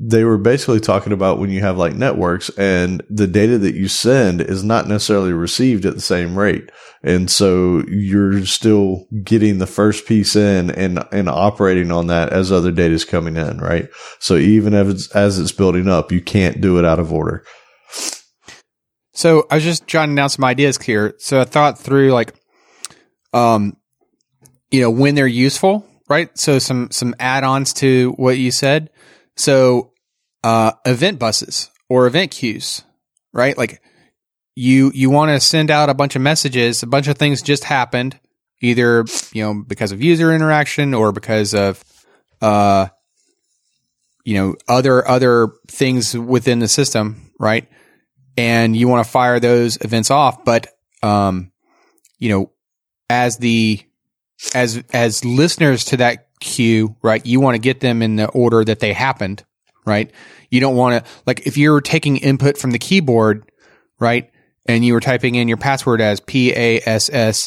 they were basically talking about when you have like networks and the data that you send is not necessarily received at the same rate. And so you're still getting the first piece in and operating on that as other data is coming in, right? So even as it's building up, you can't do it out of order. So I was just jotting down some ideas here. So I thought through like, when they're useful, right? So some add-ons to what you said. So, event buses or event queues, right? Like you want to send out a bunch of messages, a bunch of things just happened either, because of user interaction or because of, other things within the system, right? And you want to fire those events off. But, as listeners to that queue, right? You want to get them in the order that they happened, right? You don't want to, like if you're taking input from the keyboard, right? And you were typing in your password as PASSWORD,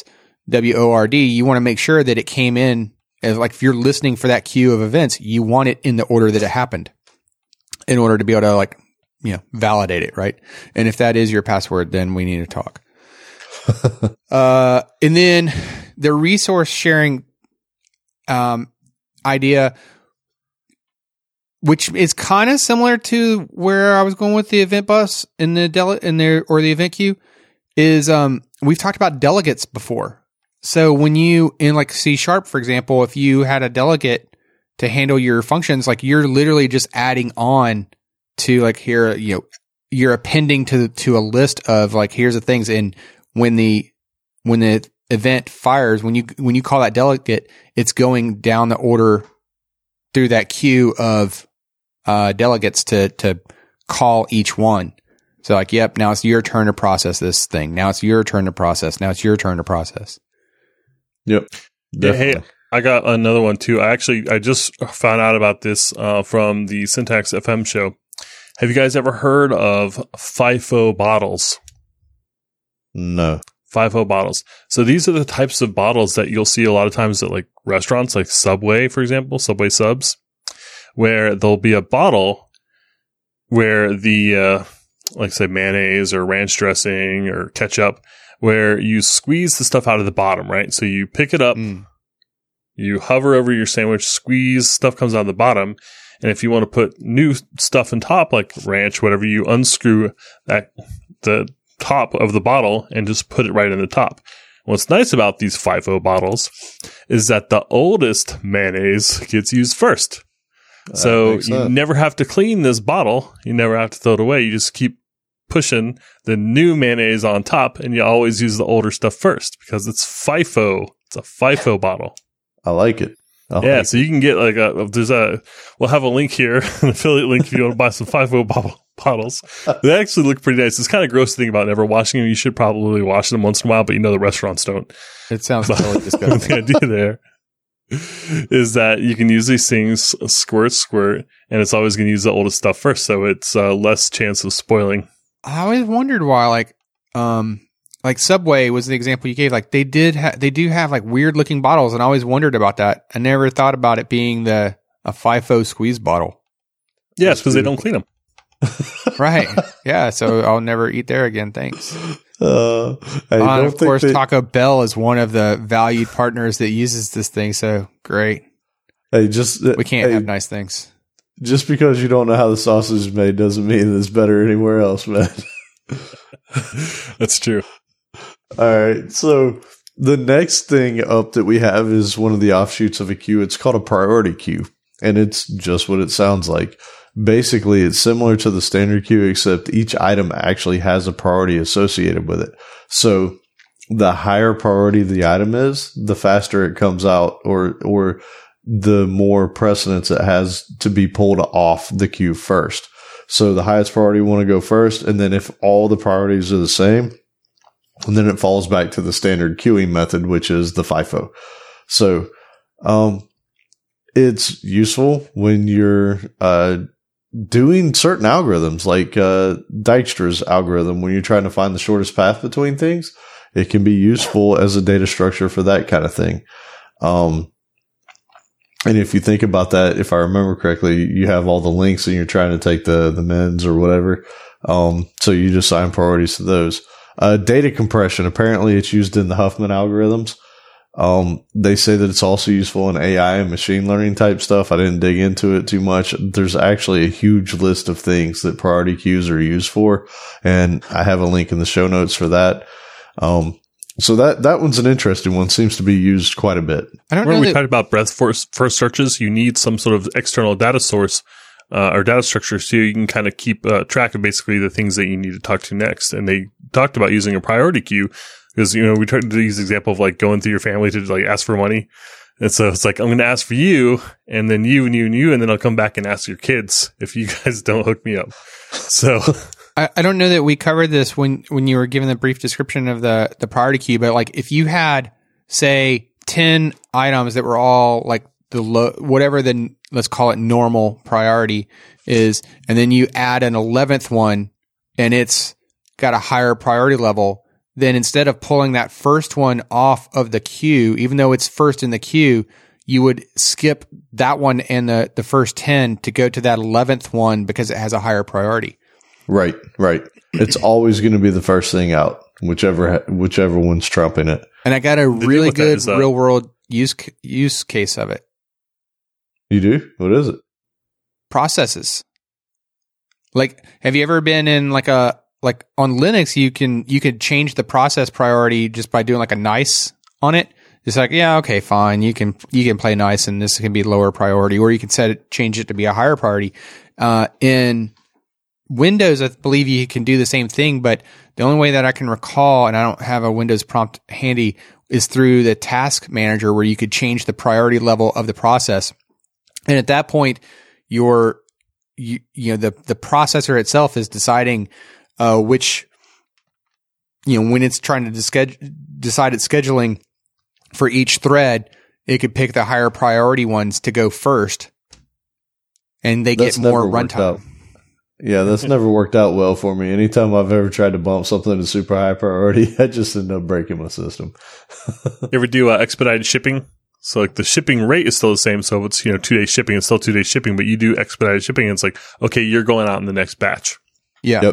you want to make sure that it came in as like, if you're listening for that queue of events, you want it in the order that it happened in order to be able to like, validate it, right? And if that is your password, then we need to talk. And then the resource sharing, idea, which is kind of similar to where I was going with the event bus in the the event queue, is we've talked about delegates before. So when you in like C Sharp, for example, if you had a delegate to handle your functions, like you're literally just adding on to like here, you're appending to a list of like here's the things, and when the event fires, when you call that delegate, it's going down the order through that queue of delegates to call each one. So like, yep, now it's your turn to process this thing. Now it's your turn to process. Now it's your turn to process. Yep. Definitely. Yeah, hey, I got another one too. I just found out about this from the Syntax FM show. Have you guys ever heard of FIFO bottles? No. FIFO bottles. So these are the types of bottles that you'll see a lot of times at like restaurants, like Subway, for example, Subway subs, where there'll be a bottle where the, like say mayonnaise or ranch dressing or ketchup, where you squeeze the stuff out of the bottom, right? So you pick it up, you hover over your sandwich, squeeze, stuff comes out of the bottom, And if you want to put new stuff in top, like ranch, whatever, you unscrew that the top of the bottle and just put it right in the top. What's nice about these 5.0 bottles is that the oldest mayonnaise gets used first. So you never have to clean this bottle. You never have to throw it away. You just keep pushing the new mayonnaise on top, and you always use the older stuff first because it's FIFO. It's a FIFO bottle. I like it. So you can get like we'll have a link here, an affiliate link if you want to buy some FIFO bottles. They actually look pretty nice. It's kind of gross thing about never washing them. You should probably wash them once in a while, but you know the restaurants don't. It sounds totally disgusting. The idea there is that you can use these things, squirt, and it's always going to use the oldest stuff first, so it's less chance of spoiling. I always wondered why, like Subway was the example you gave. Like they do have like weird looking bottles, and I always wondered about that. I never thought about it being a FIFO squeeze bottle. Yes, because they don't clean them. Right. Yeah. So I'll never eat there again. Thanks. Taco Bell is one of the valued partners that uses this thing. So great. We can't have nice things. Just because you don't know how the sausage is made doesn't mean it's better anywhere else, man. That's true. All right. So the next thing up that we have is one of the offshoots of a queue. It's called a priority queue, and it's just what it sounds like. Basically, it's similar to the standard queue, except each item actually has a priority associated with it. So the higher priority the item is, the faster it comes out, or the more precedence it has to be pulled off the queue first. So the highest priority want to go first, and then if all the priorities are the same, then it falls back to the standard queuing method, which is the FIFO. So it's useful when you're doing certain algorithms, like Dijkstra's algorithm, when you're trying to find the shortest path between things. It can be useful as a data structure for that kind of thing. And if you think about that, if I remember correctly, you have all the links and you're trying to take the mins or whatever. So you just assign priorities to those. Data compression, apparently it's used in the Huffman algorithms. They say that it's also useful in AI and machine learning type stuff. I didn't dig into it too much. There's actually a huge list of things that priority queues are used for, and I have a link in the show notes for that. So that one's an interesting one. Seems to be used quite a bit. When we talked about breadth first searches, you need some sort of external data source or data structure so you can kind of keep track of basically the things that you need to talk to next. And they talked about using a priority queue because, you know, we tried to do this example of like going through your family to like ask for money. And so it's like, I'm going to ask for you, and then you, and you, and you, and then I'll come back and ask your kids if you guys don't hook me up. So... I don't know that we covered this when you were given the brief description of the priority queue, but like if you had, say, 10 items that were all like let's call it normal priority is, and then you add an 11th one and it's got a higher priority level, then instead of pulling that first one off of the queue, even though it's first in the queue, you would skip that one and the first 10 to go to that 11th one because it has a higher priority. Right. It's always going to be the first thing out, whichever one's trumping it. And I got a really good real-world use case of it. You do? What is it? Processes. Like, have you ever been in like on Linux, you could change the process priority just by doing like a nice on it. It's like, yeah, okay, fine. You can play nice, and this can be lower priority, or you can change it to be a higher priority. In Windows, I believe you can do the same thing, but the only way that I can recall, and I don't have a Windows prompt handy, is through the task manager where you could change the priority level of the process. And at that point, the processor itself is deciding which, you know, when it's trying to decide its scheduling for each thread, it could pick the higher priority ones to go first, and they get more runtime. Yeah, that's never worked out well for me. Anytime I've ever tried to bump something to super high priority, I just end up breaking my system. You ever do expedited shipping? So like the shipping rate is still the same. So if it's 2-day shipping, it's still 2-day shipping. But you do expedited shipping, and it's like, okay, you're going out in the next batch. Yeah.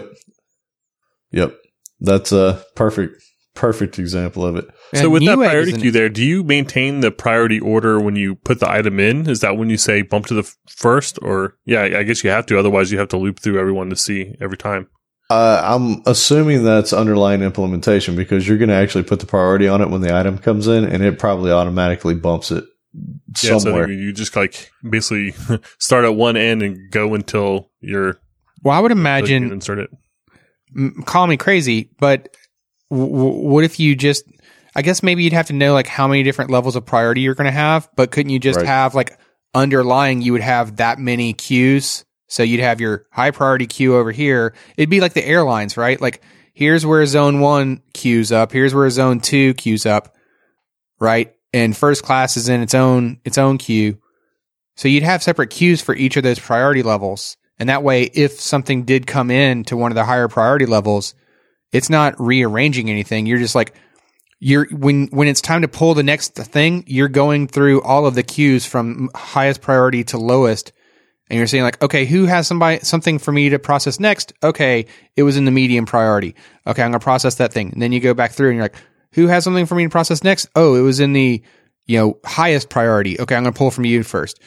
Yep. That's perfect. perfect example of it. And so with that priority queue there, do you maintain the priority order when you put the item in? Is that when you say bump to the first? Or yeah, I guess you have to. Otherwise, you have to loop through everyone to see every time. I'm assuming that's underlying implementation because you're going to actually put the priority on it when the item comes in, and it probably automatically bumps it somewhere. Yeah, so you just like basically start at one end and go until you're. Well, I would imagine. So insert it. Call me crazy, but what if you just? I guess maybe you'd have to know like how many different levels of priority you're going to have, but couldn't you just have like underlying? You would have that many queues. So you'd have your high priority queue over here. It'd be like the airlines, right? Like here's where zone 1 queues up. Here's where zone 2 queues up, right? And first class is in its own queue. So you'd have separate queues for each of those priority levels. And that way, if something did come in to one of the higher priority levels, it's not rearranging anything. You're just like, when it's time to pull the next thing, you're going through all of the queues from highest priority to lowest. And you're saying like, okay, who has something for me to process next? Okay, it was in the medium priority. Okay, I'm going to process that thing. And then you go back through and you're like, who has something for me to process next? Oh, it was in the highest priority. Okay, I'm going to pull from you first.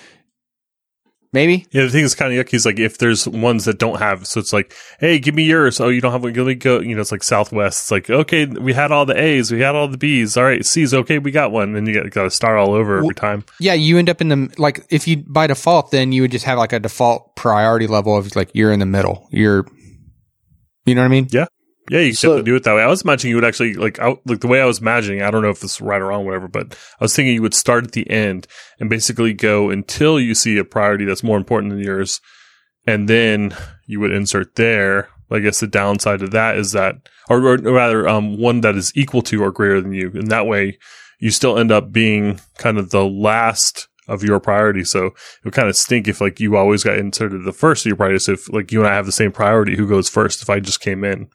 Maybe? Yeah, the thing is kind of yucky is like if there's ones that don't have. So it's like, hey, give me yours. Oh, you don't have one. Let me go. It's like Southwest. It's like, okay, we had all the A's. We had all the B's. All right, C's. Okay, we got one. And you got to start all over every time. Yeah, you end up in the, like, if you, by default, then you would just have like a default priority level of like, you're in the middle. You know what I mean? Yeah. Yeah, you should do it that way. I was imagining you would actually, like the way I was imagining, I don't know if it's right or wrong, whatever, but I was thinking you would start at the end and basically go until you see a priority that's more important than yours, and then you would insert there. I guess the downside of that is that, or rather, one that is equal to or greater than you, and that way you still end up being kind of the last of your priority. So it would kind of stink if like you always got inserted the first of your priority. So if like you and I have the same priority, who goes first if I just came in?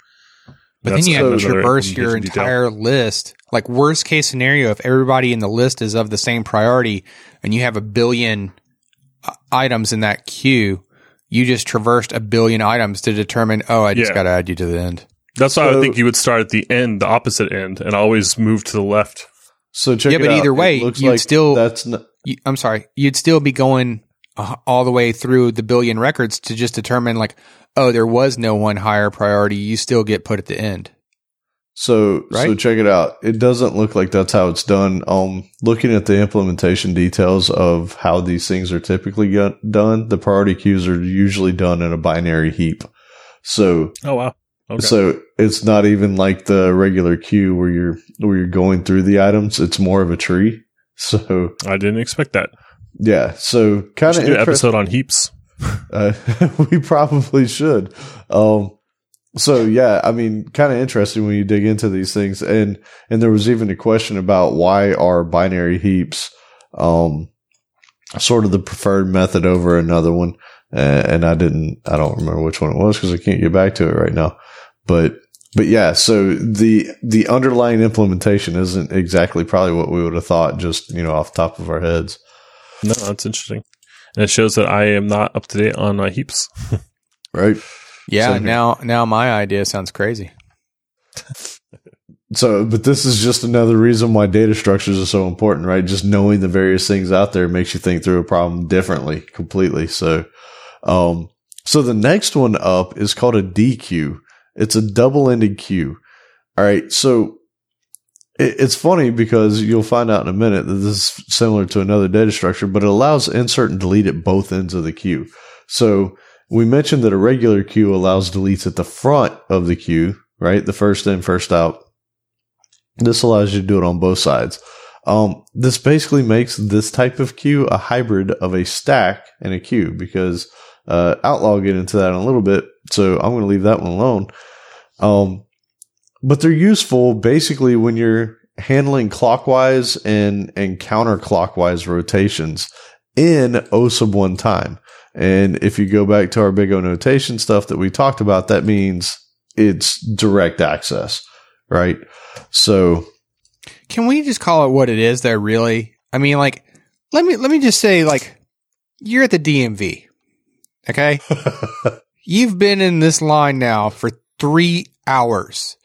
But then you have to traverse your entire list. Like worst case scenario, if everybody in the list is of the same priority and you have a billion items in that queue, you just traversed a billion items to determine, oh, I just got to add you to the end. That's why I would think you would start at the end, the opposite end, and always move to the left. So check it out. Yeah, but either way, you'd still be going all the way through the billion records to just determine like, oh, there was no one higher priority. You still get put at the end. So check it out. It doesn't look like that's how it's done. Looking at the implementation details of how these things are typically done, the priority queues are usually done in a binary heap. So, oh wow, okay. So it's not even like the regular queue where you're going through the items. It's more of a tree. So I didn't expect that. Yeah, so kind of an episode on heaps. We probably should. So yeah, I mean, kind of interesting when you dig into these things, and there was even a question about why are binary heaps sort of the preferred method over another one, and I don't remember which one it was because I can't get back to it right now, but yeah, so the underlying implementation isn't exactly probably what we would have thought just off the top of our heads. No, that's interesting. And it shows that I am not up to date on my heaps. Right. Yeah, so now my idea sounds crazy. So, but this is just another reason why data structures are so important, right? Just knowing the various things out there makes you think through a problem differently, completely. So, so the next one up is called a DQ. It's a double-ended queue. All right, so it's funny because you'll find out in a minute that this is similar to another data structure, but it allows insert and delete at both ends of the queue. So we mentioned that a regular queue allows deletes at the front of the queue, right? The first in, first out. This allows you to do it on both sides. This basically makes this type of queue a hybrid of a stack and a queue because Outlaw will get into that in a little bit, so I'm going to leave that one alone. But they're useful basically when you're handling clockwise and counterclockwise rotations in O sub 1 time. And if you go back to our big O notation stuff that we talked about, that means it's direct access, right? So can we just call it what it is there really? I mean, like, let me just say, like, you're at the DMV, okay? You've been in this line now for 3 hours.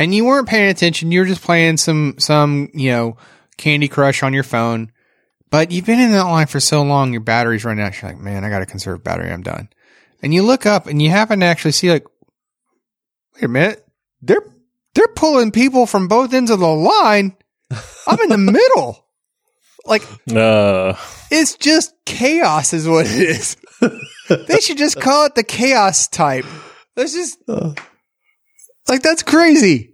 and you weren't paying attention. You were just playing some, you know, Candy Crush on your phone. But you've been in that line for so long, your battery's running out. You're like, man, I got to conserve battery. I'm done. And you look up and you happen to actually see, like, wait a minute, they're pulling people from both ends of the line. I'm in the middle. Like, it's just chaos is what it is. They should just call it the chaos type. That's just like, that's crazy.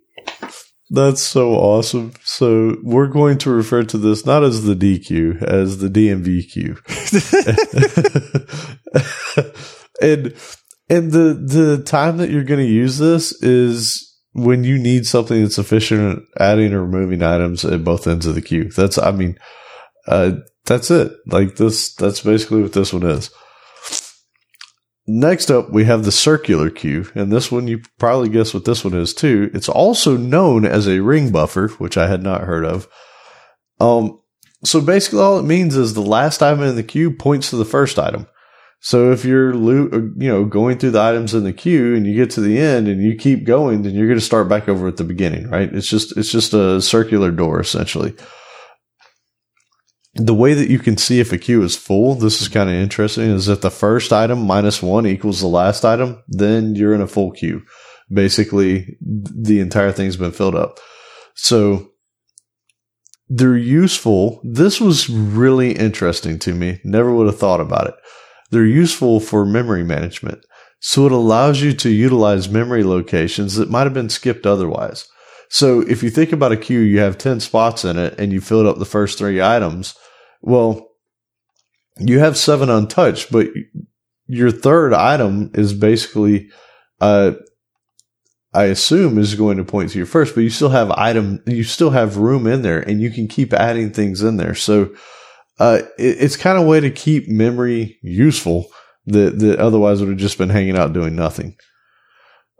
That's so awesome. So we're going to refer to this not as the DQ, as the DMV queue. And the time that you're going to use this is when you need something that's efficient at adding or removing items at both ends of the queue. That's, I mean, that's it. Like this, that's basically what this one is. Next up, we have the circular queue, and this one, you probably guess what this one is too. It's also known as a ring buffer, which I had not heard of. So basically all it means is the last item in the queue points to the first item. So if you're, you know, going through the items in the queue and you get to the end and you keep going, then you're going to start back over at the beginning, right? It's just a circular door essentially. The way that you can see if a queue is full, this is kind of interesting, is if the first item minus one equals the last item, then you're in a full queue. Basically, the entire thing's been filled up. So they're useful. This was really interesting to me. Never would have thought about it. They're useful for memory management. So it allows you to utilize memory locations that might have been skipped otherwise. So if you think about a queue, you have 10 spots in it and you filled up the first three items. Well, you have seven untouched, but your third item is basically, I assume, is going to point to your first, but you still have room in there, and you can keep adding things in there. So it's kind of a way to keep memory useful that otherwise would have just been hanging out doing nothing.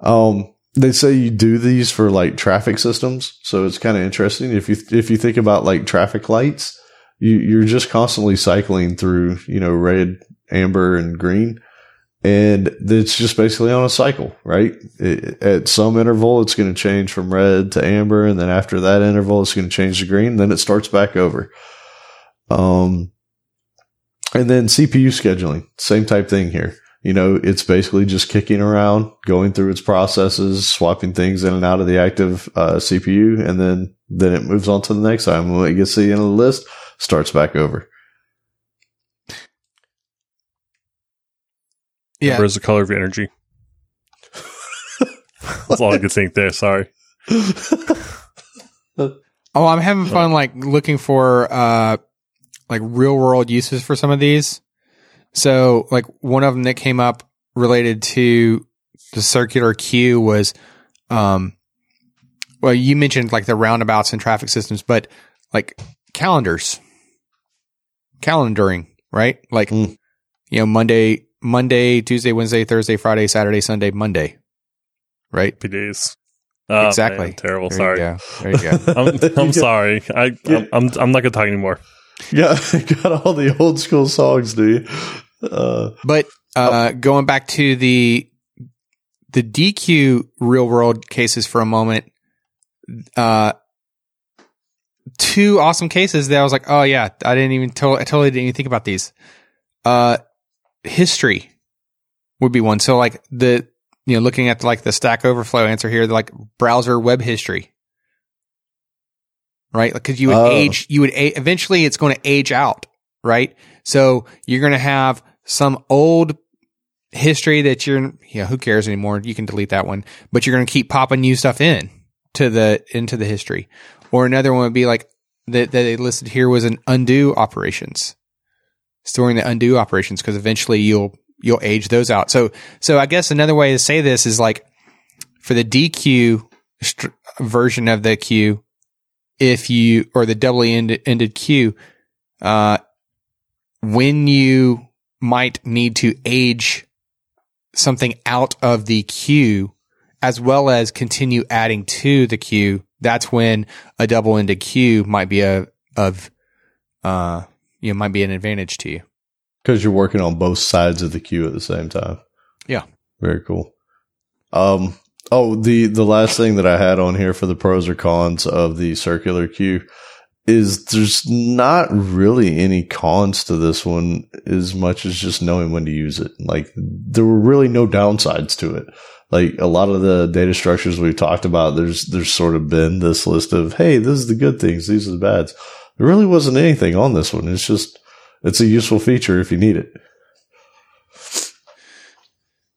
They say you do these for like traffic systems. So it's kind of interesting. If you think about like traffic lights, you're just constantly cycling through, you know, red, amber, and green. And it's just basically on a cycle, right? At some interval, it's going to change from red to amber. And then after that interval, it's going to change to green. Then it starts back over. And then CPU scheduling, same type thing here. You know, it's basically just kicking around, going through its processes, swapping things in and out of the active CPU, and then it moves on to the next item. When it gets to the end of the list, starts back over. Yeah. Amber is the color of energy. That's all I could think there. Sorry. I'm having fun, like, looking for, like, real-world uses for some of these. So, like, one of them that came up related to the circular queue was, well, you mentioned, like, the roundabouts and traffic systems, but, like, calendaring, right? Like, you know, Monday, Tuesday, Wednesday, Thursday, Friday, Saturday, Sunday, Monday, right? Happy days. Exactly. Man, I'm terrible. There sorry. There you go. I'm sorry. I'm not going to talk anymore. Yeah, got all the old school songs, do you? But going back to the DQ real world cases for a moment, two awesome cases that I was like, oh yeah, I totally didn't even think about these. History would be one. So like looking at like the Stack Overflow answer here, like browser web history. Right? Because you would eventually it's going to age out, right? So you're going to have some old history that who cares anymore? You can delete that one, but you're going to keep popping new stuff into the history. Or another one would be like that they listed here was an undo operations, storing the undo operations, because eventually you'll age those out. So I guess another way to say this is like for the DQ version of the queue, the doubly ended queue, when you might need to age something out of the queue as well as continue adding to the queue, that's when a double ended queue might be might be an advantage to you. Because you're working on both sides of the queue at the same time. Yeah. Very cool. Oh, the last thing that I had on here for the pros or cons of the circular queue is there's not really any cons to this one as much as just knowing when to use it. Like, there were really no downsides to it. Like, a lot of the data structures we've talked about, there's sort of been this list of, hey, this is the good things, these are the bads. There really wasn't anything on this one. It's just, it's a useful feature if you need it.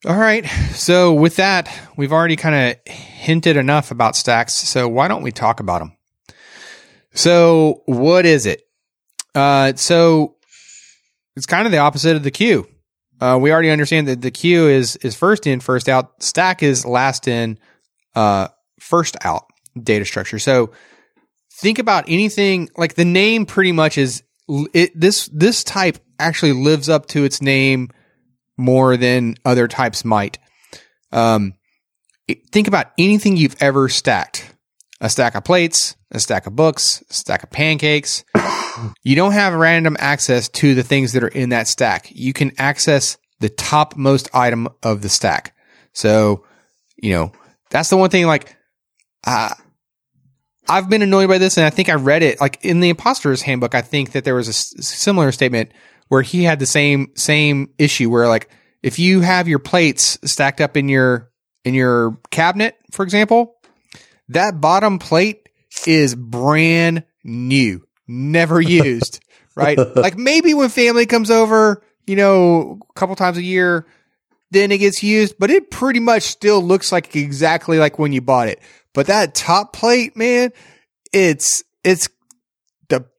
All right. So with that, we've already kind of hinted enough about stacks. So why don't we talk about them? So what is it? So it's kind of the opposite of the queue. We already understand that the queue is first in, first out. Stack is last in, first out data structure. So think about anything like the name pretty much is it. This type actually lives up to its name more than other types might. Think about anything you've ever stacked. A stack of plates, a stack of books, a stack of pancakes. You don't have random access to the things that are in that stack. You can access the topmost item of the stack. So, you know, that's the one thing, like, I've been annoyed by this, and I think I read it, like, in the Imposter's Handbook, I think that there was a similar statement where he had the same issue where, like, if you have your plates stacked up in your cabinet, for example, that bottom plate is brand new, never used, right? Like, maybe when family comes over, you know, a couple times a year, then it gets used, but it pretty much still looks like exactly like when you bought it. But that top plate, man, it's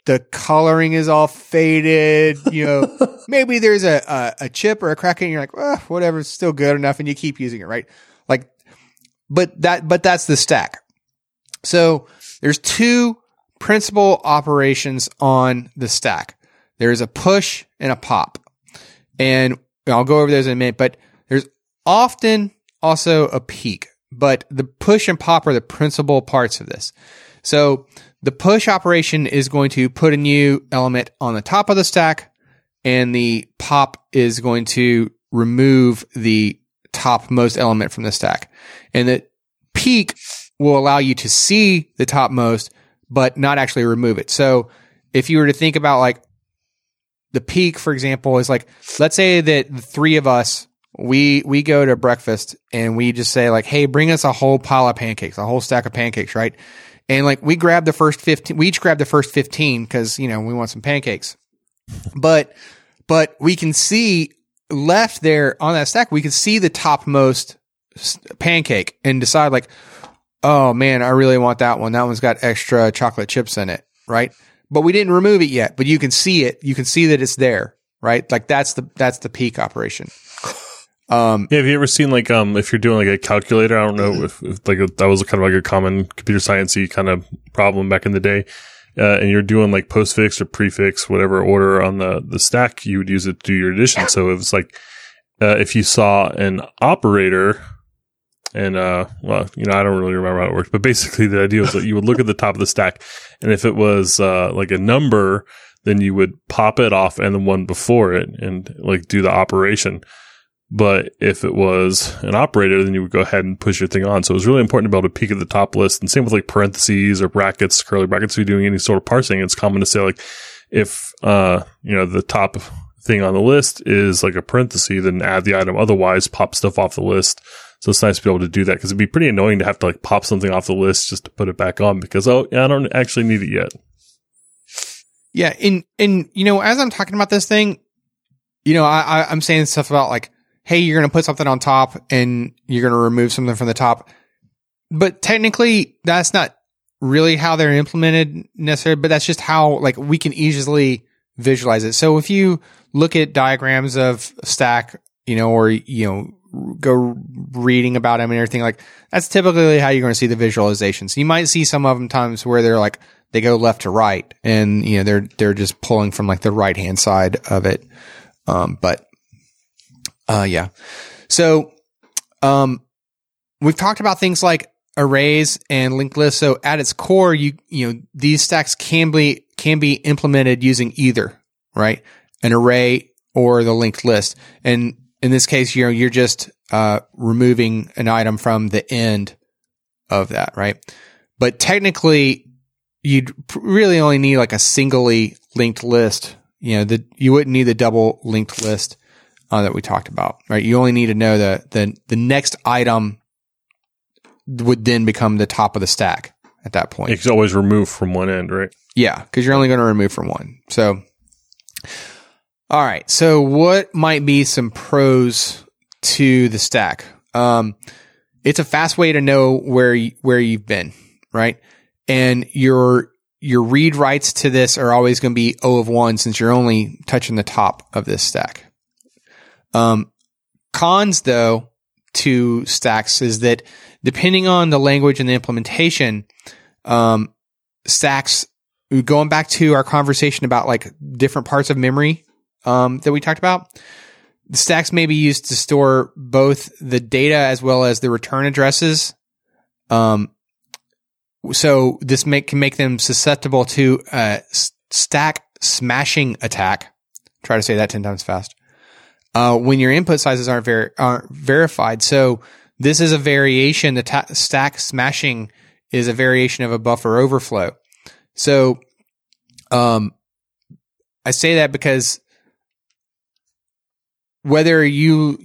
the coloring is all faded, you know, maybe there's a chip or a crack and you're like, well, whatever, it's still good enough. And you keep using it, right? Like, but that's the stack. So there's two principal operations on the stack. There's a push and a pop. And I'll go over those in a minute, but there's often also a peek, but the push and pop are the principal parts of this. So the push operation is going to put a new element on the top of the stack, and the pop is going to remove the topmost element from the stack. And the peek will allow you to see the topmost, but not actually remove it. So if you were to think about, like, the peek, for example, is like, let's say that the three of us, we go to breakfast and we just say, like, hey, bring us a whole pile of pancakes, a whole stack of pancakes, right? And, like, we grab the first 15, we each grab the first 15 because, you know, we want some pancakes. But we can see left there on that stack, we can see the topmost pancake and decide, like, oh man, I really want that one. That one's got extra chocolate chips in it, right? But we didn't remove it yet, but you can see it. You can see that it's there, right? Like, that's the peek operation. Yeah, have you ever seen, like, if you're doing, like, a calculator, I don't know if like that was kind of like a common computer science-y kind of problem back in the day, and you're doing, like, postfix or prefix, whatever order on the stack, you would use it to do your addition. So it was like, if you saw an operator, and, well, you know, I don't really remember how it worked, but basically the idea was that you would look at the top of the stack, and if it was, like, a number, then you would pop it off and the one before it and, like, do the operation. But if it was an operator, then you would go ahead and push your thing on. So it was really important to be able to peek at the top list. And same with, like, parentheses or brackets, curly brackets. If you're doing any sort of parsing, it's common to say, like, if, you know, the top thing on the list is, like, a parenthesis, then add the item. Otherwise, pop stuff off the list. So it's nice to be able to do that, because it'd be pretty annoying to have to, like, pop something off the list just to put it back on because, oh, I don't actually need it yet. Yeah. And, you know, as I'm talking about this thing, you know, I'm saying stuff about, like, hey, you're going to put something on top and you're going to remove something from the top. But technically, that's not really how they're implemented necessarily, but that's just how, like, we can easily visualize it. So if you look at diagrams of stack, you know, or, you know, go reading about them and everything, like, that's typically how you're going to see the visualizations. You might see some of them times where they're like, they go left to right and, you know, they're just pulling from, like, the right-hand side of it. Yeah. So, we've talked about things like arrays and linked lists. So at its core, you know, these stacks can be implemented using either, right? An array or the linked list. And in this case, you know, you're just removing an item from the end of that, right? But technically, you'd really only need like a singly linked list. You know, you wouldn't need the double linked list that we talked about, right? You only need to know the next item would then become the top of the stack at that point. It's always remove from one end, right? Yeah, because you're only going to remove from one. So, all right. So, what might be some pros to the stack? It's a fast way to know where you've been, right? And your read writes to this are always going to be O of one since you're only touching the top of this stack. Cons though to stacks is that depending on the language and the implementation, stacks, going back to our conversation about like different parts of memory that we talked about, the stacks may be used to store both the data as well as the return addresses. So this can make them susceptible to a stack smashing attack. Try to say that 10 times fast. When your input sizes aren't verified. So this is a variation. The stack smashing is a variation of a buffer overflow. So, I say that because whether you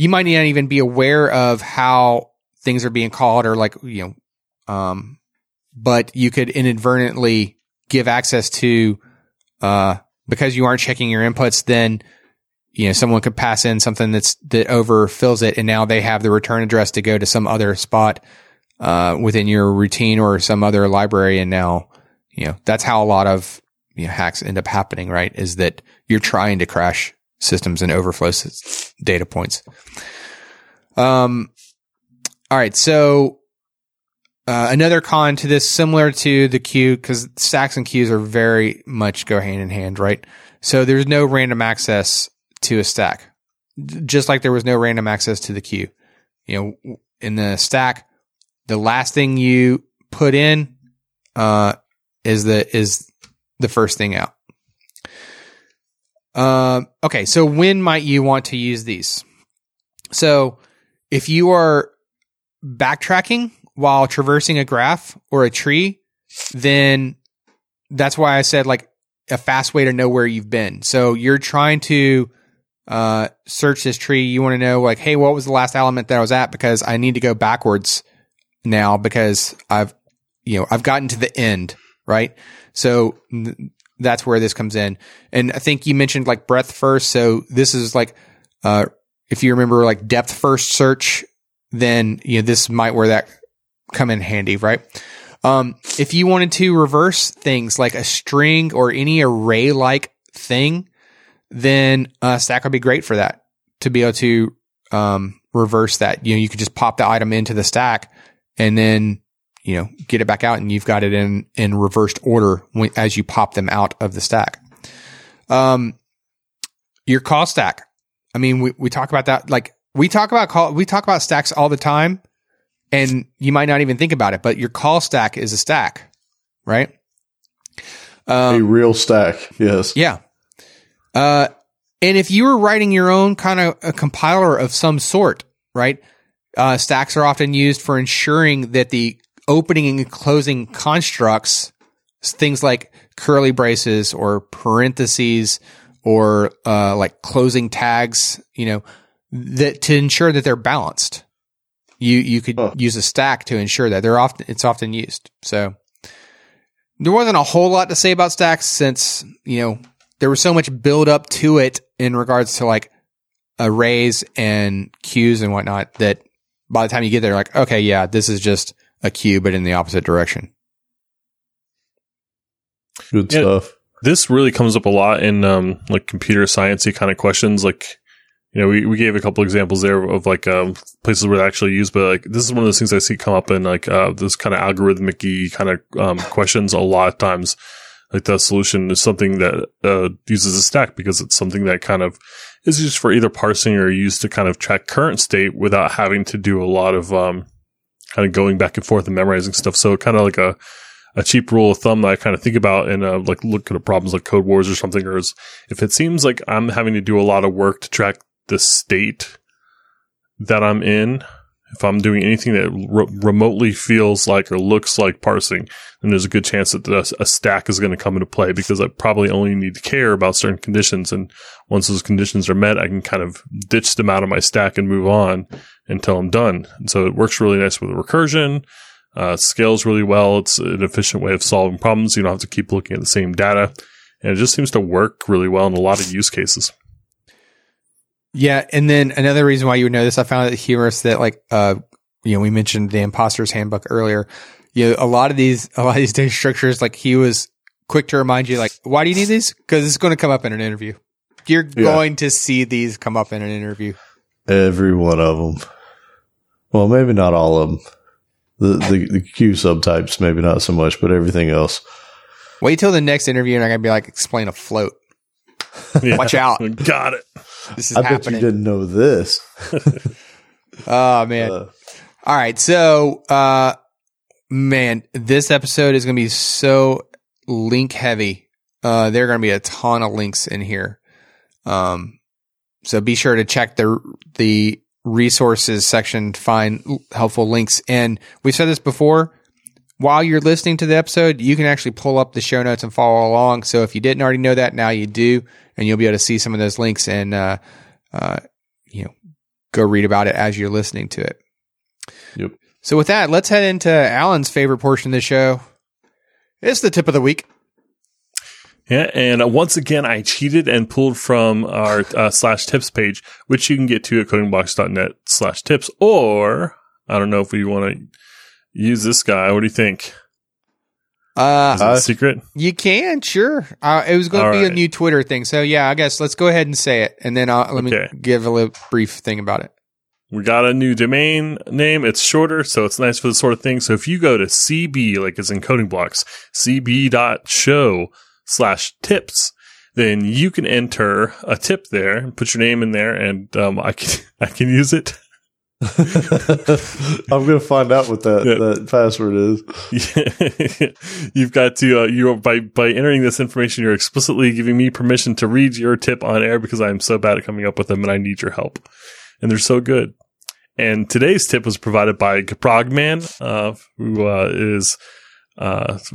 might not even be aware of how things are being called or like, but you could inadvertently give access to, because you aren't checking your inputs, then, someone could pass in something that overfills it. And now they have the return address to go to some other spot, within your routine or some other library. And now, that's how a lot of hacks end up happening, right? Is that you're trying to crash systems and overflow data points. All right, so another con to this, similar to the queue, because stacks and queues are very much go hand in hand, right? So there's no random access to a stack, just like there was no random access to the queue. In the stack, the last thing you put in is the first thing out. Okay, so when might you want to use these? So if you are backtracking while traversing a graph or a tree, then that's why I said like a fast way to know where you've been. So you're trying to search this tree. You want to know like, hey, what was the last element that I was at? Because I need to go backwards now because I've gotten to the end, right? So that's where this comes in. And I think you mentioned like breadth first. So this is like, if you remember like depth first search, then this might where that come in handy, right? If you wanted to reverse things like a string or any array-like thing, then Stack would be great for that, to be able to reverse that. You could just pop the item into the stack and then get it back out, and you've got it in reversed order as you pop them out of the stack. Your call stack. I mean, we talk about that like. We talk about stacks all the time, and you might not even think about it, but your call stack is a stack, right? A real stack, yes. Yeah. And if you were writing your own kind of a compiler of some sort, right, stacks are often used for ensuring that the opening and closing constructs, things like curly braces or parentheses or like closing tags, that to ensure that they're balanced. You could use a stack to ensure that they're often used. So there wasn't a whole lot to say about stacks since, there was so much build up to it in regards to like arrays and queues and whatnot, that by the time you get there, like, okay, yeah, this is just a queue, but in the opposite direction. Good stuff. This really comes up a lot in like computer science-y kind of questions. Like, we gave a couple examples there of like places where they actually use, but like this is one of those things I see come up in like this kind of algorithmic-y kind of questions a lot of times. Like the solution is something that uses a stack because it's something that kind of is used for either parsing or used to kind of track current state without having to do a lot of kind of going back and forth and memorizing stuff. So kind of like a cheap rule of thumb that I kind of think about and like look at problems like Code Wars or something, or is if it seems like I'm having to do a lot of work to track the state that I'm in, if I'm doing anything that remotely feels like or looks like parsing, then there's a good chance that a stack is going to come into play, because I probably only need to care about certain conditions. And once those conditions are met, I can kind of ditch them out of my stack and move on until I'm done. And so it works really nice with recursion, scales really well. It's an efficient way of solving problems. You don't have to keep looking at the same data. And it just seems to work really well in a lot of use cases. Yeah, and then another reason why you would know this, I found it humorous that, like, we mentioned the Imposter's Handbook earlier. You know, a lot of these data structures, like, he was quick to remind you, like, why do you need these? Because it's going to come up in an interview. You're going to see these come up in an interview. Every one of them. Well, maybe not all of them. The queue subtypes, maybe not so much, but everything else. Wait till the next interview, and I'm going to be like, explain a float. Yeah. Watch out. Got it. This is happening. I bet you didn't know this. Oh, man. All right. So, this episode is going to be so link heavy. There are going to be a ton of links in here. So be sure to check the resources section to find helpful links. And we've said this before. While you're listening to the episode, you can actually pull up the show notes and follow along. So if you didn't already know that, now you do, and you'll be able to see some of those links and go read about it as you're listening to it. Yep. So with that, let's head into Alan's favorite portion of the show. It's the tip of the week. Yeah, and once again, I cheated and pulled from our /tips page, which you can get to at codingblocks.net/tips, or I don't know if we want to use this guy. What do you think? Is it a secret? You can, sure. It was going to be a new Twitter thing. So, yeah, I guess let's go ahead and say it. And then let me give a little brief thing about it. We got a new domain name. It's shorter, so it's nice for the sort of thing. So if you go to CB, like it's in Coding Blocks, cb.show/tips, then you can enter a tip there and put your name in there, and I can use it. I'm gonna find out what that password is. Yeah. You've got to by entering this information, you're explicitly giving me permission to read your tip on air, because I'm so bad at coming up with them and I need your help. And they're so good. And today's tip was provided by Gaprogman, who is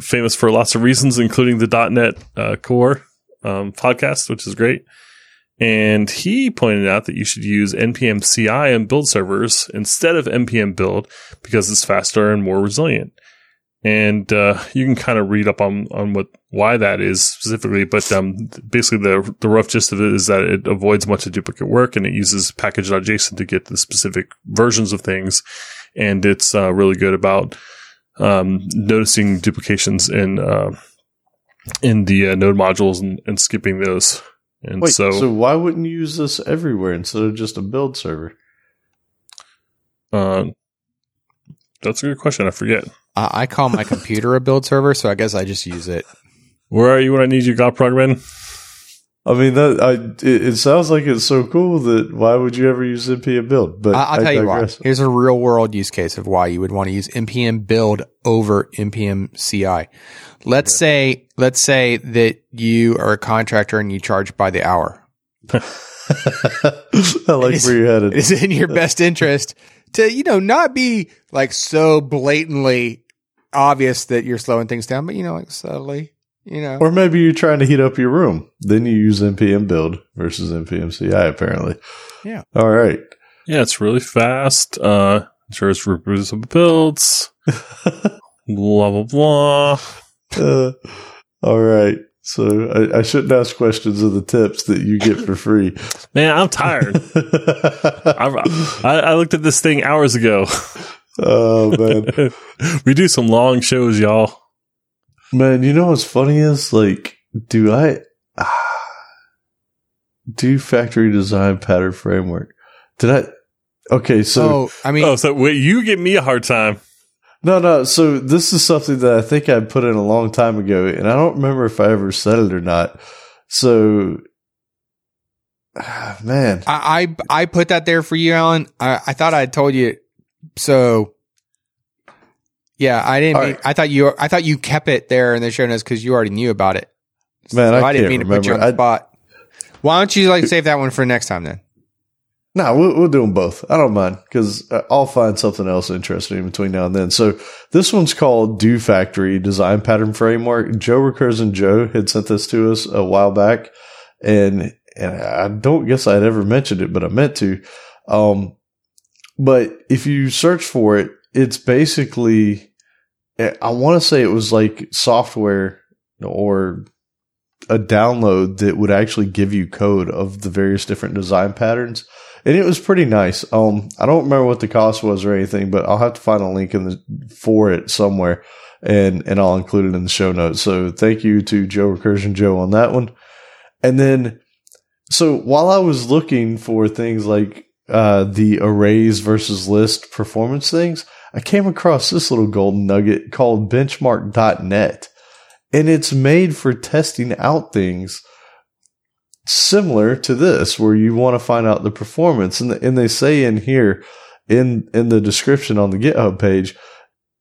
famous for lots of reasons, including the .NET Core podcast, which is great. And he pointed out that you should use npm ci and build servers instead of npm build, because it's faster and more resilient. And you can kind of read up on why that is specifically, but basically the rough gist of it is that it avoids much of duplicate work, and it uses package.json to get the specific versions of things. And it's really good about noticing duplications in the node modules and skipping those. And wait, so why wouldn't you use this everywhere instead of just a build server? That's a good question. I forget. I call my computer a build server, so I guess I just use it. Where are you when I need you, Gaprogman? I mean, it sounds like it's so cool that why would you ever use npm build? But I'll tell you why. Here's a real world use case of why you would want to use npm build over npm ci. Let's say that you are a contractor and you charge by the hour. I like where you're headed. It's in your best interest to not be like so blatantly obvious that you're slowing things down, but like subtly. Or maybe you're trying to heat up your room. Then you use npm build versus npm ci, apparently. Yeah. All right. Yeah, it's really fast. Ensures reproducible builds. Blah, blah, blah. All right. So I shouldn't ask questions of the tips that you get for free. Man, I'm tired. I looked at this thing hours ago. Oh, man. We do some long shows, y'all. Man, you know what's funny is, like, do I do factory design pattern framework? Did I? Okay, so wait, you give me a hard time. No. So this is something that I think I put in a long time ago, and I don't remember if I ever said it or not. So, man, I put that there for you, Alan. I thought I had told you so. Yeah, I didn't. Right. I thought you kept it there in the show notes because you already knew about it. Man, so I didn't mean to put you on the spot. Why don't you save that one for next time then? No, we'll do them both. I don't mind because I'll find something else interesting in between now and then. So this one's called Do Factory Design Pattern Framework. Joe Recursion Joe had sent this to us a while back, and I don't guess I'd ever mentioned it, but I meant to. But if you search for it, it's basically, I want to say it was like software or a download that would actually give you code of the various different design patterns. And it was pretty nice. I don't remember what the cost was or anything, but I'll have to find a link in for it somewhere, and I'll include it in the show notes. So thank you to Joe Recursion Joe on that one. And then, so while I was looking for things like the arrays versus list performance things, I came across this little golden nugget called benchmark.net. And it's made for testing out things similar to this, where you want to find out the performance. And they say in here, in the description on the GitHub page,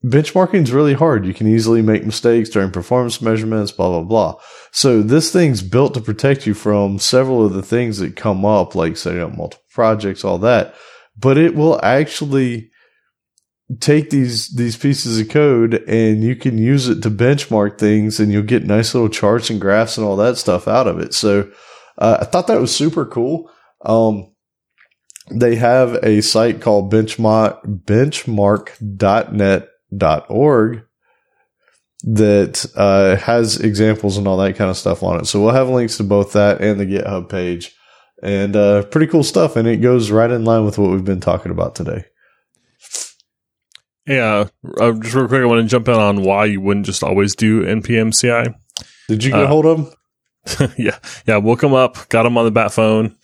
benchmarking is really hard. You can easily make mistakes during performance measurements, blah, blah, blah. So this thing's built to protect you from several of the things that come up, like setting up multiple projects, all that. But it will actually take these pieces of code and you can use it to benchmark things, and you'll get nice little charts and graphs and all that stuff out of it. So I thought that was super cool. They have a site called benchmark.net.org that has examples and all that kind of stuff on it. So we'll have links to both that and the GitHub page, and pretty cool stuff. And it goes right in line with what we've been talking about today. Yeah, just real quick, I want to jump in on why you wouldn't just always do npm CI. Did you get hold of them? Yeah, woke him up, got him on the bat phone,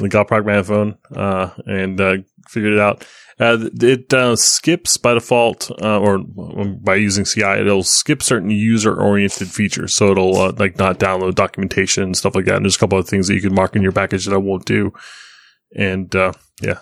the Goprock man phone, and figured it out. It skips by default, or by using CI, it'll skip certain user-oriented features. So it'll not download documentation and stuff like that. And there's a couple of things that you can mark in your package that I won't do. And so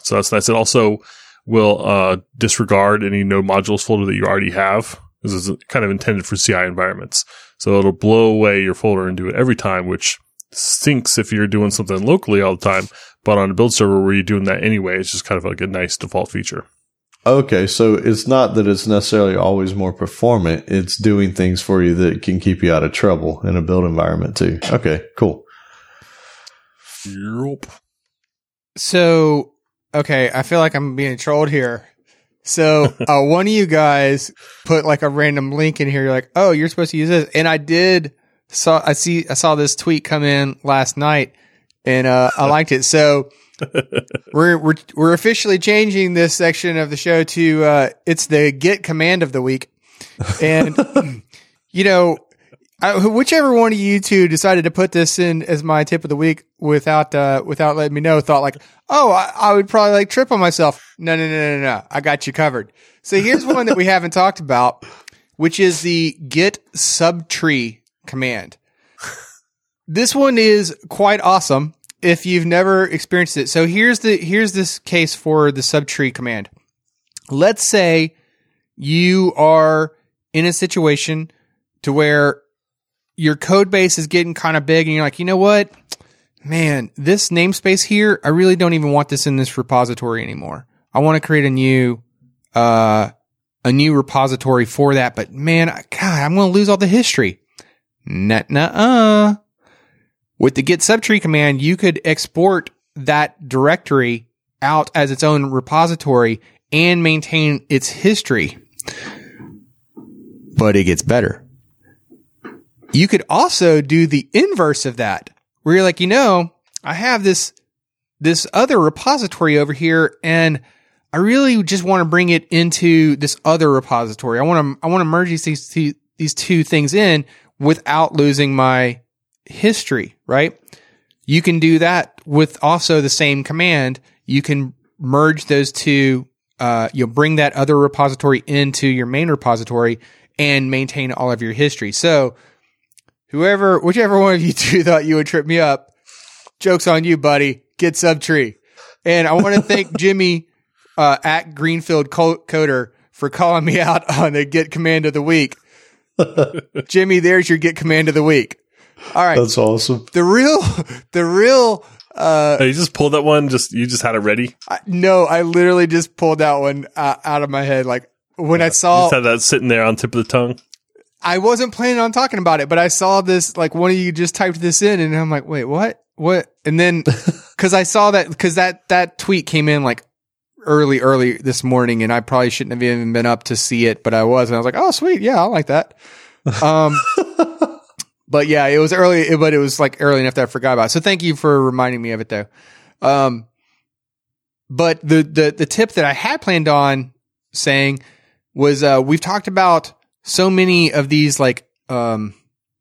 that's nice. It also will disregard any node modules folder that you already have. This is kind of intended for CI environments. So it'll blow away your folder and do it every time, which stinks if you're doing something locally all the time. But on a build server where you're doing that anyway, it's just kind of like a nice default feature. Okay, so it's not that it's necessarily always more performant. It's doing things for you that can keep you out of trouble in a build environment too. Okay, cool. Yep. So, okay, I feel like I'm being trolled here. So one of you guys put like a random link in here. You're like, oh, you're supposed to use this. And I saw this tweet come in last night, and I liked it. So we're officially changing this section of the show to it's the Git command of the week. And whichever one of you two decided to put this in as my tip of the week without letting me know, thought like, oh, I would probably like trip on myself. No. I got you covered. So here's one that we haven't talked about, which is the git subtree command. This one is quite awesome if you've never experienced it. So here's this case for the subtree command. Let's say you are in a situation to where your code base is getting kind of big, and you're like, you know what, man, this namespace here, I really don't even want this in this repository anymore. I want to create a new repository for that, but man, I'm going to lose all the history. With the git subtree command, you could export that directory out as its own repository and maintain its history. But it gets better. You could also do the inverse of that, where you're like, I have this other repository over here, and I really just want to bring it into this other repository. I want to merge these two things in without losing my history, right? You can do that with also the same command. You can merge those two. You'll bring that other repository into your main repository and maintain all of your history. So whichever one of you two thought you would trip me up, joke's on you, buddy. Git subtree. And I want to thank Jimmy at Greenfield Coder for calling me out on the Git command of the week. Jimmy, there's your Git command of the week. All right, that's awesome. The real Oh, you just pulled that one? You just had it ready? No, I literally just pulled that one out of my head. Like when I saw, you just had that sitting there on tip of the tongue. I wasn't planning on talking about it, but I saw this, like one of you just typed this in and I'm like, wait, what? And then, cause I saw that, cause that tweet came in like early this morning and I probably shouldn't have even been up to see it, but I was, and I was like, oh sweet. Yeah. I like that. But yeah, it was early, but it was like early enough that I forgot about it. So thank you for reminding me of it though. But the tip that I had planned on saying was, we've talked about so many of these like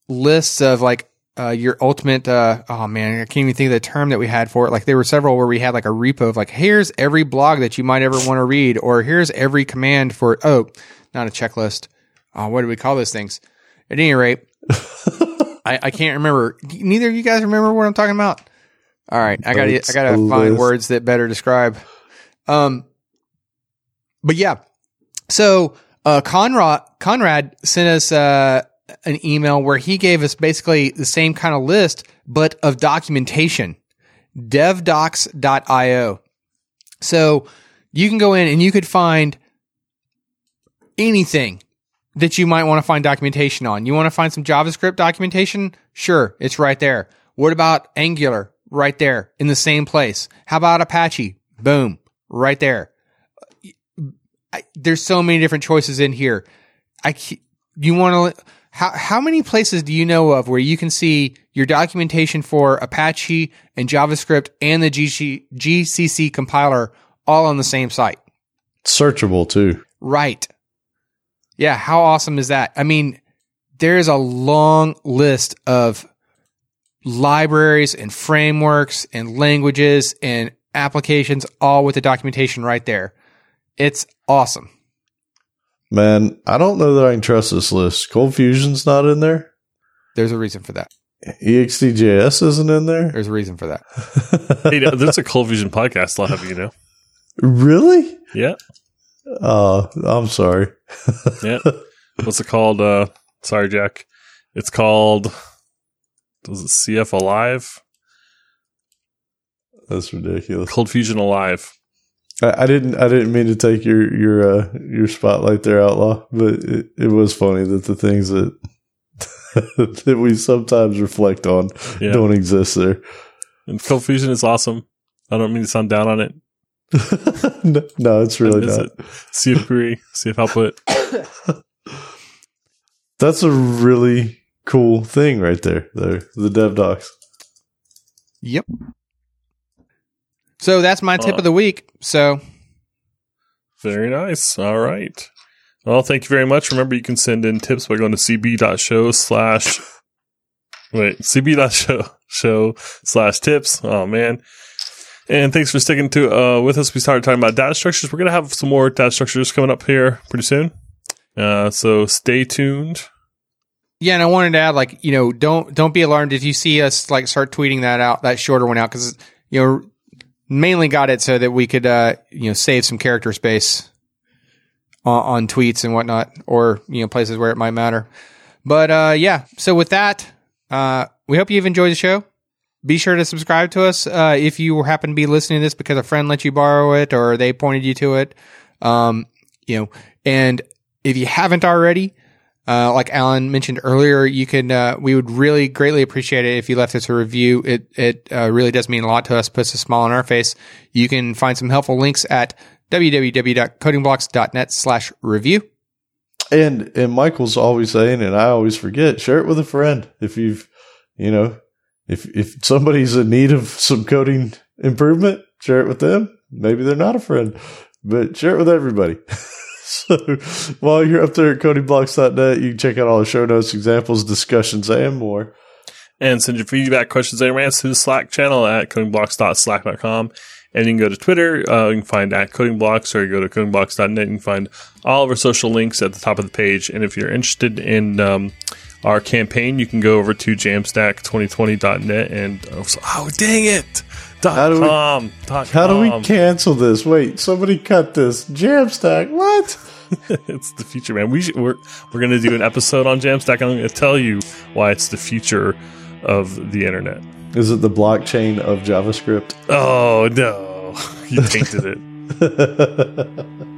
lists of like your ultimate oh man, I can't even think of the term that we had for it. Like there were several where we had like a repo of like, here's every blog that you might ever want to read, or here's every command for not a checklist. What do we call those things? At any rate, I can't remember. Neither of you guys remember what I'm talking about? All right. I gotta find words that better describe. But yeah. So Conrad sent us an email where he gave us basically the same kind of list, but of documentation, devdocs.io. So you can go in and you could find anything that you might want to find documentation on. You want to find some JavaScript documentation? Sure, it's right there. What about Angular? Right there in the same place. How about Apache? Boom, right there. There's so many different choices in here. You want to, how many places do you know of where you can see your documentation for Apache and JavaScript and the GCC compiler all on the same site? Searchable too. Right. Yeah. How awesome is that? I mean, there's a long list of libraries and frameworks and languages and applications all with the documentation right there. It's awesome. Man, I don't know that I can trust this list. ColdFusion's not in there. There's a reason for that. EXTJS isn't in there. There's a reason for that. Hey, there's a ColdFusion podcast, I'll have you know. Really? Yeah. I'm sorry. Yeah. What's it called? Sorry, Jack. It's called, was it CF Alive? That's ridiculous. ColdFusion Alive. I didn't mean to take your spotlight there, Outlaw, but it was funny that the things that that we sometimes reflect on don't exist there. And ColdFusion is awesome. I don't mean to sound down on it. No, it's really not. CF query, CF output. That's a really cool thing right there, though. The dev docs. Yep. So that's my tip of the week. So very nice. All right. Well, thank you very much. Remember, you can send in tips by going to cb.show/tips. Oh man. And thanks for sticking to with us. We started talking about data structures. We're going to have some more data structures coming up here pretty soon. So stay tuned. Yeah, and I wanted to add, like, you know, don't be alarmed if you see us like start tweeting that out, that shorter one out, because, you know, mainly got it so that we could, you know, save some character space on tweets and whatnot, or, you know, places where it might matter. But, yeah, so with that, we hope you've enjoyed the show. Be sure to subscribe to us if you happen to be listening to this because a friend let you borrow it or they pointed you to it. You know, and if you haven't already, like Alan mentioned earlier, you can. We would really greatly appreciate it if you left us a review. It really does mean a lot to us. Puts a smile on our face. You can find some helpful links at www.codingblocks.net/review. And Michael's always saying, and I always forget, share it with a friend. If you've, you know, if somebody's in need of some coding improvement, share it with them. Maybe they're not a friend, but share it with everybody. So while you're up there at CodingBlocks.net, you can check out all the show notes, examples, discussions, and more. And send your feedback, questions, and rants to the Slack channel at codingblocks.slack.com. And you can go to Twitter. You can find at CodingBlocks, or you go to CodingBlocks.net. You can find all of our social links at the top of the page. And if you're interested in our campaign, you can go over to jamstack2020.net and How do we cancel this? Wait, somebody cut this. Jamstack, what? It's the future, man. We're going to do an episode on Jamstack. I'm going to tell you why it's the future of the internet. Is it the blockchain of JavaScript? Oh, no. You tainted it.